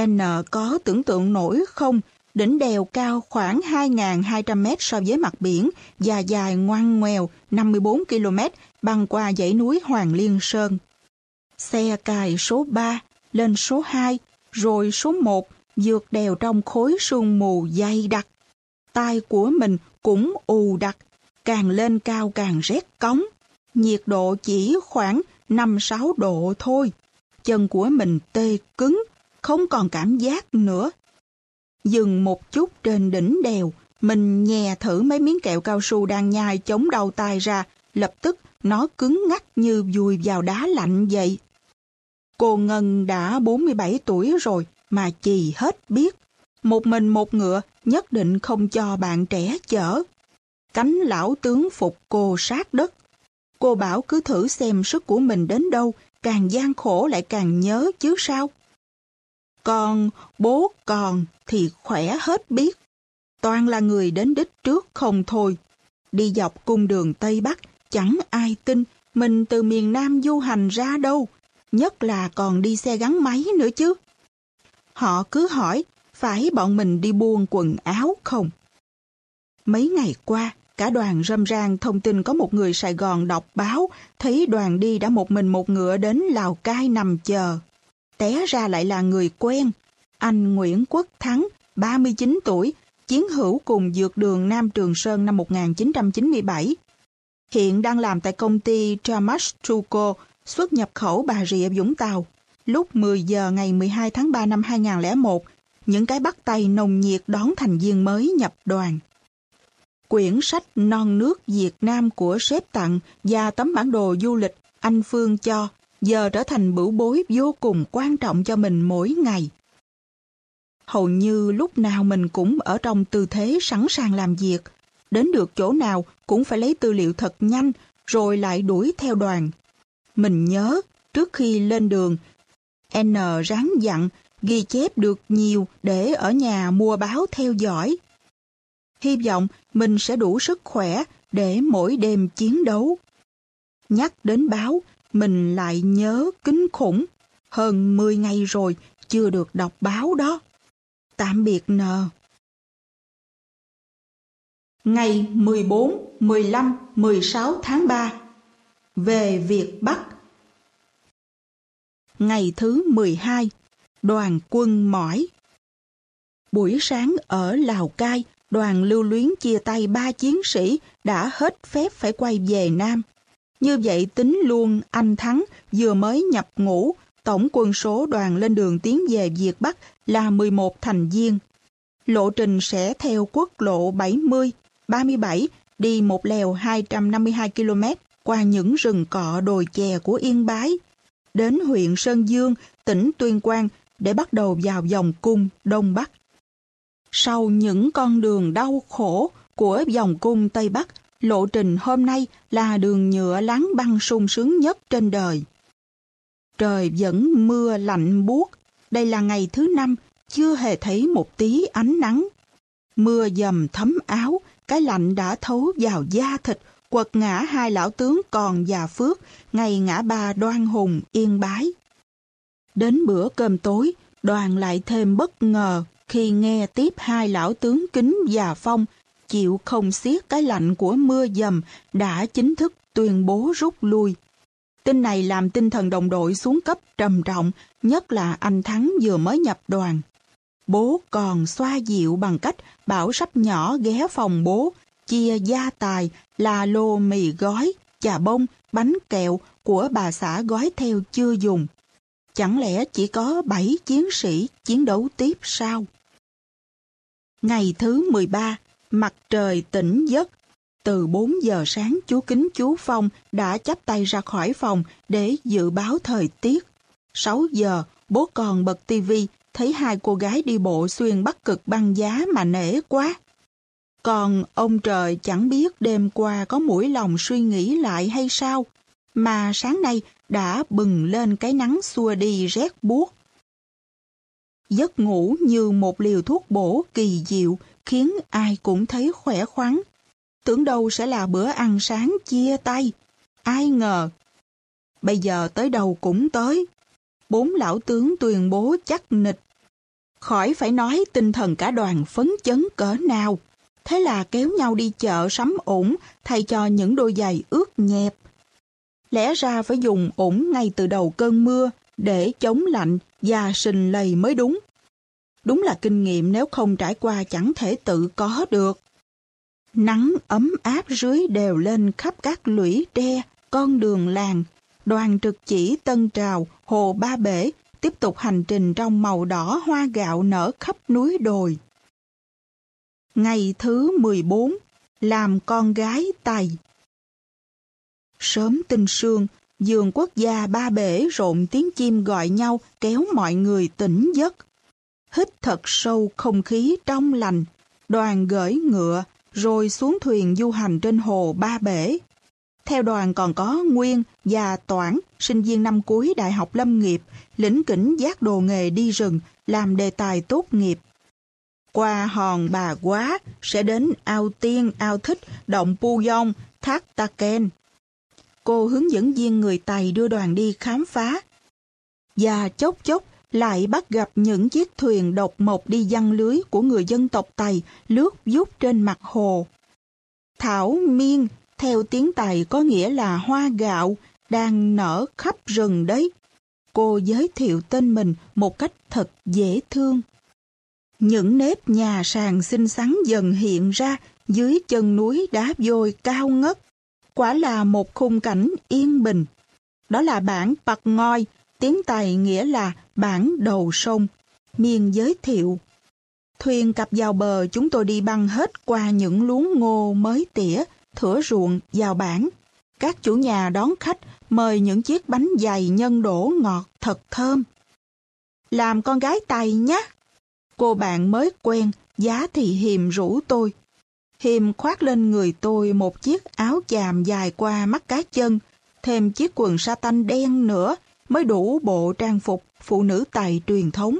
N có tưởng tượng nổi không? Đỉnh đèo cao khoảng 2.200 m so với mặt biển và dài ngoằn ngoèo 54 km băng qua dãy núi Hoàng Liên Sơn. Xe cài số 3 lên số 2 rồi số 1 vượt đèo trong khối sương mù dày đặc. Tai của mình cũng ù đặc, càng lên cao càng rét cóng. Nhiệt độ chỉ khoảng 5-6 độ thôi. Chân của mình tê cứng, không còn cảm giác nữa. Dừng một chút trên đỉnh đèo, mình nhè thử mấy miếng kẹo cao su đang nhai chống đầu tay ra, lập tức nó cứng ngắc như vùi vào đá lạnh vậy. Cô Ngân đã 47 tuổi rồi mà chì hết biết. Một mình một ngựa nhất định không cho bạn trẻ chở. Cánh lão tướng phục cô sát đất. Cô bảo cứ thử xem sức của mình đến đâu, càng gian khổ lại càng nhớ chứ sao. Còn bố còn thì khỏe hết biết. Toàn là người đến đích trước không thôi. Đi dọc cung đường Tây Bắc, chẳng ai tin mình từ miền Nam du hành ra đâu. Nhất là còn đi xe gắn máy nữa chứ. Họ cứ hỏi, phải bọn mình đi buôn quần áo không? Mấy ngày qua, cả đoàn râm ran thông tin có một người Sài Gòn đọc báo, thấy đoàn đi đã một mình một ngựa đến Lào Cai nằm chờ. Té ra lại là người quen, anh Nguyễn Quốc Thắng, 39 tuổi, chiến hữu cùng vượt đường Nam Trường Sơn năm 1997. Hiện đang làm tại công ty Tramaschuco, xuất nhập khẩu Bà Rịa Vũng Tàu. Lúc 10 giờ ngày 12 tháng 3 năm 2001, những cái bắt tay nồng nhiệt đón thành viên mới nhập đoàn. Quyển sách Non nước Việt Nam của sếp tặng và tấm bản đồ du lịch anh Phương cho giờ trở thành bửu bối vô cùng quan trọng cho mình mỗi ngày. Hầu như lúc nào mình cũng ở trong tư thế sẵn sàng làm việc. Đến được chỗ nào cũng phải lấy tư liệu thật nhanh rồi lại đuổi theo đoàn. Mình nhớ trước khi lên đường, N ráng dặn ghi chép được nhiều để ở nhà mua báo theo dõi. Hy vọng mình sẽ đủ sức khỏe để mỗi đêm chiến đấu. Nhắc đến báo, mình lại nhớ kinh khủng. Hơn 10 ngày rồi chưa được đọc báo đó. Tạm biệt N. Ngày 14, 15, 16 tháng 3. Về Việt Bắc. Ngày thứ 12. Đoàn quân mỏi. Buổi sáng ở Lào Cai, đoàn lưu luyến chia tay 3 chiến sĩ đã hết phép phải quay về Nam. Như vậy tính luôn anh Thắng vừa mới nhập ngũ, tổng quân số đoàn lên đường tiến về Việt Bắc là 11 thành viên. Lộ trình sẽ theo quốc lộ 70, 37 đi một lèo 252 km qua những rừng cọ đồi chè của Yên Bái, đến huyện Sơn Dương, tỉnh Tuyên Quang để bắt đầu vào vòng cung Đông Bắc. Sau những con đường đau khổ của vòng cung Tây Bắc, lộ trình hôm nay là đường nhựa láng băng sung sướng nhất trên đời. Trời vẫn mưa lạnh buốt. Đây là ngày thứ 5, chưa hề thấy một tí ánh nắng. Mưa dầm thấm áo, cái lạnh đã thấu vào da thịt, quật ngã hai lão tướng Còn và Phước, ngay ngã ba Đoan Hùng, Yên Bái. Đến bữa cơm tối, đoàn lại thêm bất ngờ khi nghe tiếp hai lão tướng Kính và Phong chịu không xiết cái lạnh của mưa dầm đã chính thức tuyên bố rút lui. Tin này làm tinh thần đồng đội xuống cấp trầm trọng, nhất là anh Thắng vừa mới nhập đoàn. Bố còn xoa dịu bằng cách bảo sắp nhỏ ghé phòng bố, chia gia tài là lô mì gói, chà bông, bánh kẹo của bà xã gói theo chưa dùng. Chẳng lẽ chỉ có 7 chiến sĩ chiến đấu tiếp sao? Ngày thứ 13, mặt trời tỉnh giấc. Từ 4 giờ sáng chú Kính chú Phong đã chắp tay ra khỏi phòng để dự báo thời tiết. 6 giờ, bố còn bật tivi, thấy hai cô gái đi bộ xuyên Bắc Cực băng giá mà nể quá. Còn ông trời chẳng biết đêm qua có mũi lòng suy nghĩ lại hay sao, mà sáng nay đã bừng lên cái nắng xua đi rét buốt. Giấc ngủ như một liều thuốc bổ kỳ diệu khiến ai cũng thấy khỏe khoắn. Tưởng đâu sẽ là bữa ăn sáng chia tay, ai ngờ. Bây giờ tới đâu cũng tới. 4 lão tướng tuyên bố chắc nịch. Khỏi phải nói tinh thần cả đoàn phấn chấn cỡ nào. Thế là kéo nhau đi chợ sắm ủng thay cho những đôi giày ướt nhẹp. Lẽ ra phải dùng ủng ngay từ đầu cơn mưa để chống lạnh và sình lầy mới đúng. Đúng là kinh nghiệm nếu không trải qua chẳng thể tự có được. Nắng ấm áp rưới đều lên khắp các lũy tre, con đường làng. Đoàn trực chỉ Tân Trào, Hồ Ba Bể tiếp tục hành trình trong màu đỏ hoa gạo nở khắp núi đồi. Ngày thứ 14, làm con gái Tày. Sớm tinh sương, vườn quốc gia Ba Bể rộn tiếng chim gọi nhau kéo mọi người tỉnh giấc. Hít thật sâu không khí trong lành, đoàn gởi ngựa rồi xuống thuyền du hành trên hồ Ba Bể. Theo đoàn còn có Nguyên và Toản, sinh viên năm cuối Đại học Lâm nghiệp, lĩnh kỉnh giác đồ nghề đi rừng, làm đề tài tốt nghiệp. Qua hòn Bà Quá, sẽ đến ao Tiên, ao Thích, động Puyong, thác Taken. Cô hướng dẫn viên người Tày đưa đoàn đi khám phá. Và chốc chốc lại bắt gặp những chiếc thuyền độc mộc đi giăng lưới của người dân tộc Tày lướt vút trên mặt hồ. Thảo Miên, theo tiếng Tày có nghĩa là hoa gạo, đang nở khắp rừng đấy. Cô giới thiệu tên mình một cách thật dễ thương. Những nếp nhà sàn xinh xắn dần hiện ra dưới chân núi đá vôi cao ngất. Quả là một khung cảnh yên bình. Đó là bản Pak Ngoi, tiếng Tày nghĩa là bản đầu sông. Miên giới thiệu. Thuyền cập vào bờ, chúng tôi đi băng hết qua những luống ngô mới tỉa, thửa ruộng vào bản. Các chủ nhà đón khách mời những chiếc bánh dày nhân đổ ngọt thật thơm. Làm con gái Tày nhé. Cô bạn mới quen, giá thì Hiềm rủ tôi. Hiềm khoác lên người tôi một chiếc áo chàm dài qua mắt cá chân, thêm chiếc quần sa tanh đen nữa mới đủ bộ trang phục phụ nữ Tày truyền thống.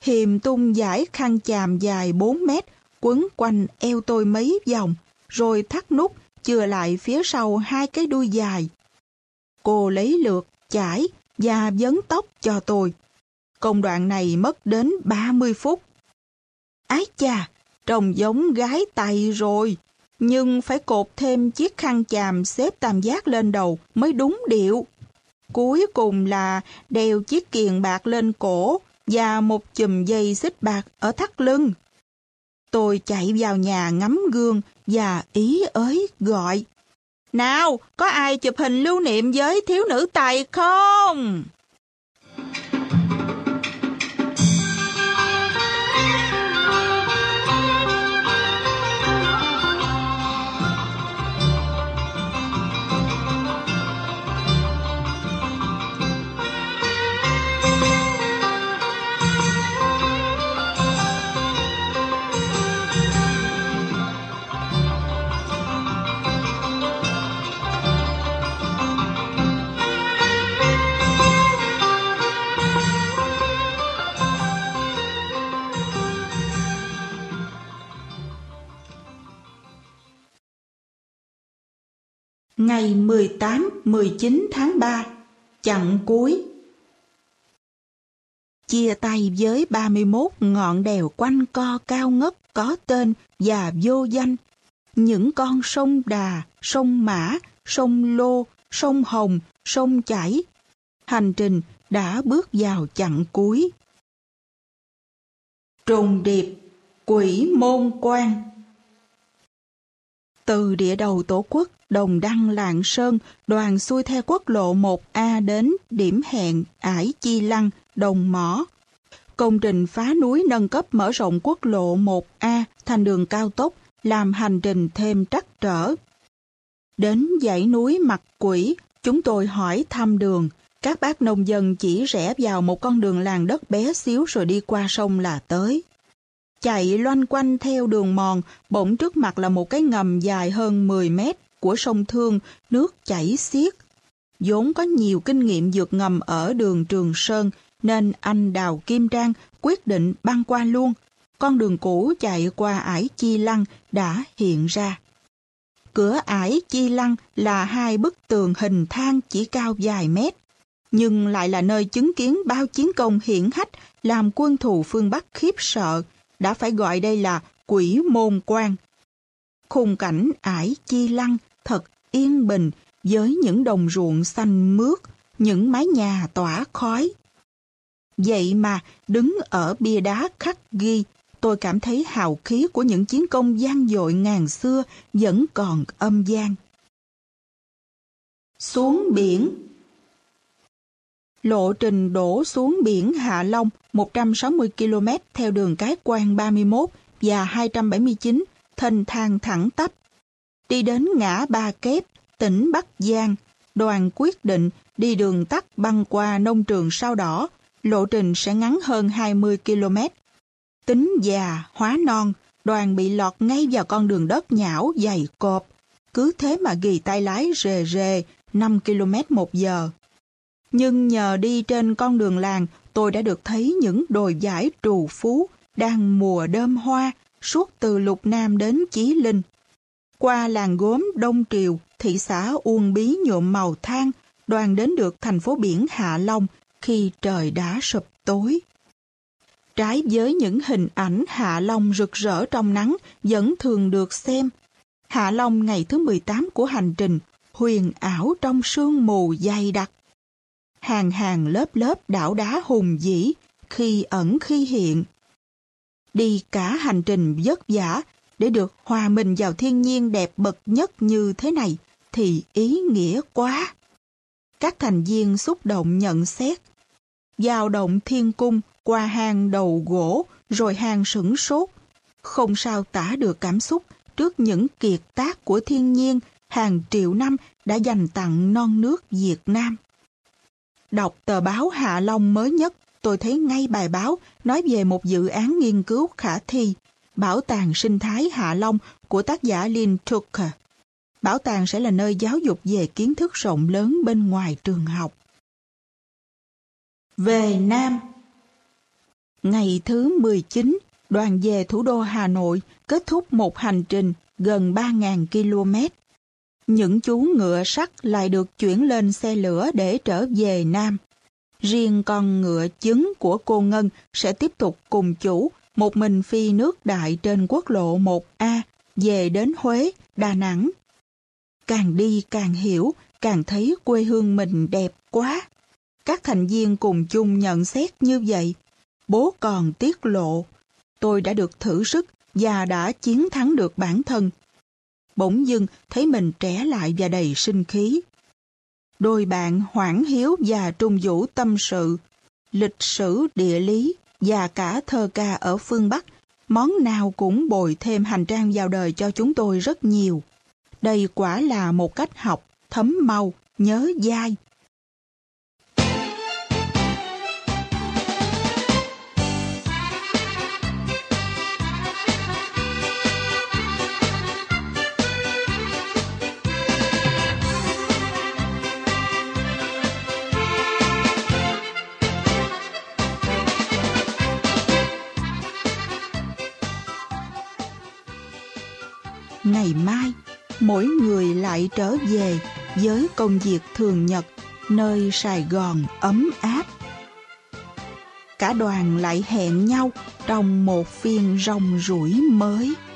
Hiềm tung dải khăn chàm dài 4 mét, quấn quanh eo tôi mấy vòng, rồi thắt nút chừa lại phía sau 2 cái đuôi dài. Cô lấy lược, chải và vấn tóc cho tôi. Công đoạn này mất đến 30 phút. Ái chà, trông giống gái Tày rồi, nhưng phải cột thêm chiếc khăn chàm xếp tam giác lên đầu mới đúng điệu. Cuối cùng là đeo chiếc kiềng bạc lên cổ và một chùm dây xích bạc ở thắt lưng. Tôi chạy vào nhà ngắm gương và ý ới gọi. Nào, có ai chụp hình lưu niệm với thiếu nữ Tày không? Ngày 18-19 tháng 3, chặng cuối. chia tay với 31 ngọn đèo quanh co cao ngất có tên và vô danh, những con sông Đà, sông Mã, sông Lô, sông Hồng, sông Chảy. Hành trình đã bước vào chặng cuối. Trùng điệp Quỷ Môn Quan. Từ địa đầu tổ quốc Đồng Đăng Lạng Sơn, đoàn xuôi theo quốc lộ 1A đến điểm hẹn Ải Chi Lăng, Đồng Mỏ. Công trình phá núi nâng cấp mở rộng quốc lộ 1A thành đường cao tốc, làm hành trình thêm trắc trở. Đến dãy núi Mặt Quỷ, chúng tôi hỏi thăm đường. Các bác nông dân chỉ rẽ vào một con đường làng đất bé xíu rồi đi qua sông là tới. Chạy loanh quanh theo đường mòn, bỗng trước mặt là một cái ngầm dài hơn 10 mét của sông Thương, nước chảy xiết. Vốn có nhiều kinh nghiệm vượt ngầm ở đường Trường Sơn, nên anh Đào Kim Trang quyết định băng qua luôn. Con đường cũ chạy qua Ải Chi Lăng đã hiện ra. Cửa Ải Chi Lăng là hai bức tường hình thang chỉ cao vài mét, nhưng lại là nơi chứng kiến bao chiến công hiển hách làm quân thù phương Bắc khiếp sợ, đã phải gọi đây là Quỷ Môn Quan. Khung cảnh Ải Chi Lăng thật yên bình, với những đồng ruộng xanh mướt, những mái nhà tỏa khói. Vậy mà đứng ở bia đá khắc ghi, tôi cảm thấy hào khí của những chiến công vang dội ngàn xưa vẫn còn âm vang. Xuống biển. Lộ trình đổ xuống biển Hạ Long 160 km theo đường cái quan 31 và 279 thênh thang thẳng tắp. Đi đến ngã Ba Kép, tỉnh Bắc Giang, đoàn quyết định đi đường tắt băng qua nông trường Sao Đỏ, lộ trình sẽ ngắn hơn 20 km. Tính già, hóa non, đoàn bị lọt ngay vào con đường đất nhão dày cộp, cứ thế mà ghì tay lái rề rề 5 km một giờ. Nhưng nhờ đi trên con đường làng, tôi đã được thấy những đồi dải trù phú đang mùa đơm hoa suốt từ Lục Nam đến Chí Linh. Qua làng gốm Đông Triều, thị xã Uông Bí nhuộm màu than, đoàn đến được thành phố biển Hạ Long khi trời đã sụp tối. Trái với những hình ảnh Hạ Long rực rỡ trong nắng vẫn thường được xem, Hạ Long ngày thứ 18 của hành trình huyền ảo trong sương mù dày đặc. Hàng hàng lớp lớp đảo đá hùng vĩ, khi ẩn khi hiện. Đi cả hành trình vất vả để được hòa mình vào thiên nhiên đẹp bậc nhất như thế này thì ý nghĩa quá. Các thành viên xúc động nhận xét. Vào động Thiên Cung, qua hang Đầu Gỗ, rồi hang Sửng Sốt. Không sao tả được cảm xúc trước những kiệt tác của thiên nhiên hàng triệu năm đã dành tặng non nước Việt Nam. Đọc tờ báo Hạ Long mới nhất, tôi thấy ngay bài báo nói về một dự án nghiên cứu khả thi, Bảo tàng sinh thái Hạ Long của tác giả Lynn Tucker. Bảo tàng sẽ là nơi giáo dục về kiến thức rộng lớn bên ngoài trường học. Về Nam. Ngày thứ 19, đoàn về thủ đô Hà Nội, kết thúc một hành trình gần 3.000 km. Những chú ngựa sắt lại được chuyển lên xe lửa để trở về Nam. Riêng con ngựa trứng của cô Ngân sẽ tiếp tục cùng chủ một mình phi nước đại trên quốc lộ 1A về đến Huế, Đà Nẵng. Càng đi càng hiểu, càng thấy quê hương mình đẹp quá. Các thành viên cùng chung nhận xét như vậy. Bố còn tiết lộ, tôi đã được thử sức và đã chiến thắng được bản thân. Bỗng dưng thấy mình trẻ lại và đầy sinh khí. Đôi bạn Hoảng Hiếu và Trung Vũ tâm sự, lịch sử, địa lý và cả thơ ca ở phương Bắc, món nào cũng bồi thêm hành trang vào đời cho chúng tôi rất nhiều. Đây quả là một cách học thấm mau, nhớ dai. Ngày mai, mỗi người lại trở về với công việc thường nhật nơi Sài Gòn ấm áp. cả đoàn lại hẹn nhau trong một phiên rong ruổi mới.